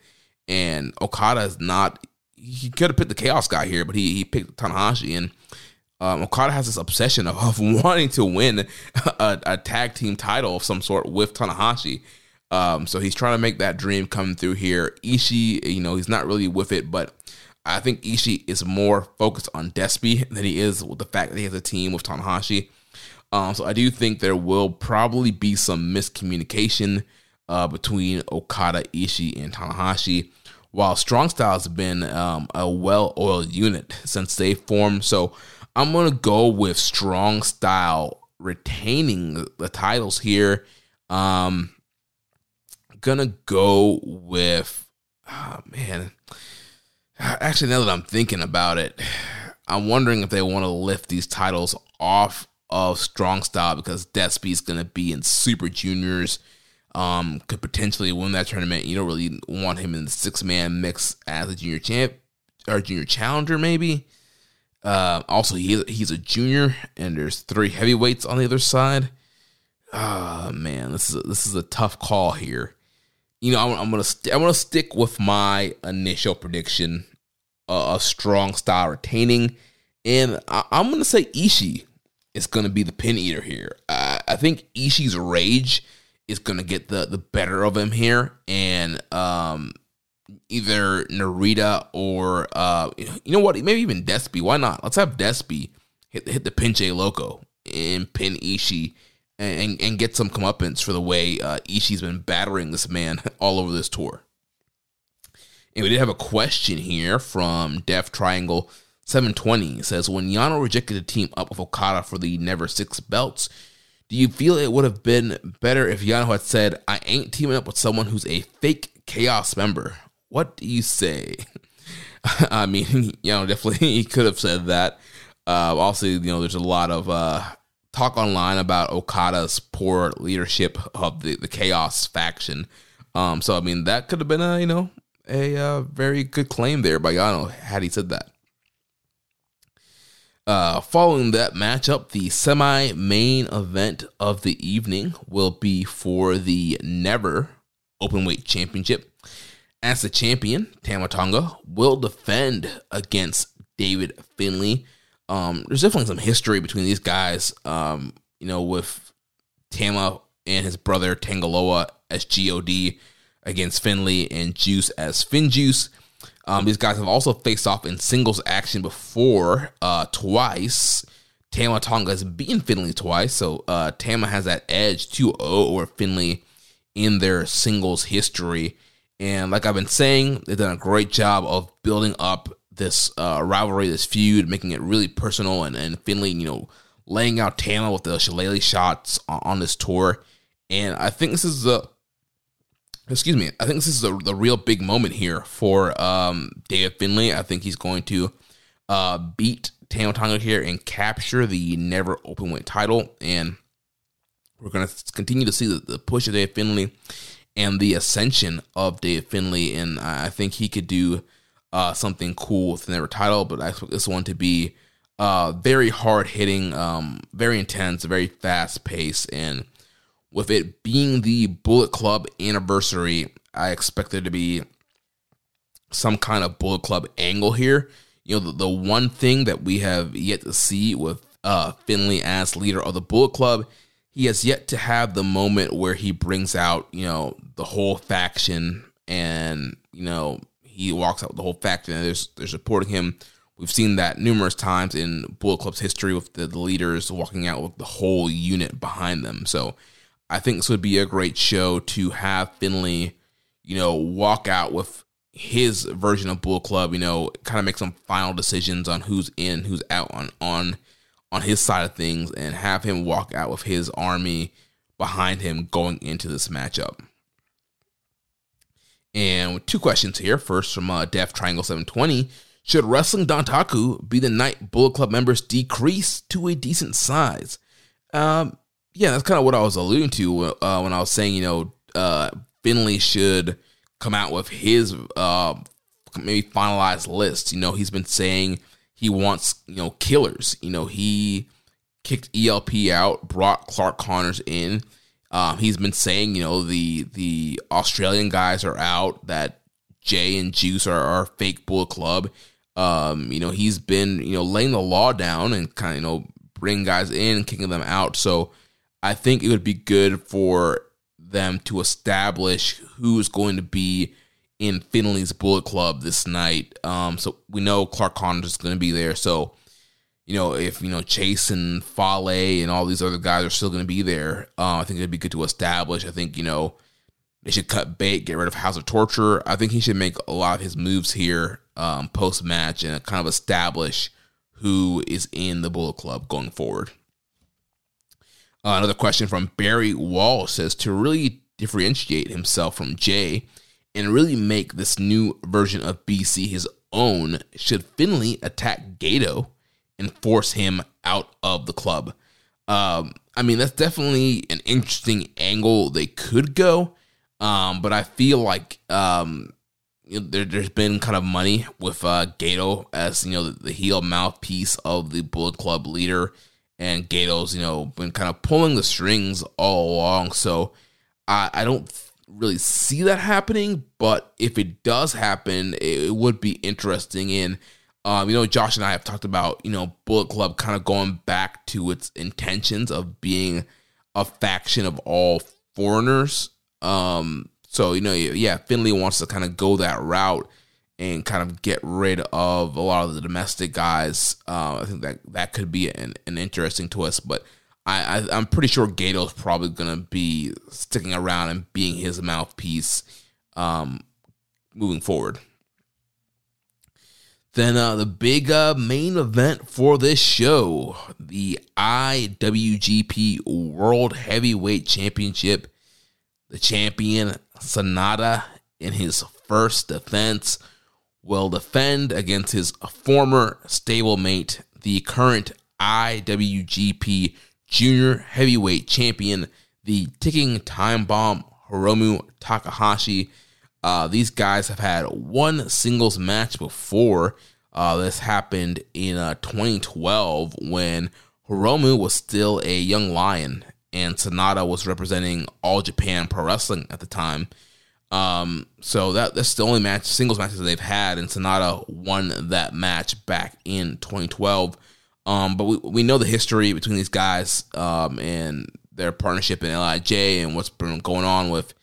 And Okada is not... He could have picked the Chaos guy here, but he picked Tanahashi, and Okada has this obsession of wanting to win a tag team title of some sort with Tanahashi. So he's trying to make that dream come through here. Ishii, you know, he's not really with it, but I think Ishii is more focused on Despy than he is with the fact that he has a team with Tanahashi. So I do think there will probably be some miscommunication between Okada, Ishii, and Tanahashi. While Strong Style has been a well-oiled unit since they formed, so I'm going to go with Strong Style retaining the titles here. Going to go with, actually, now that I'm thinking about it, I'm wondering if they want to lift these titles off of Strong Style because Despy's going to be in Super Juniors. Could potentially win that tournament. You don't really want him in the 6-man mix as a junior champ or junior challenger, maybe. Also, he's a junior, and there's 3 heavyweights on the other side. Man, this is a tough call here. You know, I'm gonna stick with my initial prediction of Strong Style retaining, and I'm gonna say Ishii is gonna be the pin eater here. I think Ishii's rage is going to get the better of him here. And either Narita or, you know what, maybe even Despy. Why not? Let's have Despy hit the Pinche Loco and pin Ishii and get some comeuppance for the way Ishii's been battering this man all over this tour. And we did have a question here from Death Triangle 720. It says, when Yano rejected a team up with Okada for the Never 6 belts, do you feel it would have been better if Yano had said, I ain't teaming up with someone who's a fake Chaos member? What do you say? I mean, Yano definitely he could have said that. Also, you know, there's a lot of talk online about Okada's poor leadership of the Chaos faction. So, I mean, that could have been a very good claim there by Yano had he said that. Following that matchup, the semi-main event of the evening will be for the Never Openweight Championship, as the champion, Tama Tonga, will defend against David Finley. There's definitely some history between these guys, with Tama and his brother Tangaloa as GOD against Finley and Juice as Finjuice. These guys have also faced off in singles action before, twice. Tama Tonga has beaten Finley twice, so Tama has that edge 2-0 over Finley in their singles history. And like I've been saying, they've done a great job of building up this rivalry, this feud, making it really personal, and Finley, you know, laying out Tama with the shillelagh shots on this tour. And I think this is the, I think this is the real big moment here for David Finley. I think he's going to beat Tama Tonga here and capture the never openweight title. And we're going to continue to see the push of David Finley and the ascension of David Finley. And I think he could do something cool with the never title, but I expect this one to be very hard-hitting, very intense, very fast-paced, and with it being the Bullet Club anniversary, I expect there to be some kind of Bullet Club angle here. You know, the one thing that we have yet to see with Finley as leader of the Bullet Club, he has yet to have the moment where he brings out, you know, the whole faction, and, you know, he walks out with the whole faction, and they're supporting him. We've seen that numerous times in Bullet Club's history with the leaders walking out with the whole unit behind them. So I think this would be a great show to have Finley, you know, walk out with his version of Bullet Club, you know, kind of make some final decisions on who's in, who's out on his side of things, and have him walk out with his army behind him going into this matchup. And two questions here. First from Def Triangle 720. Should Wrestling Dontaku be the night Bullet Club members decrease to a decent size? Yeah, that's kind of what I was alluding to when I was saying, you know, Finley should come out with his maybe finalized list. You know, he's been saying he wants, you know, killers. You know, he kicked ELP out, brought Clark Connors in. He's been saying, you know, the Australian guys are out, that Jay and Juice are our fake Bullet Club. You know, he's been, you know, laying the law down and kind of, you know, bringing guys in and kicking them out. So I think it would be good for them to establish who's going to be in Finley's Bullet Club this night. So we know Clark Connors is going to be there. So, you know, if, you know, Chase and Fale and all these other guys are still going to be there, I think it'd be good to establish. I think, you know, they should cut bait, get rid of House of Torture. I think he should make a lot of his moves here post-match and kind of establish who is in the Bullet Club going forward. Another question from Barry Wall says, to really differentiate himself from Jay and really make this new version of BC his own, should Finley attack Gato and force him out of the club? I mean, that's definitely an interesting angle they could go. But I feel like you know, there's been kind of money with Gato as, you know, the heel mouthpiece of the Bullet Club leader. And Gato's, you know, been kind of pulling the strings all along. So I don't really see that happening. But if it does happen, it would be interesting. And, you know, Josh and I have talked about, you know, Bullet Club kind of going back to its intentions of being a faction of all foreigners. So, you know, yeah, Finley wants to kind of go that route and kind of get rid of a lot of the domestic guys. I think that could be an interesting twist, but I'm pretty sure Gato's probably going to be sticking around and being his mouthpiece, moving forward. Then, the big, main event for this show, the IWGP World Heavyweight Championship. The champion, Sanada, in his first defense, will defend against his former stablemate, the current IWGP Junior Heavyweight Champion, the ticking time bomb, Hiromu Takahashi. These guys have had one singles match before. This happened in 2012 when Hiromu was still a young lion, and Sanada was representing All Japan Pro Wrestling at the time. So that's the only singles matches that they've had, and Sanada won that match back in 2012. But we know the history between these guys and their partnership in LIJ and what's been going on with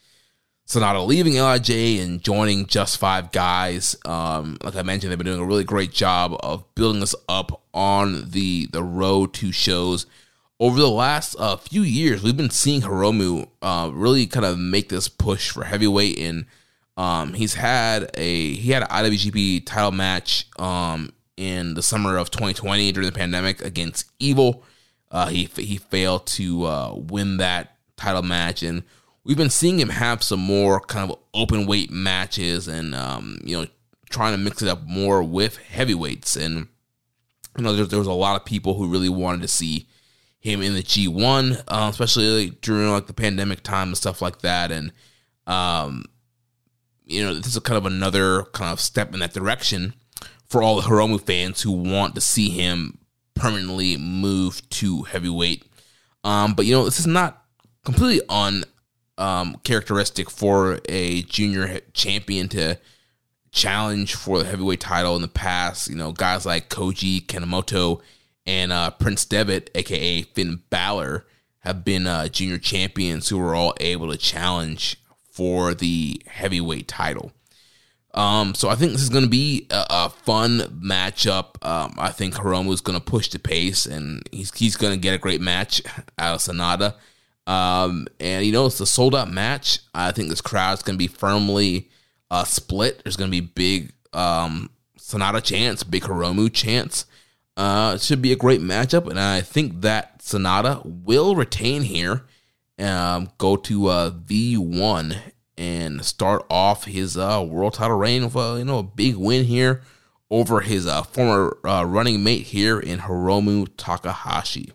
Sanada leaving LIJ and joining Just Five Guys. Like I mentioned, they've been doing a really great job of building us up on the road to shows. Over the last few years, we've been seeing Hiromu really kind of make this push for heavyweight, and he had an IWGP title match in the summer of 2020 during the pandemic against Evil. He failed to win that title match, and we've been seeing him have some more kind of open weight matches and, trying to mix it up more with heavyweights. And, there was a lot of people who really wanted to see him in the G1, especially during the pandemic time and stuff like that. And, this is kind of another kind of step in that direction for all the Hiromu fans who want to see him permanently move to heavyweight. But this is not completely characteristic for a junior champion to challenge for the heavyweight title in the past. Guys like Koji Kanemoto and Prince Devitt, aka Finn Balor, have been junior champions who were all able to challenge for the heavyweight title. So I think this is going to be a fun matchup. I think Hiromu is going to push the pace, and he's going to get a great match out of Sanada. And it's a sold-out match. I think this crowd's going to be firmly split. There's going to be big Sanada chants, big Hiromu chants. It should be a great matchup, and I think that Sanada will retain here, go to V1 and start off his world title reign with a big win here over his former running mate here in Hiromu Takahashi.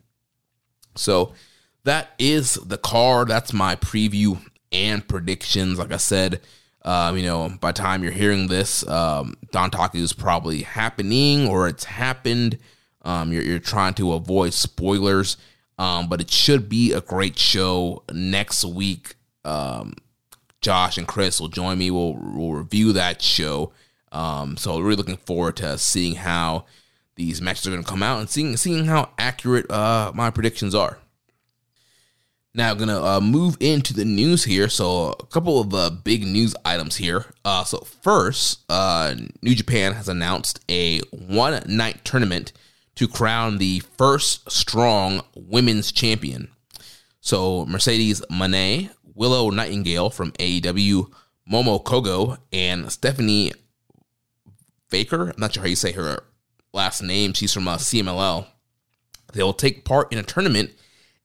So that is the card. That's my preview and predictions. Like I said, by the time you're hearing this, Dontaku is probably happening or it's happened. You're trying to avoid spoilers, but it should be a great show next week. Josh and Chris will join me. We'll review that show. So really looking forward to seeing how these matches are going to come out and seeing how accurate my predictions are. Now, going to move into the news here. So, a couple of big news items here. So, first, New Japan has announced a one-night tournament to crown the first strong women's champion. So, Mercedes Moné, Willow Nightingale from AEW, Momo Kogo, and Stephanie Baker. I'm not sure how you say her last name. She's from CMLL. They'll take part in a tournament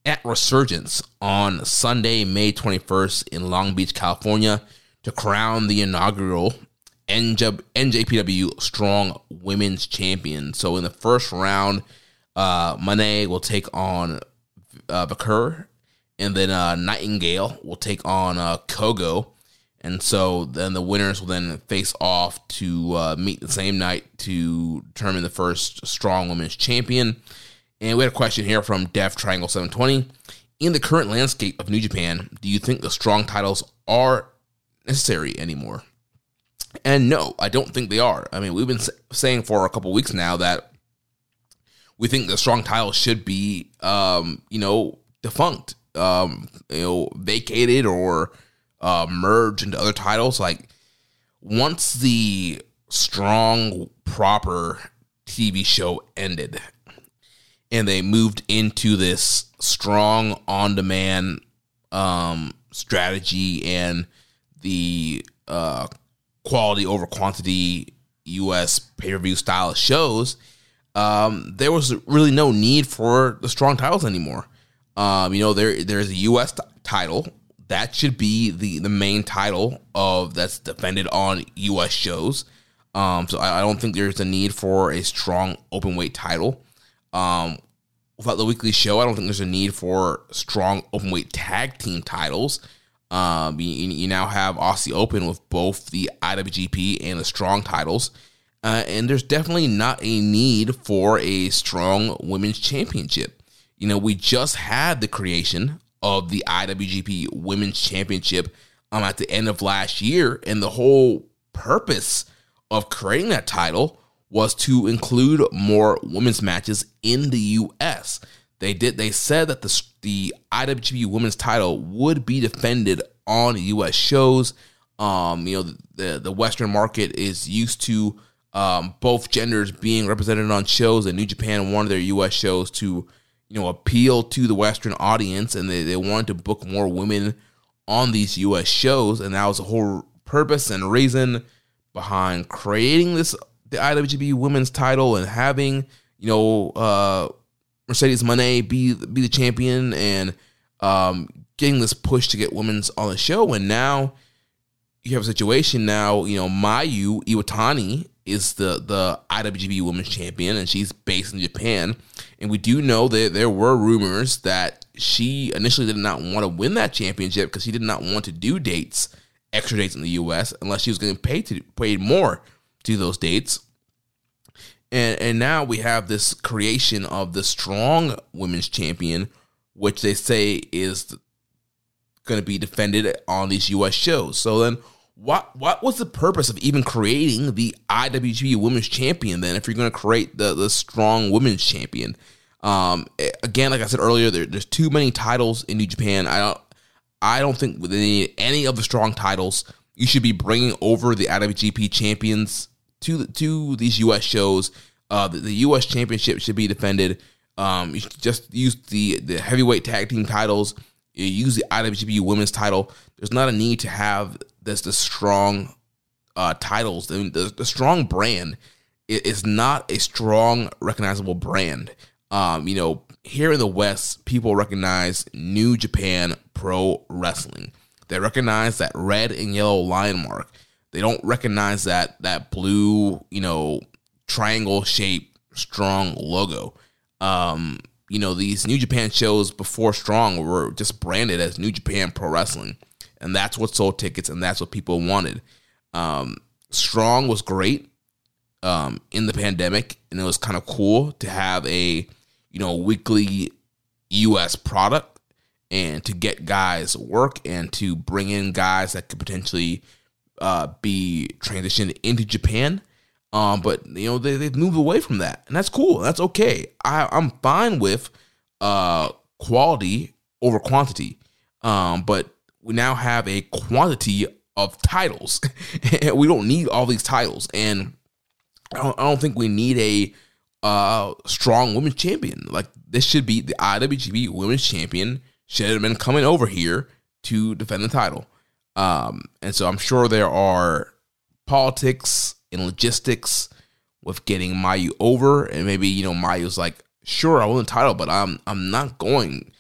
at Resurgence on Sunday, May 21st in Long Beach, California, to crown the inaugural NJPW Strong Women's Champion. So in the first round, Moné will take on Baker, and then Nightingale will take on Kogo. And so then the winners will then face off to meet the same night to determine the first Strong Women's Champion. And we had a question here from Def Triangle 720. In the current landscape of New Japan, do you think the strong titles are necessary anymore? And no, I don't think they are. I mean, we've been saying for a couple weeks now that we think the strong titles should be, defunct, vacated or merged into other titles. Like, once the strong, proper TV show ended, and they moved into this strong on-demand strategy and the quality over quantity U.S. pay-per-view style of shows, there was really no need for the strong titles anymore. There's a U.S. title. That should be the main title that's defended on U.S. shows. So I don't think there's a need for a strong open-weight title. Without the weekly show, I don't think there's a need for strong openweight tag team titles. You now have Aussie Open with both the IWGP and the strong titles. And there's definitely not a need for a strong women's championship. We just had the creation of the IWGP Women's Championship at the end of last year. And the whole purpose of creating that title was to include more women's matches in the U.S. They said that the IWGP Women's Title would be defended on U.S. shows. The Western market is used to both genders being represented on shows, and New Japan wanted their U.S. shows to, appeal to the Western audience, and they wanted to book more women on these U.S. shows, and that was the whole purpose and reason behind creating the IWGP Women's Title and having Mercedes Moné be the champion and getting this push to get women's on the show. And now you have a situation now, Mayu Iwatani is the IWGP Women's Champion, and she's based in Japan. And we do know that there were rumors that she initially did not want to win that championship because she did not want to do extra dates in the U.S. unless she was getting paid more to do those dates. And now we have this creation of the strong women's champion, which they say is going to be defended on these U.S. shows. So then what was the purpose of even creating the IWGP Women's Champion then if you're going to create the strong women's champion? Again, like I said earlier, there's too many titles in New Japan. I don't think they need any of the strong titles. You should be bringing over the IWGP champions to these U.S. shows. The U.S. championship should be defended. You should just use the heavyweight tag team titles. You use the IWGP women's title. There's not a need to have the strong titles. I mean, the strong brand is not a strong, recognizable brand. Here in the West, people recognize New Japan Pro Wrestling. They recognize that red and yellow lion mark. They don't recognize that blue, triangle shaped strong logo. These New Japan shows before Strong were just branded as New Japan Pro Wrestling, and that's what sold tickets, and that's what people wanted. Strong was great in the pandemic, and it was kind of cool to have a weekly U.S. product and to get guys work and to bring in guys that could potentially be transitioned into Japan. But they've moved away from that, and that's cool. That's okay. I'm fine with quality over quantity. But we now have a quantity of titles. We don't need all these titles, and I don't think we need a strong women's champion. Like, this should be the IWGP Women's Champion should have been coming over here to defend the title. And so I'm sure there are politics and logistics with getting Mayu over, and maybe, Mayu's like, sure, I won the title, but I'm not going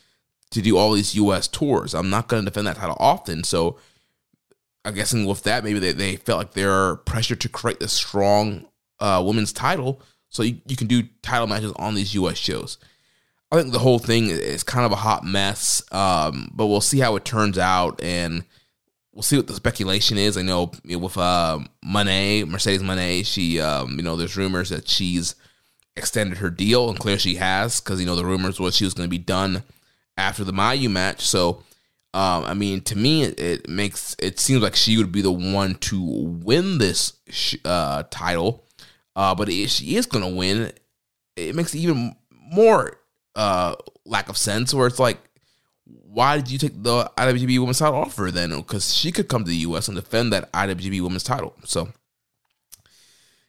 to do all these U.S. tours. I'm not going to defend that title often. So I'm guessing with that, maybe they felt like they're pressured to create the strong women's title so you can do title matches on these U.S. shows. I think the whole thing is kind of a hot mess, but we'll see how it turns out, and we'll see what the speculation is. I know with Mercedes Moné, she, there's rumors that she's extended her deal, and clearly she has, because, the rumors was she was going to be done after the Mayu match. So, to me, it seems like she would be the one to win this title. But if she is going to win, it makes it even more lack of sense, where it's like, why did you take the IWGP Women's Title off her then? Because she could come to the U.S. and defend that IWGP Women's Title. So,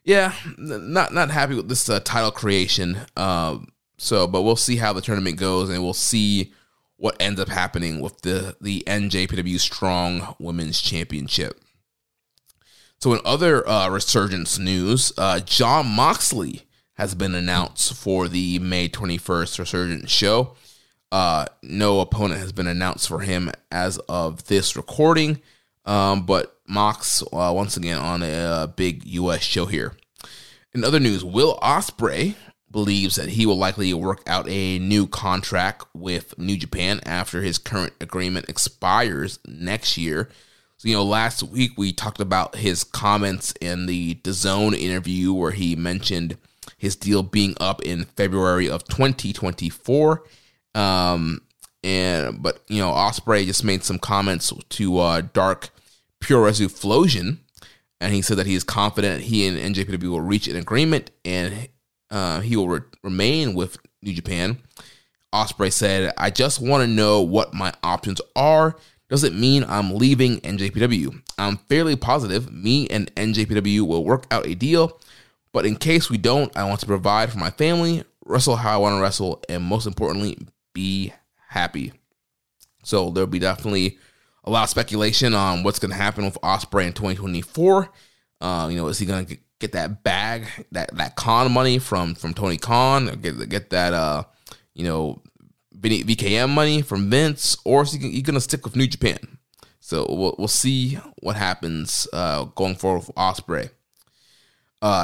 yeah, not happy with this title creation. But we'll see how the tournament goes, and we'll see what ends up happening with the NJPW Strong Women's Championship. So, in other resurgence news, Jon Moxley has been announced for the May 21st Resurgence show. No opponent has been announced for him as of this recording, but Mox once again on a big U.S. show here. In other news, Will Ospreay believes that he will likely work out a new contract with New Japan after his current agreement expires next year. So, last week we talked about his comments in the DAZN interview where he mentioned his deal being up in February of 2024. But Ospreay just made some comments to Dark Puresu Flosion, and he said that he is confident he and NJPW will reach an agreement, and he will remain with New Japan. Ospreay said, "I just want to know what my options are. Does it mean I'm leaving NJPW? I'm fairly positive me and NJPW will work out a deal, but in case we don't, I want to provide for my family, wrestle how I want to wrestle, and most importantly, be happy." So there'll be definitely a lot of speculation on what's going to happen with Ospreay in 2024. Is he going to get that bag, that Khan money from Tony Khan, or get that VKM money from Vince, or is he going to stick with New Japan? So we'll see what happens going forward with Ospreay.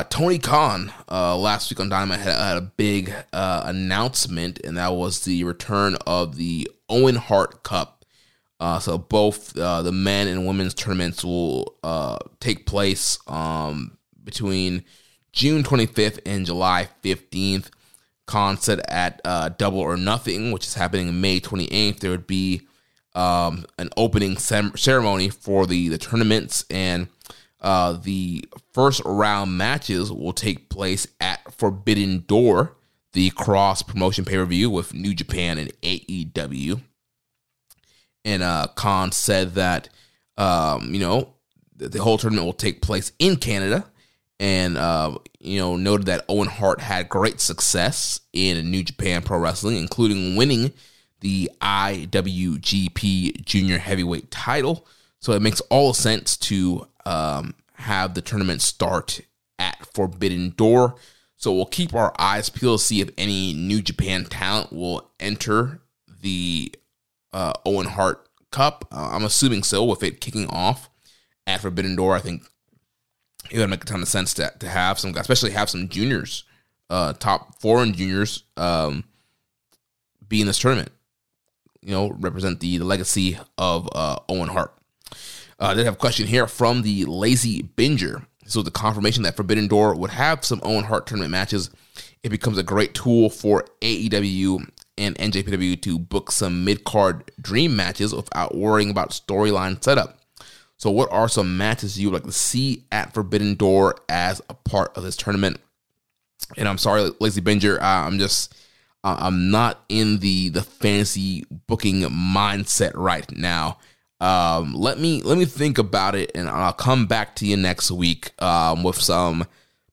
Tony Khan last week on Dynamite had a big announcement, and that was the return of the Owen Hart Cup. So both the men and women's tournaments will take place between June 25th and July 15th. Khan said at Double or Nothing, which is happening May 28th, there would be an opening ceremony for the tournaments, and the first round matches will take place at Forbidden Door, the cross-promotion pay-per-view with New Japan and AEW. And Khan said that, the whole tournament will take place in Canada, and noted that Owen Hart had great success in New Japan Pro Wrestling, including winning the IWGP Junior Heavyweight title. So it makes all sense to have the tournament start at Forbidden Door. So we'll keep our eyes peeled to see if any New Japan talent will enter the Owen Hart Cup. I'm assuming so, with it kicking off at Forbidden Door. I think it would make a ton of sense to have some, especially have some juniors, top foreign juniors, be in this tournament. Represent the legacy of Owen Hart. They have a question here from the Lazy Binger. So the confirmation that Forbidden Door would have some Owen Hart tournament matches, it becomes a great tool for AEW and NJPW to book some mid-card dream matches without worrying about storyline setup. So what are some matches you would like to see at Forbidden Door as a part of this tournament? And I'm sorry, Lazy Binger, I'm not in the fantasy booking mindset right now. Let me think about it, and I'll come back to you next week with some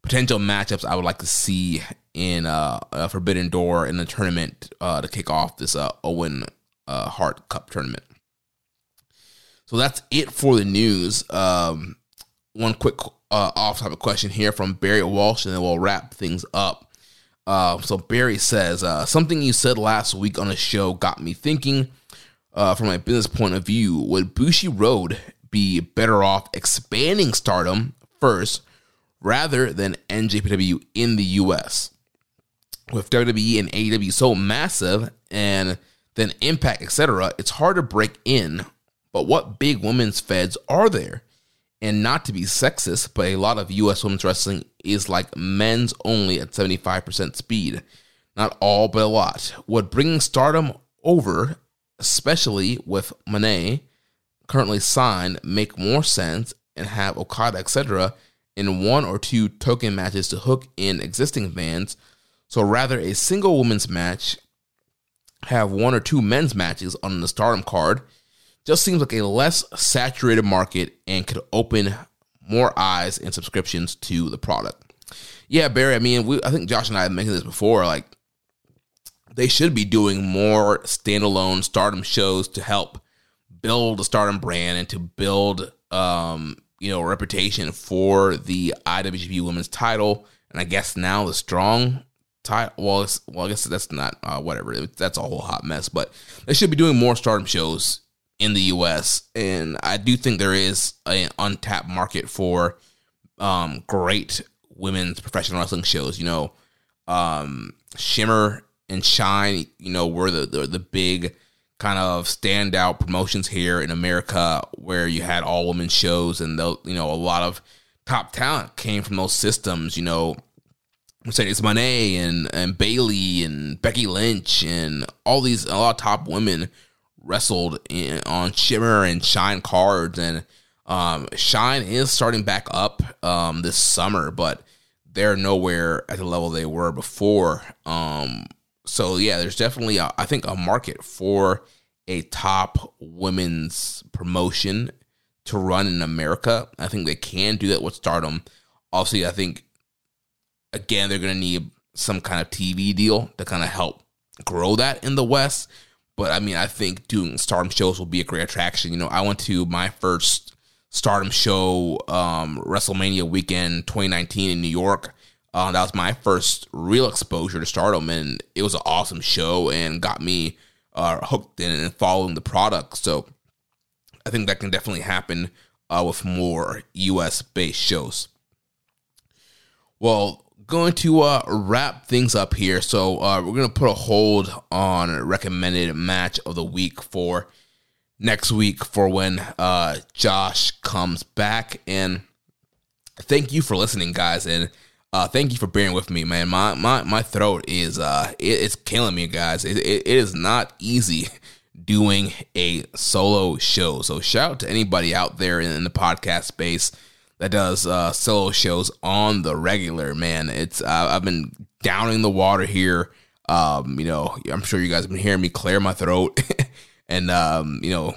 potential matchups I would like to see in a Forbidden Door in the tournament to kick off this Owen Hart Cup tournament. So that's it for the news. One quick off-topic question here from Barry Walsh, and then we'll wrap things up. So Barry says, something you said last week on a show got me thinking. From a business point of view, would Bushi Road be better off expanding Stardom first rather than NJPW in the U.S.? With WWE and AEW so massive, and then Impact, etc., it's hard to break in. But what big women's feds are there? And not to be sexist, but a lot of U.S. women's wrestling is like men's only at 75% speed. Not all, but a lot. Would bringing Stardom over, especially with Monet currently signed, make more sense and have Okada, etc., in one or two token matches to hook in existing fans? So rather a single women's match, have one or two men's matches on the Stardom card. Just seems like a less saturated market and could open more eyes and subscriptions to the product. Yeah, Barry, I think Josh and I have mentioned this before, like, they should be doing more standalone Stardom shows to help build the Stardom brand and to build, a reputation for the IWGP Women's title. And I guess now the Strong title, well, I guess that's not, whatever. That's a whole hot mess, but they should be doing more Stardom shows in the U.S., and I do think there is an untapped market for great women's professional wrestling shows. Shimmer and Shine, were the big kind of standout promotions here in America, where you had all women shows, and a lot of top talent came from those systems. Mercedes Moné and Bayley and Becky Lynch and a lot of top women wrestled on Shimmer and Shine cards, and Shine is starting back up this summer, but they're nowhere at the level they were before. So, yeah, there's definitely, I think, a market for a top women's promotion to run in America. I think they can do that with Stardom. Obviously, I think, again, they're going to need some kind of TV deal to kind of help grow that in the West. But, I mean, I think doing Stardom shows will be a great attraction. You know, I went to my first Stardom show, WrestleMania weekend 2019 in New York. That was my first real exposure to Stardom, and it was an awesome show and got me hooked in and following the product. So I think that can definitely happen with more U.S.-based shows. Well, going to wrap things up here. So we're going to put a hold on recommended match of the week for next week for when Josh comes back. And thank you for listening, guys, and thank you for bearing with me, man. My throat is it's killing me, guys. It is not easy doing a solo show. So shout out to anybody out there in the podcast space that does solo shows on the regular, man. It's I've been downing the water here. You know, I'm sure you guys have been hearing me clear my throat and you know,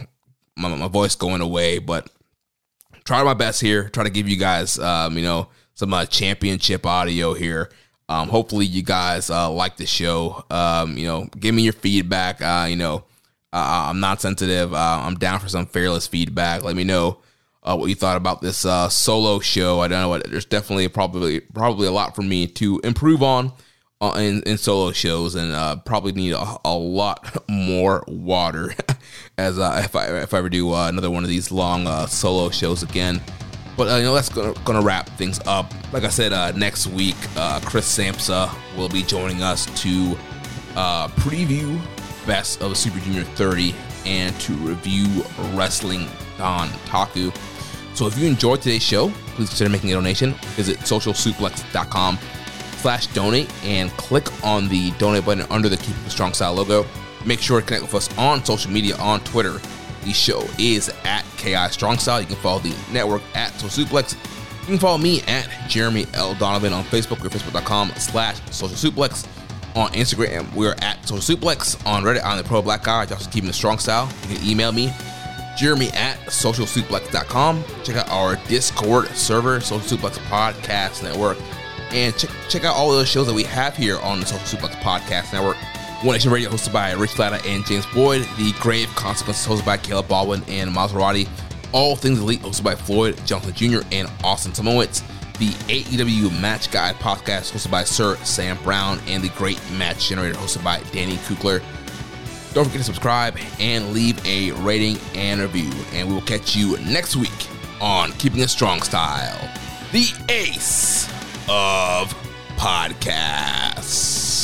my voice going away. But try my best here. Try to give you guys you know, some championship audio here. Hopefully you guys like the show. You know, give me your feedback. You know, I'm not sensitive. I'm down for some fearless feedback. Let me know what you thought about this solo show. I don't know, what there's definitely probably a lot for me to improve on in solo shows, and probably need a lot more water as if I ever do another one of these long solo shows again. But, you know, that's going to wrap things up. Like I said, next week, Chris Sampsa will be joining us to preview Best of Super Junior 30 and to review Wrestling Dontaku. So if you enjoyed today's show, please consider making a donation. Visit socialsuplex.com/donate and click on the donate button under the Keeping It Strong Style logo. Make sure to connect with us on social media, on Twitter. The show is at KI Strong Style. You can follow the network at Social Suplex. You can follow me at Jeremy L. Donovan on Facebook. We're facebook.com/Social Suplex. On Instagram, we're at Social Suplex. On Reddit, I'm the Pro Black Guy. I'm also Keeping It Strong Style. You can email me, Jeremy@socialsuplex.com. Check out our Discord server, Social Suplex Podcast Network. And check out all those shows that we have here on the Social Suplex Podcast Network. One Nation Radio, hosted by Rich Latta and James Boyd. The Grave Consequences, hosted by Caleb Baldwin and Maserati. All Things Elite, hosted by Floyd Johnson Jr. and Austin Samoans. The AEW Match Guy Podcast, hosted by Sir Sam Brown. And The Great Match Generator, hosted by Danny Kukler. Don't forget to subscribe and leave a rating and review. And we will catch you next week on Keeping It Strong Style, the ace of podcasts.